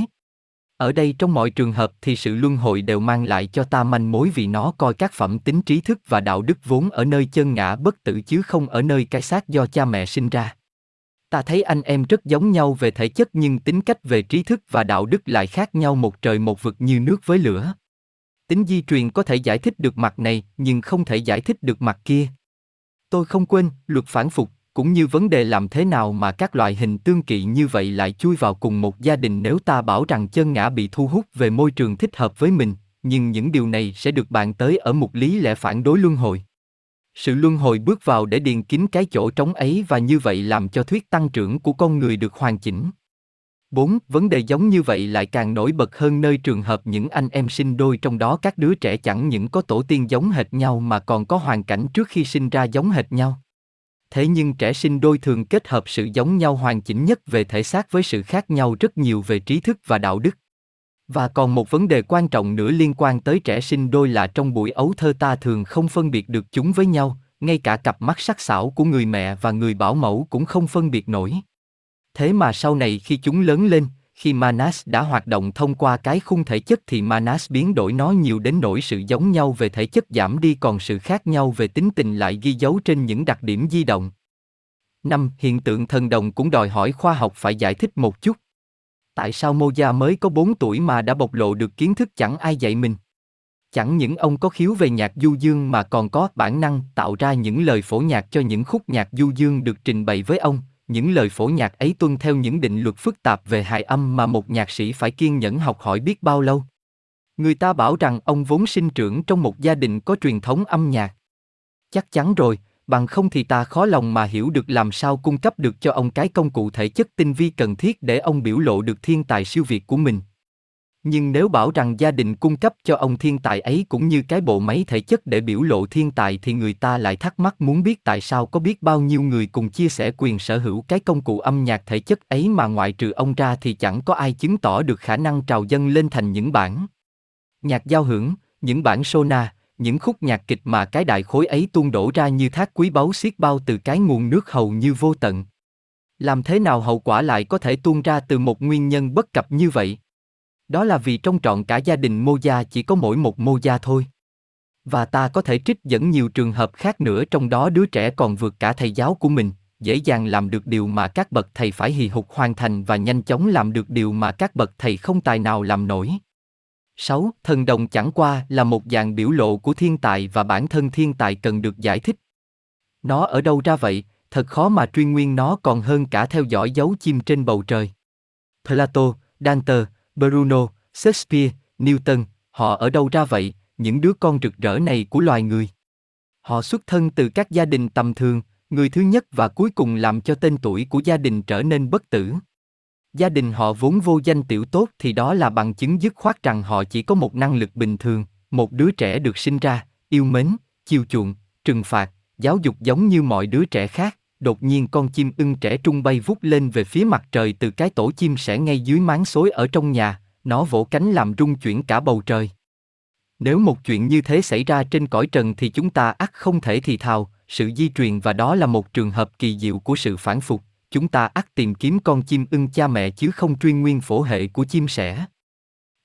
Ở đây trong mọi trường hợp thì sự luân hồi đều mang lại cho ta manh mối vì nó coi các phẩm tính trí thức và đạo đức vốn ở nơi chân ngã bất tử chứ không ở nơi cái xác do cha mẹ sinh ra. Ta thấy anh em rất giống nhau về thể chất nhưng tính cách về trí thức và đạo đức lại khác nhau một trời một vực như nước với lửa. Tính di truyền có thể giải thích được mặt này nhưng không thể giải thích được mặt kia. Tôi không quên luật phản phục cũng như vấn đề làm thế nào mà các loại hình tương kỵ như vậy lại chui vào cùng một gia đình nếu ta bảo rằng chân ngã bị thu hút về môi trường thích hợp với mình, nhưng những điều này sẽ được bàn tới ở mục lý lẽ phản đối luân hồi. Sự luân hồi bước vào để điền kín cái chỗ trống ấy và như vậy làm cho thuyết tăng trưởng của con người được hoàn chỉnh. 4. Vấn đề giống như vậy lại càng nổi bật hơn nơi trường hợp những anh em sinh đôi, trong đó các đứa trẻ chẳng những có tổ tiên giống hệt nhau mà còn có hoàn cảnh trước khi sinh ra giống hệt nhau. Thế nhưng trẻ sinh đôi thường kết hợp sự giống nhau hoàn chỉnh nhất về thể xác với sự khác nhau rất nhiều về trí thức và đạo đức. Và còn một vấn đề quan trọng nữa liên quan tới trẻ sinh đôi là trong buổi ấu thơ ta thường không phân biệt được chúng với nhau, ngay cả cặp mắt sắc sảo của người mẹ và người bảo mẫu cũng không phân biệt nổi. Thế mà sau này khi chúng lớn lên, khi Manas đã hoạt động thông qua cái khung thể chất thì Manas biến đổi nó nhiều đến nỗi sự giống nhau về thể chất giảm đi còn sự khác nhau về tính tình lại ghi dấu trên những đặc điểm di động. 5. Hiện tượng thần đồng cũng đòi hỏi khoa học phải giải thích một chút. Tại sao Moza mới có 4 tuổi mà đã bộc lộ được kiến thức chẳng ai dạy mình? Chẳng những ông có khiếu về nhạc du dương mà còn có bản năng tạo ra những lời phổ nhạc cho những khúc nhạc du dương được trình bày với ông. Những lời phổ nhạc ấy tuân theo những định luật phức tạp về hài âm mà một nhạc sĩ phải kiên nhẫn học hỏi biết bao lâu. Người ta bảo rằng ông vốn sinh trưởng trong một gia đình có truyền thống âm nhạc. Chắc chắn rồi, bằng không thì ta khó lòng mà hiểu được làm sao cung cấp được cho ông cái công cụ thể chất tinh vi cần thiết để ông biểu lộ được thiên tài siêu việt của mình. Nhưng nếu bảo rằng gia đình cung cấp cho ông thiên tài ấy cũng như cái bộ máy thể chất để biểu lộ thiên tài thì người ta lại thắc mắc muốn biết tại sao có biết bao nhiêu người cùng chia sẻ quyền sở hữu cái công cụ âm nhạc thể chất ấy mà ngoại trừ ông ra thì chẳng có ai chứng tỏ được khả năng trào dâng lên thành những bản nhạc giao hưởng, những bản sona, những khúc nhạc kịch mà cái đại khối ấy tuôn đổ ra như thác quý báu xiết bao từ cái nguồn nước hầu như vô tận. Làm thế nào hậu quả lại có thể tuôn ra từ một nguyên nhân bất cập như vậy? Đó là vì trong trọn cả gia đình Moza chỉ có mỗi một Moza thôi. Và ta có thể trích dẫn nhiều trường hợp khác nữa, trong đó đứa trẻ còn vượt cả thầy giáo của mình, dễ dàng làm được điều mà các bậc thầy phải hì hục hoàn thành và nhanh chóng làm được điều mà các bậc thầy không tài nào làm nổi. 6. Thần đồng chẳng qua là một dạng biểu lộ của thiên tài và bản thân thiên tài cần được giải thích. Nó ở đâu ra vậy? Thật khó mà truy nguyên nó còn hơn cả theo dõi dấu chim trên bầu trời. Plato, Dante, Bruno, Shakespeare, Newton, họ ở đâu ra vậy, những đứa con rực rỡ này của loài người? Họ xuất thân từ các gia đình tầm thường, người thứ nhất và cuối cùng làm cho tên tuổi của gia đình trở nên bất tử. Gia đình họ vốn vô danh tiểu tốt thì đó là bằng chứng dứt khoát rằng họ chỉ có một năng lực bình thường, một đứa trẻ được sinh ra, yêu mến, chiều chuộng, trừng phạt, giáo dục giống như mọi đứa trẻ khác. Đột nhiên con chim ưng trẻ trung bay vút lên về phía mặt trời từ cái tổ chim sẻ ngay dưới máng xối ở trong nhà, nó vỗ cánh làm rung chuyển cả bầu trời. Nếu một chuyện như thế xảy ra trên cõi trần thì chúng ta ắt không thể thì thào, sự di truyền và đó là một trường hợp kỳ diệu của sự phản phục, chúng ta ắt tìm kiếm con chim ưng cha mẹ chứ không truy nguyên phổ hệ của chim sẻ.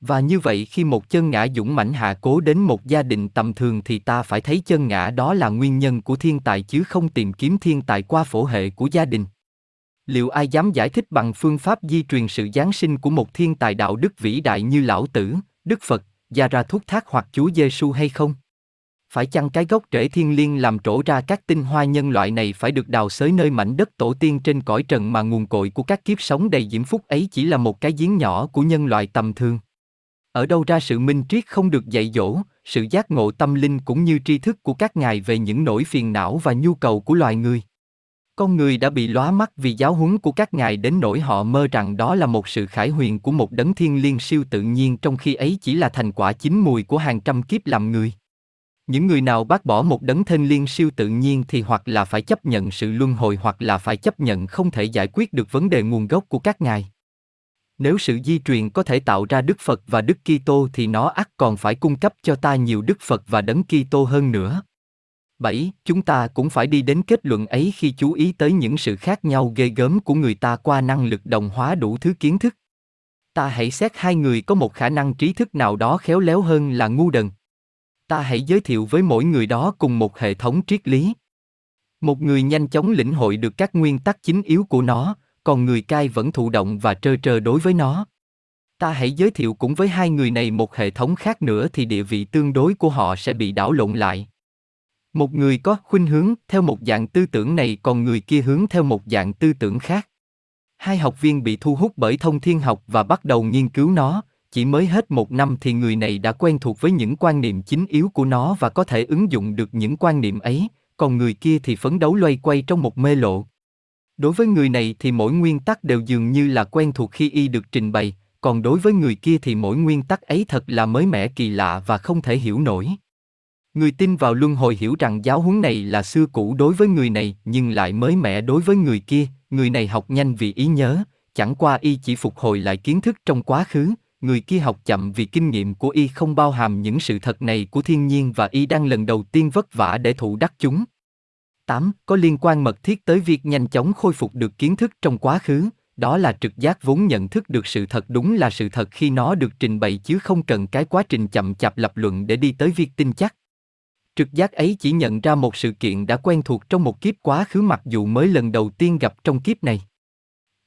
Và như vậy khi một chân ngã dũng mãnh hạ cố đến một gia đình tầm thường thì ta phải thấy chân ngã đó là nguyên nhân của thiên tài chứ không tìm kiếm thiên tài qua phổ hệ của gia đình. Liệu ai dám giải thích bằng phương pháp di truyền sự giáng sinh của một thiên tài đạo đức vĩ đại như Lão Tử, Đức Phật, Gia Ra Thuốc Thác hoặc Chúa Giê-xu hay không? Phải chăng cái gốc rễ thiên liêng làm trổ ra các tinh hoa nhân loại này phải được đào xới nơi mảnh đất tổ tiên trên cõi trần mà nguồn cội của các kiếp sống đầy diễm phúc ấy chỉ là một cái giếng nhỏ của nhân loại tầm thường? Ở đâu ra sự minh triết không được dạy dỗ, sự giác ngộ tâm linh cũng như tri thức của các ngài về những nỗi phiền não và nhu cầu của loài người. Con người đã bị lóa mắt vì giáo huấn của các ngài đến nỗi họ mơ rằng đó là một sự khải huyền của một đấng thiên liêng siêu tự nhiên, trong khi ấy chỉ là thành quả chín mùi của hàng trăm kiếp làm người. Những người nào bác bỏ một đấng thiên liêng siêu tự nhiên thì hoặc là phải chấp nhận sự luân hồi, hoặc là phải chấp nhận không thể giải quyết được vấn đề nguồn gốc của các ngài. Nếu sự di truyền có thể tạo ra Đức Phật và Đức Kitô thì nó ắt còn phải cung cấp cho ta nhiều Đức Phật và đấng Kitô hơn nữa. 7. Chúng ta cũng phải đi đến kết luận ấy khi chú ý tới những sự khác nhau ghê gớm của người ta qua năng lực đồng hóa đủ thứ kiến thức. Ta hãy xét hai người có một khả năng trí thức nào đó khéo léo hơn là ngu đần. Ta hãy giới thiệu với mỗi người đó cùng một hệ thống triết lý. Một người nhanh chóng lĩnh hội được các nguyên tắc chính yếu của nó, còn người cai vẫn thụ động và trơ trơ đối với nó. Ta hãy giới thiệu cũng với hai người này một hệ thống khác nữa thì địa vị tương đối của họ sẽ bị đảo lộn lại. Một người có khuynh hướng theo một dạng tư tưởng này, còn người kia hướng theo một dạng tư tưởng khác. Hai học viên bị thu hút bởi thông thiên học và bắt đầu nghiên cứu nó, chỉ mới hết một năm thì người này đã quen thuộc với những quan niệm chính yếu của nó và có thể ứng dụng được những quan niệm ấy, còn người kia thì phấn đấu loay quay trong một mê lộ. Đối với người này thì mỗi nguyên tắc đều dường như là quen thuộc khi y được trình bày, còn đối với người kia thì mỗi nguyên tắc ấy thật là mới mẻ, kỳ lạ và không thể hiểu nổi. Người tin vào luân hồi hiểu rằng giáo huấn này là xưa cũ đối với người này nhưng lại mới mẻ đối với người kia. Người này học nhanh vì ý nhớ, chẳng qua y chỉ phục hồi lại kiến thức trong quá khứ. Người kia học chậm vì kinh nghiệm của y không bao hàm những sự thật này của thiên nhiên và y đang lần đầu tiên vất vả để thụ đắc chúng. 8. Có liên quan mật thiết tới việc nhanh chóng khôi phục được kiến thức trong quá khứ, đó là trực giác vốn nhận thức được sự thật đúng là sự thật khi nó được trình bày, chứ không cần cái quá trình chậm chạp lập luận để đi tới việc tin chắc. Trực giác ấy chỉ nhận ra một sự kiện đã quen thuộc trong một kiếp quá khứ mặc dù mới lần đầu tiên gặp trong kiếp này.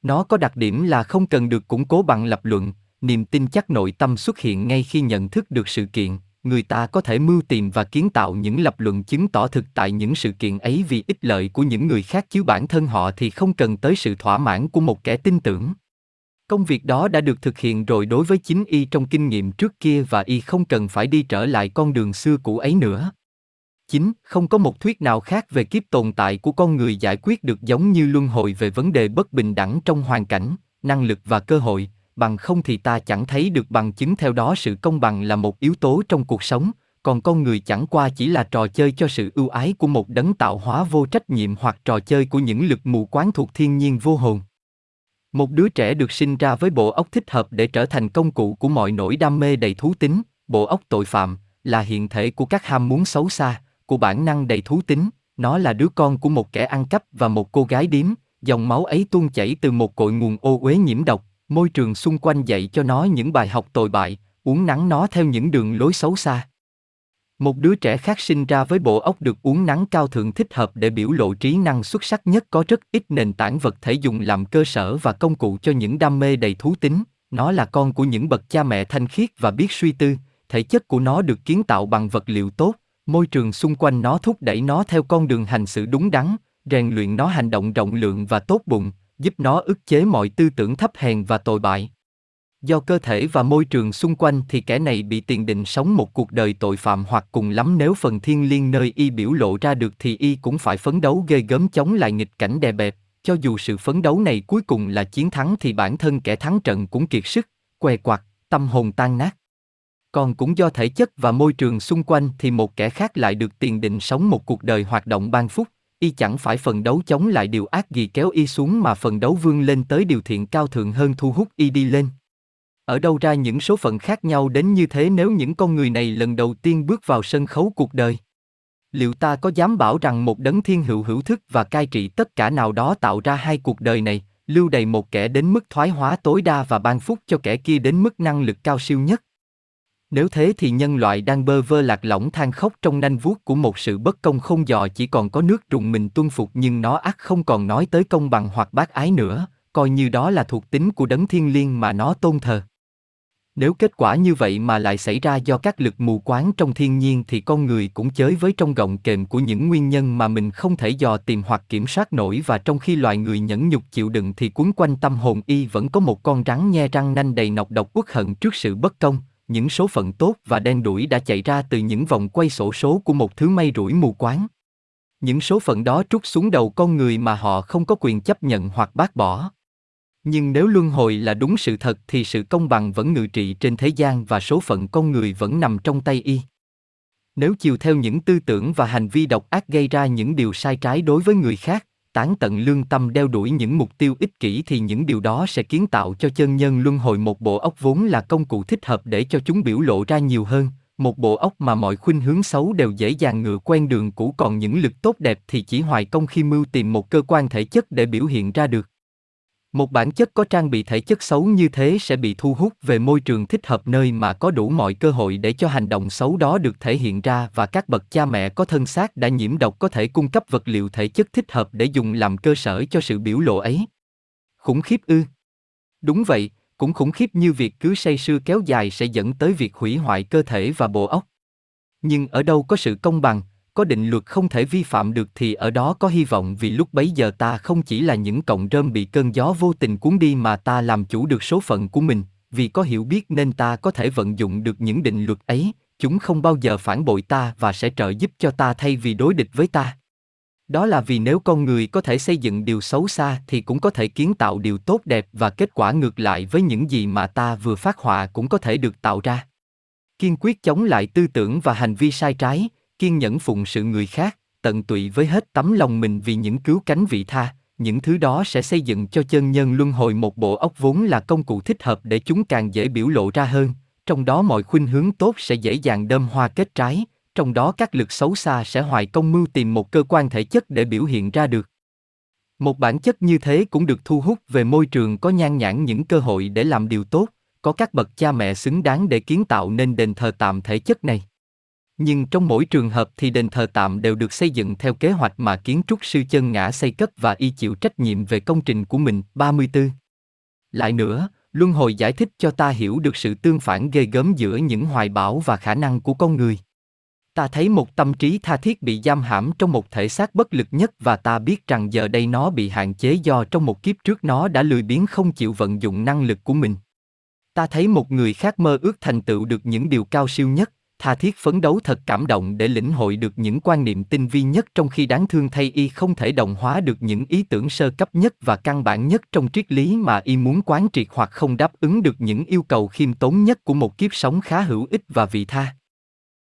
Nó có đặc điểm là không cần được củng cố bằng lập luận, niềm tin chắc nội tâm xuất hiện ngay khi nhận thức được sự kiện. Người ta có thể mưu tìm và kiến tạo những lập luận chứng tỏ thực tại những sự kiện ấy vì ích lợi của những người khác, chứ bản thân họ thì không cần tới sự thỏa mãn của một kẻ tin tưởng. Công việc đó đã được thực hiện rồi đối với chính y trong kinh nghiệm trước kia và y không cần phải đi trở lại con đường xưa cũ ấy nữa. 9. Không có một thuyết nào khác về kiếp tồn tại của con người giải quyết được giống như luân hồi về vấn đề bất bình đẳng trong hoàn cảnh, năng lực và cơ hội, bằng không thì ta chẳng thấy được bằng chứng. Theo đó, sự công bằng là một yếu tố trong cuộc sống, còn con người chẳng qua chỉ là trò chơi cho sự ưu ái của một đấng tạo hóa vô trách nhiệm hoặc trò chơi của những lực mù quáng thuộc thiên nhiên vô hồn. Một đứa trẻ được sinh ra với bộ óc thích hợp để trở thành công cụ của mọi nỗi đam mê đầy thú tính. Bộ óc tội phạm là hiện thể của các ham muốn xấu xa, của bản năng đầy thú tính. Nó là đứa con của một kẻ ăn cắp và một cô gái điếm. Dòng máu ấy tuôn chảy từ một cội nguồn ô uế nhiễm độc. Môi trường xung quanh dạy cho nó những bài học tồi bại, uốn nắn nó theo những đường lối xấu xa. Một đứa trẻ khác sinh ra với bộ óc được uốn nắn cao thượng thích hợp để biểu lộ trí năng xuất sắc nhất, có rất ít nền tảng vật thể dùng làm cơ sở và công cụ cho những đam mê đầy thú tính. Nó là con của những bậc cha mẹ thanh khiết và biết suy tư. Thể chất của nó được kiến tạo bằng vật liệu tốt. Môi trường xung quanh nó thúc đẩy nó theo con đường hành sự đúng đắn, rèn luyện nó hành động rộng lượng và tốt bụng, giúp nó ức chế mọi tư tưởng thấp hèn và tồi bại. Do cơ thể và môi trường xung quanh thì kẻ này bị tiền định sống một cuộc đời tội phạm, hoặc cùng lắm nếu phần thiên liêng nơi y biểu lộ ra được thì y cũng phải phấn đấu ghê gớm chống lại nghịch cảnh đè bẹp. Cho dù sự phấn đấu này cuối cùng là chiến thắng thì bản thân kẻ thắng trận cũng kiệt sức, què quặt, tâm hồn tan nát. Còn cũng do thể chất và môi trường xung quanh thì một kẻ khác lại được tiền định sống một cuộc đời hoạt động ban phúc. Y chẳng phải phần đấu chống lại điều ác gì kéo y xuống, mà phần đấu vươn lên tới điều thiện cao thượng hơn thu hút y đi lên. Ở đâu ra những số phận khác nhau đến như thế nếu những con người này lần đầu tiên bước vào sân khấu cuộc đời? Liệu ta có dám bảo rằng một đấng thiên hữu thức và cai trị tất cả nào đó tạo ra hai cuộc đời này, lưu đày một kẻ đến mức thoái hóa tối đa và ban phúc cho kẻ kia đến mức năng lực cao siêu nhất? Nếu thế thì nhân loại đang bơ vơ lạc lõng than khóc trong nanh vuốt của một sự bất công không dò, chỉ còn có nước rùng mình tuân phục, nhưng nó ắt không còn nói tới công bằng hoặc bác ái nữa, coi như đó là thuộc tính của đấng thiên liêng mà nó tôn thờ. Nếu kết quả như vậy mà lại xảy ra do các lực mù quáng trong thiên nhiên thì con người cũng chới với trong gọng kềm của những nguyên nhân mà mình không thể dò tìm hoặc kiểm soát nổi, và trong khi loài người nhẫn nhục chịu đựng thì quấn quanh tâm hồn y vẫn có một con rắn nhe răng nanh đầy nọc độc uất hận trước sự bất công, những số phận tốt và đen đủi đã chạy ra từ những vòng quay xổ số của một thứ may rủi mù quáng. Những số phận đó trút xuống đầu con người mà họ không có quyền chấp nhận hoặc bác bỏ. Nhưng nếu luân hồi là đúng sự thật thì sự công bằng vẫn ngự trị trên thế gian và số phận con người vẫn nằm trong tay y. Nếu chiều theo những tư tưởng và hành vi độc ác gây ra những điều sai trái đối với người khác, tán tận lương tâm đeo đuổi những mục tiêu ích kỷ thì những điều đó sẽ kiến tạo cho chân nhân luân hồi một bộ óc vốn là công cụ thích hợp để cho chúng biểu lộ ra nhiều hơn, một bộ óc mà mọi khuynh hướng xấu đều dễ dàng ngựa quen đường cũ, còn những lực tốt đẹp thì chỉ hoài công khi mưu tìm một cơ quan thể chất để biểu hiện ra được. Một bản chất có trang bị thể chất xấu như thế sẽ bị thu hút về môi trường thích hợp, nơi mà có đủ mọi cơ hội để cho hành động xấu đó được thể hiện ra, và các bậc cha mẹ có thân xác đã nhiễm độc có thể cung cấp vật liệu thể chất thích hợp để dùng làm cơ sở cho sự biểu lộ ấy. Khủng khiếp ư? Đúng vậy, cũng khủng khiếp như việc cứ say sưa kéo dài sẽ dẫn tới việc hủy hoại cơ thể và bộ óc. Nhưng ở đâu có sự công bằng, có định luật không thể vi phạm được thì ở đó có hy vọng, vì lúc bấy giờ ta không chỉ là những cọng rơm bị cơn gió vô tình cuốn đi mà ta làm chủ được số phận của mình, vì có hiểu biết nên ta có thể vận dụng được những định luật ấy, chúng không bao giờ phản bội ta và sẽ trợ giúp cho ta thay vì đối địch với ta. Đó là vì nếu con người có thể xây dựng điều xấu xa thì cũng có thể kiến tạo điều tốt đẹp, và kết quả ngược lại với những gì mà ta vừa phát họa cũng có thể được tạo ra. Kiên quyết chống lại tư tưởng và hành vi sai trái, kiên nhẫn phụng sự người khác, tận tụy với hết tấm lòng mình vì những cứu cánh vị tha, những thứ đó sẽ xây dựng cho chân nhân luân hồi một bộ óc vốn là công cụ thích hợp để chúng càng dễ biểu lộ ra hơn, trong đó mọi khuynh hướng tốt sẽ dễ dàng đơm hoa kết trái, trong đó các lực xấu xa sẽ hoài công mưu tìm một cơ quan thể chất để biểu hiện ra được. Một bản chất như thế cũng được thu hút về môi trường có nhan nhản những cơ hội để làm điều tốt, có các bậc cha mẹ xứng đáng để kiến tạo nên đền thờ tạm thể chất này. Nhưng trong mỗi trường hợp thì đền thờ tạm đều được xây dựng theo kế hoạch mà kiến trúc sư Chân Ngã xây cất, và y chịu trách nhiệm về công trình của mình. 34. Lại nữa, luân hồi giải thích cho ta hiểu được sự tương phản ghê gớm giữa những hoài bão và khả năng của con người. Ta thấy một tâm trí tha thiết bị giam hãm trong một thể xác bất lực nhất, và ta biết rằng giờ đây nó bị hạn chế do trong một kiếp trước nó đã lười biếng không chịu vận dụng năng lực của mình. Ta thấy một người khác mơ ước thành tựu được những điều cao siêu nhất, tha thiết phấn đấu thật cảm động để lĩnh hội được những quan niệm tinh vi nhất, trong khi đáng thương thay y không thể đồng hóa được những ý tưởng sơ cấp nhất và căn bản nhất trong triết lý mà y muốn quán triệt, hoặc không đáp ứng được những yêu cầu khiêm tốn nhất của một kiếp sống khá hữu ích và vị tha.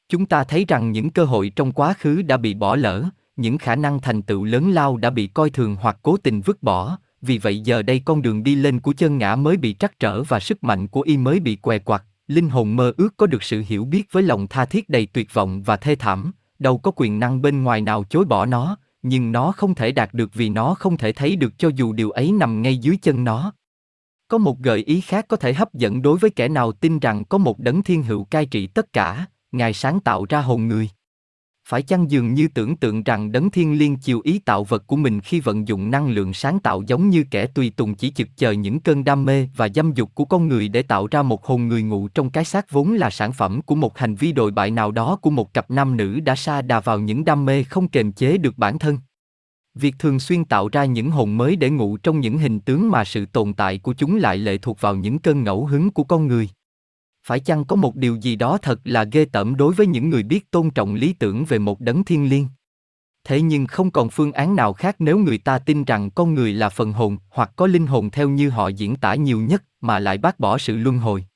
Chúng ta thấy rằng những cơ hội trong quá khứ đã bị bỏ lỡ, những khả năng thành tựu lớn lao đã bị coi thường hoặc cố tình vứt bỏ, vì vậy giờ đây con đường đi lên của Chân Ngã mới bị trắc trở và sức mạnh của y mới bị què quặt. Linh hồn mơ ước có được sự hiểu biết với lòng tha thiết đầy tuyệt vọng và thê thảm, đâu có quyền năng bên ngoài nào chối bỏ nó, nhưng nó không thể đạt được vì nó không thể thấy được cho dù điều ấy nằm ngay dưới chân nó. Có một gợi ý khác có thể hấp dẫn đối với kẻ nào tin rằng có một đấng thiên hữu cai trị tất cả, Ngài sáng tạo ra hồn người. Phải chăng dường như tưởng tượng rằng đấng thiên liêng chiều ý tạo vật của mình khi vận dụng năng lượng sáng tạo giống như kẻ tùy tùng chỉ trực chờ những cơn đam mê và dâm dục của con người để tạo ra một hồn người ngụ trong cái xác vốn là sản phẩm của một hành vi đồi bại nào đó của một cặp nam nữ đã sa đà vào những đam mê không kềm chế được bản thân. Việc thường xuyên tạo ra những hồn mới để ngụ trong những hình tướng mà sự tồn tại của chúng lại lệ thuộc vào những cơn ngẫu hứng của con người. Phải chăng có một điều gì đó thật là ghê tởm đối với những người biết tôn trọng lý tưởng về một đấng thiên liêng? Thế nhưng không còn phương án nào khác nếu người ta tin rằng con người là phần hồn hoặc có linh hồn theo như họ diễn tả nhiều nhất, mà lại bác bỏ sự luân hồi.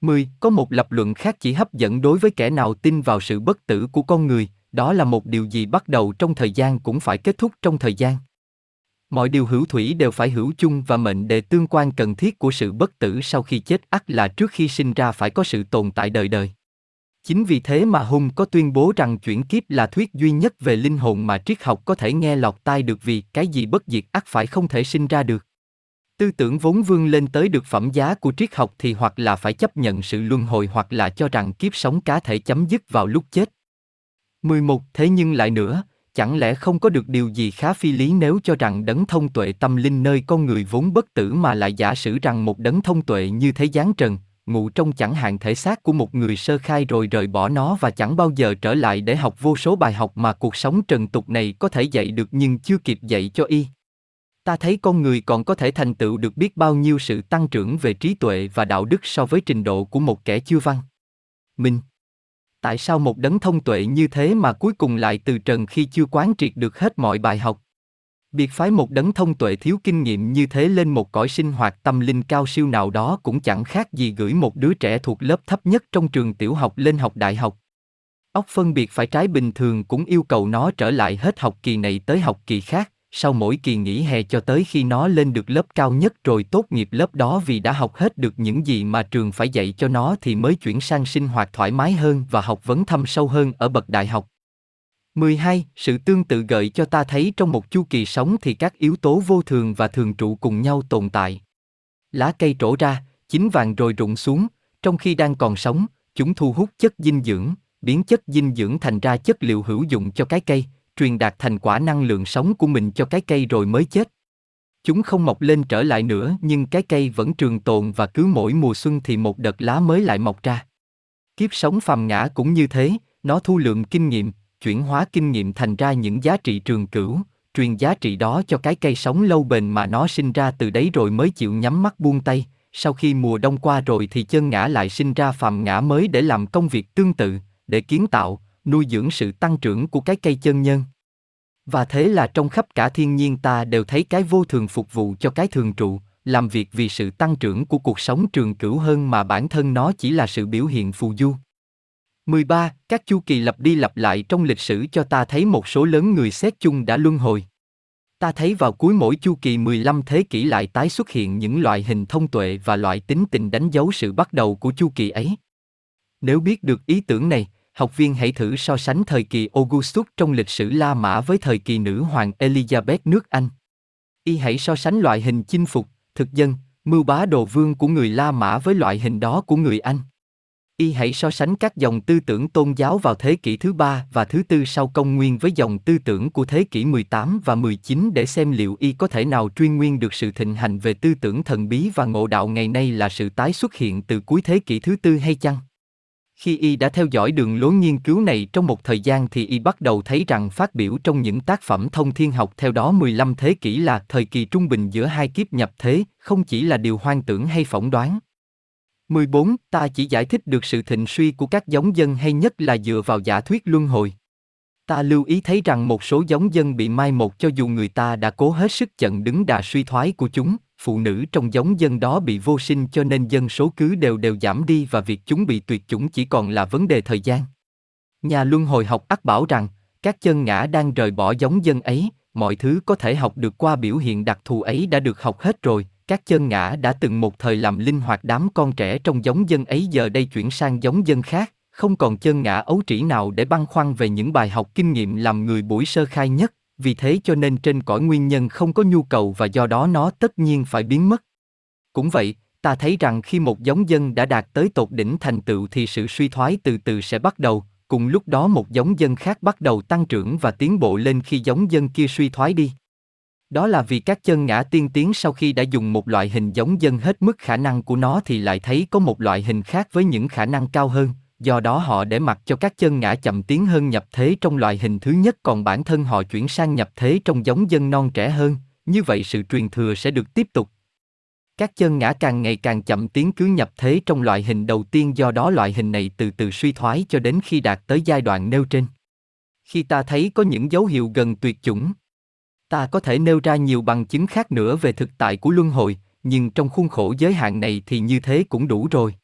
10. Có một lập luận khác chỉ hấp dẫn đối với kẻ nào tin vào sự bất tử của con người, đó là một điều gì bắt đầu trong thời gian cũng phải kết thúc trong thời gian. Mọi điều hữu thủy đều phải hữu chung, và mệnh đề tương quan cần thiết của sự bất tử sau khi chết ắt là trước khi sinh ra phải có sự tồn tại đời đời. Chính vì thế mà Hume có tuyên bố rằng chuyển kiếp là thuyết duy nhất về linh hồn mà triết học có thể nghe lọt tai được, vì cái gì bất diệt ắt phải không thể sinh ra được. Tư tưởng vốn vươn lên tới được phẩm giá của triết học thì hoặc là phải chấp nhận sự luân hồi, hoặc là cho rằng kiếp sống cá thể chấm dứt vào lúc chết. 11. Thế nhưng lại nữa, chẳng lẽ không có được điều gì khá phi lý nếu cho rằng đấng thông tuệ tâm linh nơi con người vốn bất tử mà lại giả sử rằng một đấng thông tuệ như thế giáng trần, ngụ trong chẳng hạn thể xác của một người sơ khai rồi rời bỏ nó và chẳng bao giờ trở lại để học vô số bài học mà cuộc sống trần tục này có thể dạy được nhưng chưa kịp dạy cho y. Ta thấy con người còn có thể thành tựu được biết bao nhiêu sự tăng trưởng về trí tuệ và đạo đức so với trình độ của một kẻ chưa văn minh. Tại sao một đấng thông tuệ như thế mà cuối cùng lại từ trần khi chưa quán triệt được hết mọi bài học? Biệt phái một đấng thông tuệ thiếu kinh nghiệm như thế lên một cõi sinh hoạt tâm linh cao siêu nào đó cũng chẳng khác gì gửi một đứa trẻ thuộc lớp thấp nhất trong trường tiểu học lên học đại học. Óc phân biệt phải trái bình thường cũng yêu cầu nó trở lại hết học kỳ này tới học kỳ khác, sau mỗi kỳ nghỉ hè cho tới khi nó lên được lớp cao nhất rồi tốt nghiệp lớp đó, vì đã học hết được những gì mà trường phải dạy cho nó thì mới chuyển sang sinh hoạt thoải mái hơn và học vấn thâm sâu hơn ở bậc đại học. 12. Sự tương tự gợi cho ta thấy trong một chu kỳ sống thì các yếu tố vô thường và thường trụ cùng nhau tồn tại. Lá cây trổ ra, chín vàng rồi rụng xuống, trong khi đang còn sống, chúng thu hút chất dinh dưỡng, biến chất dinh dưỡng thành ra chất liệu hữu dụng cho cái cây, truyền đạt thành quả năng lượng sống của mình cho cái cây rồi mới chết. Chúng không mọc lên trở lại nữa nhưng cái cây vẫn trường tồn và cứ mỗi mùa xuân thì một đợt lá mới lại mọc ra. Kiếp sống phàm ngã cũng như thế, nó thu lượm kinh nghiệm, chuyển hóa kinh nghiệm thành ra những giá trị trường cửu, truyền giá trị đó cho cái cây sống lâu bền mà nó sinh ra từ đấy rồi mới chịu nhắm mắt buông tay. Sau khi mùa đông qua rồi thì chân ngã lại sinh ra phàm ngã mới để làm công việc tương tự, để kiến tạo, nuôi dưỡng sự tăng trưởng của cái cây chân nhân. Và thế là trong khắp cả thiên nhiên ta đều thấy cái vô thường phục vụ cho cái thường trụ, làm việc vì sự tăng trưởng của cuộc sống trường cửu hơn mà bản thân nó chỉ là sự biểu hiện phù du. 13. Các chu kỳ lặp đi lặp lại trong lịch sử cho ta thấy một số lớn người xét chung đã luân hồi. Ta thấy vào cuối mỗi chu kỳ 15 thế kỷ lại tái xuất hiện những loại hình thông tuệ và loại tính tình đánh dấu sự bắt đầu của chu kỳ ấy. Nếu biết được ý tưởng này, học viên hãy thử so sánh thời kỳ Augustus trong lịch sử La Mã với thời kỳ nữ hoàng Elizabeth nước Anh. Y hãy so sánh loại hình chinh phục, thực dân, mưu bá đồ vương của người La Mã với loại hình đó của người Anh. Y hãy so sánh các dòng tư tưởng tôn giáo vào thế kỷ thứ 3 và thứ 4 sau công nguyên với dòng tư tưởng của thế kỷ 18 và 19 để xem liệu y có thể nào truy nguyên được sự thịnh hành về tư tưởng thần bí và ngộ đạo ngày nay là sự tái xuất hiện từ cuối thế kỷ thứ 4 hay chăng? Khi y đã theo dõi đường lối nghiên cứu này trong một thời gian thì y bắt đầu thấy rằng phát biểu trong những tác phẩm thông thiên học theo đó 15 thế kỷ là thời kỳ trung bình giữa hai kiếp nhập thế, không chỉ là điều hoang tưởng hay phỏng đoán. 14. Ta chỉ giải thích được sự thịnh suy của các giống dân hay nhất là dựa vào giả thuyết luân hồi. Ta lưu ý thấy rằng một số giống dân bị mai một cho dù người ta đã cố hết sức chặn đứng đà suy thoái của chúng. Phụ nữ trong giống dân đó bị vô sinh cho nên dân số cứ đều đều giảm đi và việc chúng bị tuyệt chủng chỉ còn là vấn đề thời gian. Nhà luân hồi học ắt bảo rằng, các chân ngã đang rời bỏ giống dân ấy, mọi thứ có thể học được qua biểu hiện đặc thù ấy đã được học hết rồi, các chân ngã đã từng một thời làm linh hoạt đám con trẻ trong giống dân ấy giờ đây chuyển sang giống dân khác, không còn chân ngã ấu trĩ nào để băn khoăn về những bài học kinh nghiệm làm người buổi sơ khai nhất. Vì thế cho nên trên cõi nguyên nhân không có nhu cầu và do đó nó tất nhiên phải biến mất. Cũng vậy, ta thấy rằng khi một giống dân đã đạt tới tột đỉnh thành tựu thì sự suy thoái từ từ sẽ bắt đầu, cùng lúc đó một giống dân khác bắt đầu tăng trưởng và tiến bộ lên khi giống dân kia suy thoái đi. Đó là vì các chân ngã tiên tiến sau khi đã dùng một loại hình giống dân hết mức khả năng của nó thì lại thấy có một loại hình khác với những khả năng cao hơn. Do đó họ để mặc cho các chân ngã chậm tiến hơn nhập thế trong loại hình thứ nhất, còn bản thân họ chuyển sang nhập thế trong giống dân non trẻ hơn, như vậy sự truyền thừa sẽ được tiếp tục. Các chân ngã càng ngày càng chậm tiến cứ nhập thế trong loại hình đầu tiên, do đó loại hình này từ từ suy thoái cho đến khi đạt tới giai đoạn nêu trên. Khi ta thấy có những dấu hiệu gần tuyệt chủng, ta có thể nêu ra nhiều bằng chứng khác nữa về thực tại của luân hồi, nhưng trong khuôn khổ giới hạn này thì như thế cũng đủ rồi.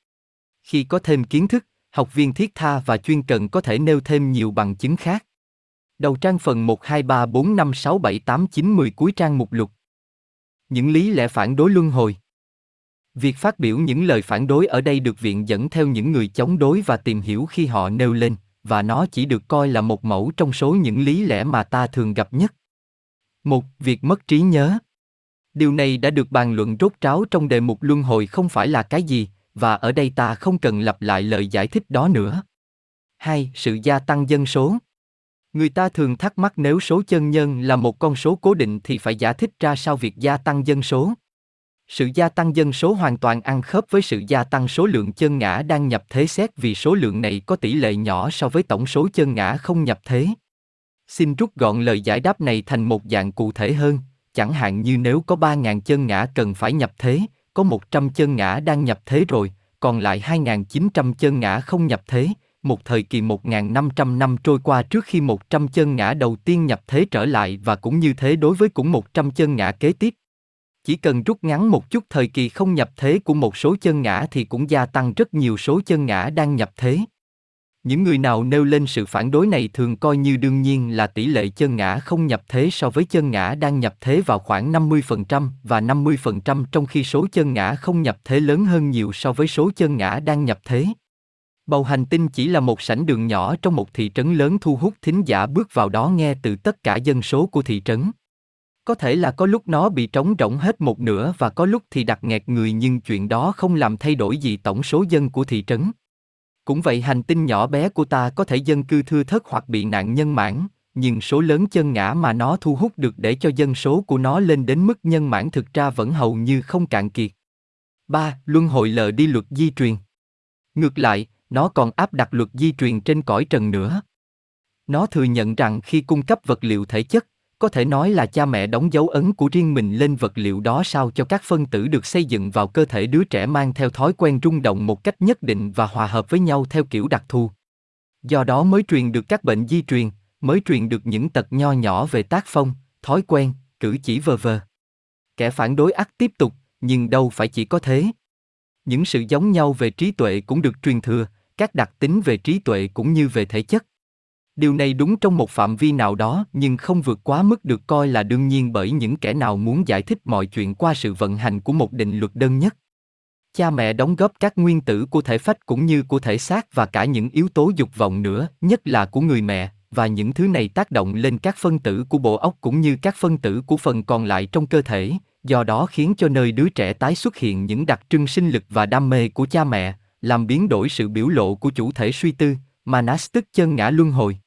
Khi có thêm kiến thức, học viên thiết tha và chuyên cần có thể nêu thêm nhiều bằng chứng khác. Đầu trang phần 1, 2, 3, 4, 5, 6, 7, 8, 9, 10 cuối trang mục lục. Những lý lẽ phản đối luân hồi. Việc phát biểu những lời phản đối ở đây được viện dẫn theo những người chống đối và tìm hiểu khi họ nêu lên, và nó chỉ được coi là một mẫu trong số những lý lẽ mà ta thường gặp nhất. 1. Việc mất trí nhớ. Điều này đã được bàn luận rốt ráo trong đề mục luân hồi không phải là cái gì, và ở đây ta không cần lặp lại lời giải thích đó nữa. 2. Sự gia tăng dân số. Người ta thường thắc mắc nếu số chân nhân là một con số cố định thì phải giải thích ra sao việc gia tăng dân số. Sự gia tăng dân số hoàn toàn ăn khớp với sự gia tăng số lượng chân ngã đang nhập thế, xét vì số lượng này có tỷ lệ nhỏ so với tổng số chân ngã không nhập thế. Xin rút gọn lời giải đáp này thành một dạng cụ thể hơn. chẳng hạn như nếu có 3.000 chân ngã cần phải nhập thế, có 100 chân ngã đang nhập thế rồi, còn lại 2.900 chân ngã không nhập thế, một thời kỳ 1.500 năm trôi qua trước khi 100 chân ngã đầu tiên nhập thế trở lại, và cũng như thế đối với cũng 100 chân ngã kế tiếp. Chỉ cần rút ngắn một chút thời kỳ không nhập thế của một số chân ngã thì cũng gia tăng rất nhiều số chân ngã đang nhập thế. Những người nào nêu lên sự phản đối này thường coi như đương nhiên là tỷ lệ chân ngã không nhập thế so với chân ngã đang nhập thế vào khoảng 50% và 50%, trong khi số chân ngã không nhập thế lớn hơn nhiều so với số chân ngã đang nhập thế. Bầu hành tinh chỉ là một sảnh đường nhỏ trong một thị trấn lớn thu hút thính giả bước vào đó nghe từ tất cả dân số của thị trấn. Có thể là có lúc nó bị trống rỗng hết một nửa và có lúc thì đặc nghẹt người, nhưng chuyện đó không làm thay đổi gì tổng số dân của thị trấn. Cũng vậy, hành tinh nhỏ bé của ta có thể dân cư thưa thớt hoặc bị nạn nhân mãn, nhưng số lớn chân ngã mà nó thu hút được để cho dân số của nó lên đến mức nhân mãn thực ra vẫn hầu như không cạn kiệt. 3. Luân hồi lờ đi luật di truyền. Ngược lại, nó còn áp đặt luật di truyền trên cõi trần nữa. Nó thừa nhận rằng khi cung cấp vật liệu thể chất, có thể nói là cha mẹ đóng dấu ấn của riêng mình lên vật liệu đó sao cho các phân tử được xây dựng vào cơ thể đứa trẻ mang theo thói quen rung động một cách nhất định và hòa hợp với nhau theo kiểu đặc thù. Do đó mới truyền được các bệnh di truyền, mới truyền được những tật nho nhỏ về tác phong, thói quen, cử chỉ vờ vờ. Kẻ phản đối ắt tiếp tục, nhưng đâu phải chỉ có thế. Những sự giống nhau về trí tuệ cũng được truyền thừa, các đặc tính về trí tuệ cũng như về thể chất. Điều này đúng trong một phạm vi nào đó nhưng không vượt quá mức được coi là đương nhiên bởi những kẻ nào muốn giải thích mọi chuyện qua sự vận hành của một định luật đơn nhất. Cha mẹ đóng góp các nguyên tử của thể phách cũng như của thể xác và cả những yếu tố dục vọng nữa, nhất là của người mẹ, và những thứ này tác động lên các phân tử của bộ óc cũng như các phân tử của phần còn lại trong cơ thể, do đó khiến cho nơi đứa trẻ tái xuất hiện những đặc trưng sinh lực và đam mê của cha mẹ, làm biến đổi sự biểu lộ của chủ thể suy tư, Manas tức chân ngã luân hồi.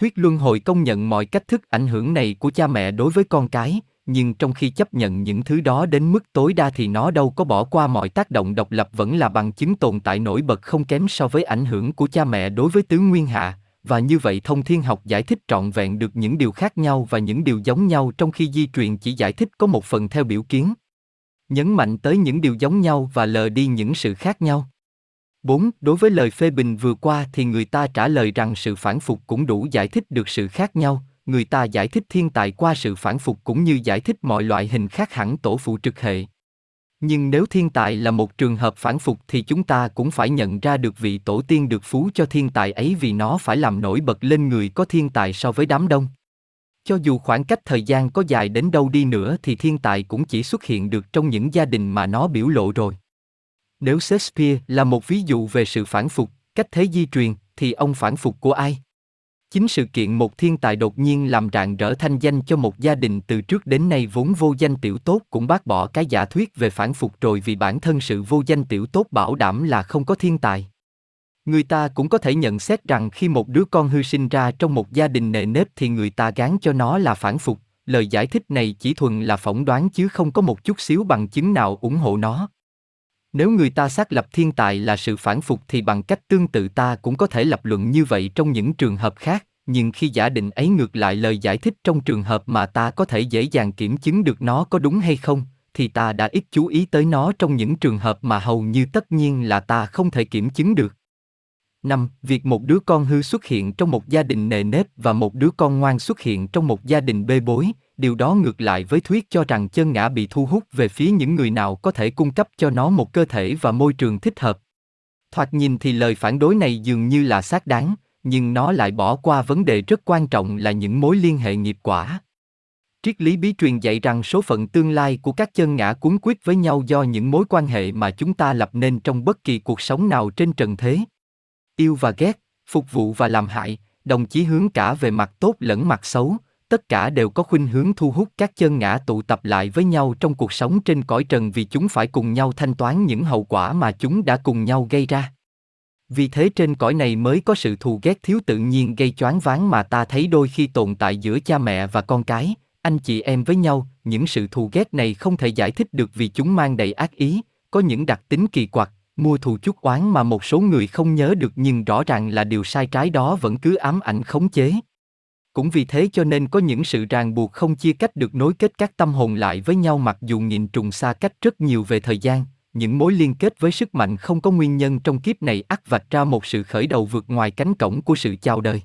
Thuyết luân hồi công nhận mọi cách thức ảnh hưởng này của cha mẹ đối với con cái, nhưng trong khi chấp nhận những thứ đó đến mức tối đa thì nó đâu có bỏ qua mọi tác động độc lập, vẫn là bằng chứng tồn tại nổi bật không kém so với ảnh hưởng của cha mẹ đối với tứ nguyên hạ, và như vậy thông thiên học giải thích trọn vẹn được những điều khác nhau và những điều giống nhau, trong khi di truyền chỉ giải thích có một phần theo biểu kiến, nhấn mạnh tới những điều giống nhau và lờ đi những sự khác nhau. 4. Đối với lời phê bình vừa qua thì người ta trả lời rằng sự phản phục cũng đủ giải thích được sự khác nhau, người ta giải thích thiên tài qua sự phản phục cũng như giải thích mọi loại hình khác hẳn tổ phụ trực hệ. Nhưng nếu thiên tài là một trường hợp phản phục thì chúng ta cũng phải nhận ra được vị tổ tiên được phú cho thiên tài ấy, vì nó phải làm nổi bật lên người có thiên tài so với đám đông. Cho dù khoảng cách thời gian có dài đến đâu đi nữa thì thiên tài cũng chỉ xuất hiện được trong những gia đình mà nó biểu lộ rồi. Nếu Shakespeare là một ví dụ về sự phản phục, cách thế di truyền, thì ông phản phục của ai? Chính sự kiện một thiên tài đột nhiên làm rạng rỡ thanh danh cho một gia đình từ trước đến nay vốn vô danh tiểu tốt cũng bác bỏ cái giả thuyết về phản phục rồi, vì bản thân sự vô danh tiểu tốt bảo đảm là không có thiên tài. Người ta cũng có thể nhận xét rằng khi một đứa con hư sinh ra trong một gia đình nề nếp thì người ta gán cho nó là phản phục, lời giải thích này chỉ thuần là phỏng đoán chứ không có một chút xíu bằng chứng nào ủng hộ nó. Nếu người ta xác lập thiên tài là sự phản phục thì bằng cách tương tự ta cũng có thể lập luận như vậy trong những trường hợp khác, nhưng khi giả định ấy ngược lại lời giải thích trong trường hợp mà ta có thể dễ dàng kiểm chứng được nó có đúng hay không, thì ta đã ít chú ý tới nó trong những trường hợp mà hầu như tất nhiên là ta không thể kiểm chứng được. 5. Việc một đứa con hư xuất hiện trong một gia đình nề nếp và một đứa con ngoan xuất hiện trong một gia đình bê bối, điều đó ngược lại với thuyết cho rằng chân ngã bị thu hút về phía những người nào có thể cung cấp cho nó một cơ thể và môi trường thích hợp. Thoạt nhìn thì lời phản đối này dường như là xác đáng, nhưng nó lại bỏ qua vấn đề rất quan trọng là những mối liên hệ nghiệp quả. Triết lý bí truyền dạy rằng số phận tương lai của các chân ngã cuốn quýt với nhau do những mối quan hệ mà chúng ta lập nên trong bất kỳ cuộc sống nào trên trần thế. Yêu và ghét, phục vụ và làm hại, đồng chí hướng cả về mặt tốt lẫn mặt xấu, tất cả đều có khuynh hướng thu hút các chân ngã tụ tập lại với nhau trong cuộc sống trên cõi trần, vì chúng phải cùng nhau thanh toán những hậu quả mà chúng đã cùng nhau gây ra. Vì thế trên cõi này mới có sự thù ghét thiếu tự nhiên gây choáng váng mà ta thấy đôi khi tồn tại giữa cha mẹ và con cái, anh chị em với nhau. Những sự thù ghét này không thể giải thích được vì chúng mang đầy ác ý, có những đặc tính kỳ quặc, mua thù chuốc oán mà một số người không nhớ được, nhưng rõ ràng là điều sai trái đó vẫn cứ ám ảnh khống chế. Cũng vì thế cho nên có những sự ràng buộc không chia cách được nối kết các tâm hồn lại với nhau, mặc dù nhìn trùng xa cách rất nhiều về thời gian. Những mối liên kết với sức mạnh không có nguyên nhân trong kiếp này ắt vạch ra một sự khởi đầu vượt ngoài cánh cổng của sự chào đời.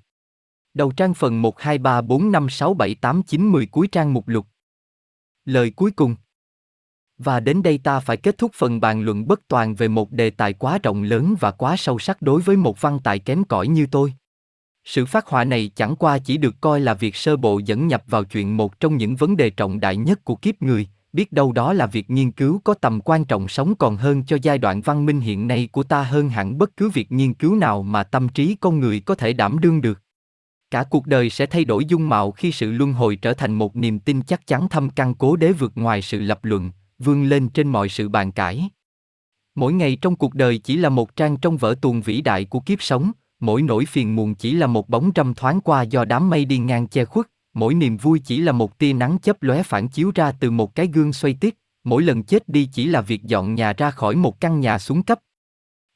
Đầu trang phần 1, 2, 3, 4, 5, 6, 7, 8, 9, 10 cuối trang mục lục. Lời cuối cùng. Và đến đây ta phải kết thúc phần bàn luận bất toàn về một đề tài quá rộng lớn và quá sâu sắc đối với một văn tài kém cỏi như tôi. Sự phát họa này chẳng qua chỉ được coi là việc sơ bộ dẫn nhập vào chuyện một trong những vấn đề trọng đại nhất của kiếp người. Biết đâu đó là việc nghiên cứu có tầm quan trọng sống còn hơn cho giai đoạn văn minh hiện nay của ta, hơn hẳn bất cứ việc nghiên cứu nào mà tâm trí con người có thể đảm đương được. Cả cuộc đời sẽ thay đổi dung mạo khi sự luân hồi trở thành một niềm tin chắc chắn thâm căn cố đế, vượt ngoài sự lập luận, vươn lên trên mọi sự bàn cãi. Mỗi ngày trong cuộc đời chỉ là một trang trong vở tuồng vĩ đại của kiếp sống, mỗi nỗi phiền muộn chỉ là một bóng râm thoáng qua do đám mây đi ngang che khuất. Mỗi niềm vui chỉ là một tia nắng chớp lóe phản chiếu ra từ một cái gương xoay tít. Mỗi lần chết đi chỉ là việc dọn nhà ra khỏi một căn nhà xuống cấp.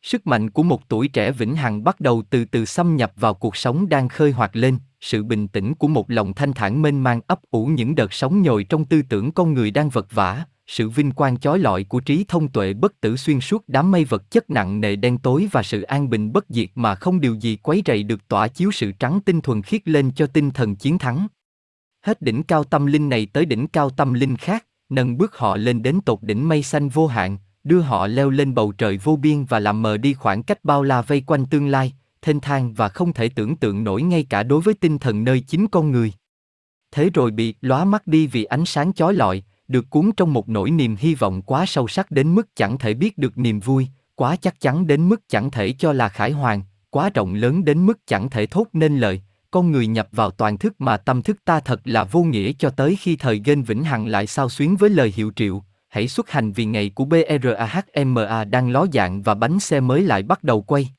Sức mạnh của một tuổi trẻ vĩnh hằng bắt đầu từ từ xâm nhập vào cuộc sống đang khơi hoạt lên. Sự bình tĩnh của một lòng thanh thản mênh mang ấp ủ những đợt sóng nhồi trong tư tưởng con người đang vật vã. Sự vinh quang chói lọi của trí thông tuệ bất tử xuyên suốt đám mây vật chất nặng nề đen tối, và sự an bình bất diệt mà không điều gì quấy rầy được tỏa chiếu sự trắng tinh thuần khiết lên cho tinh thần chiến thắng. Hết đỉnh cao tâm linh này tới đỉnh cao tâm linh khác, nâng bước họ lên đến tột đỉnh mây xanh vô hạn, đưa họ leo lên bầu trời vô biên và làm mờ đi khoảng cách bao la vây quanh tương lai, thênh thang và không thể tưởng tượng nổi ngay cả đối với tinh thần nơi chính con người. Thế rồi bị lóa mắt đi vì ánh sáng chói lọi, được cuốn trong một nỗi niềm hy vọng quá sâu sắc đến mức chẳng thể biết được niềm vui, quá chắc chắn đến mức chẳng thể cho là khải hoàn, quá rộng lớn đến mức chẳng thể thốt nên lời. Con người nhập vào toàn thức mà tâm thức ta thật là vô nghĩa, cho tới khi thời gian vĩnh hằng lại xao xuyến với lời hiệu triệu. Hãy xuất hành vì ngày của BRAHMA đang ló dạng và bánh xe mới lại bắt đầu quay.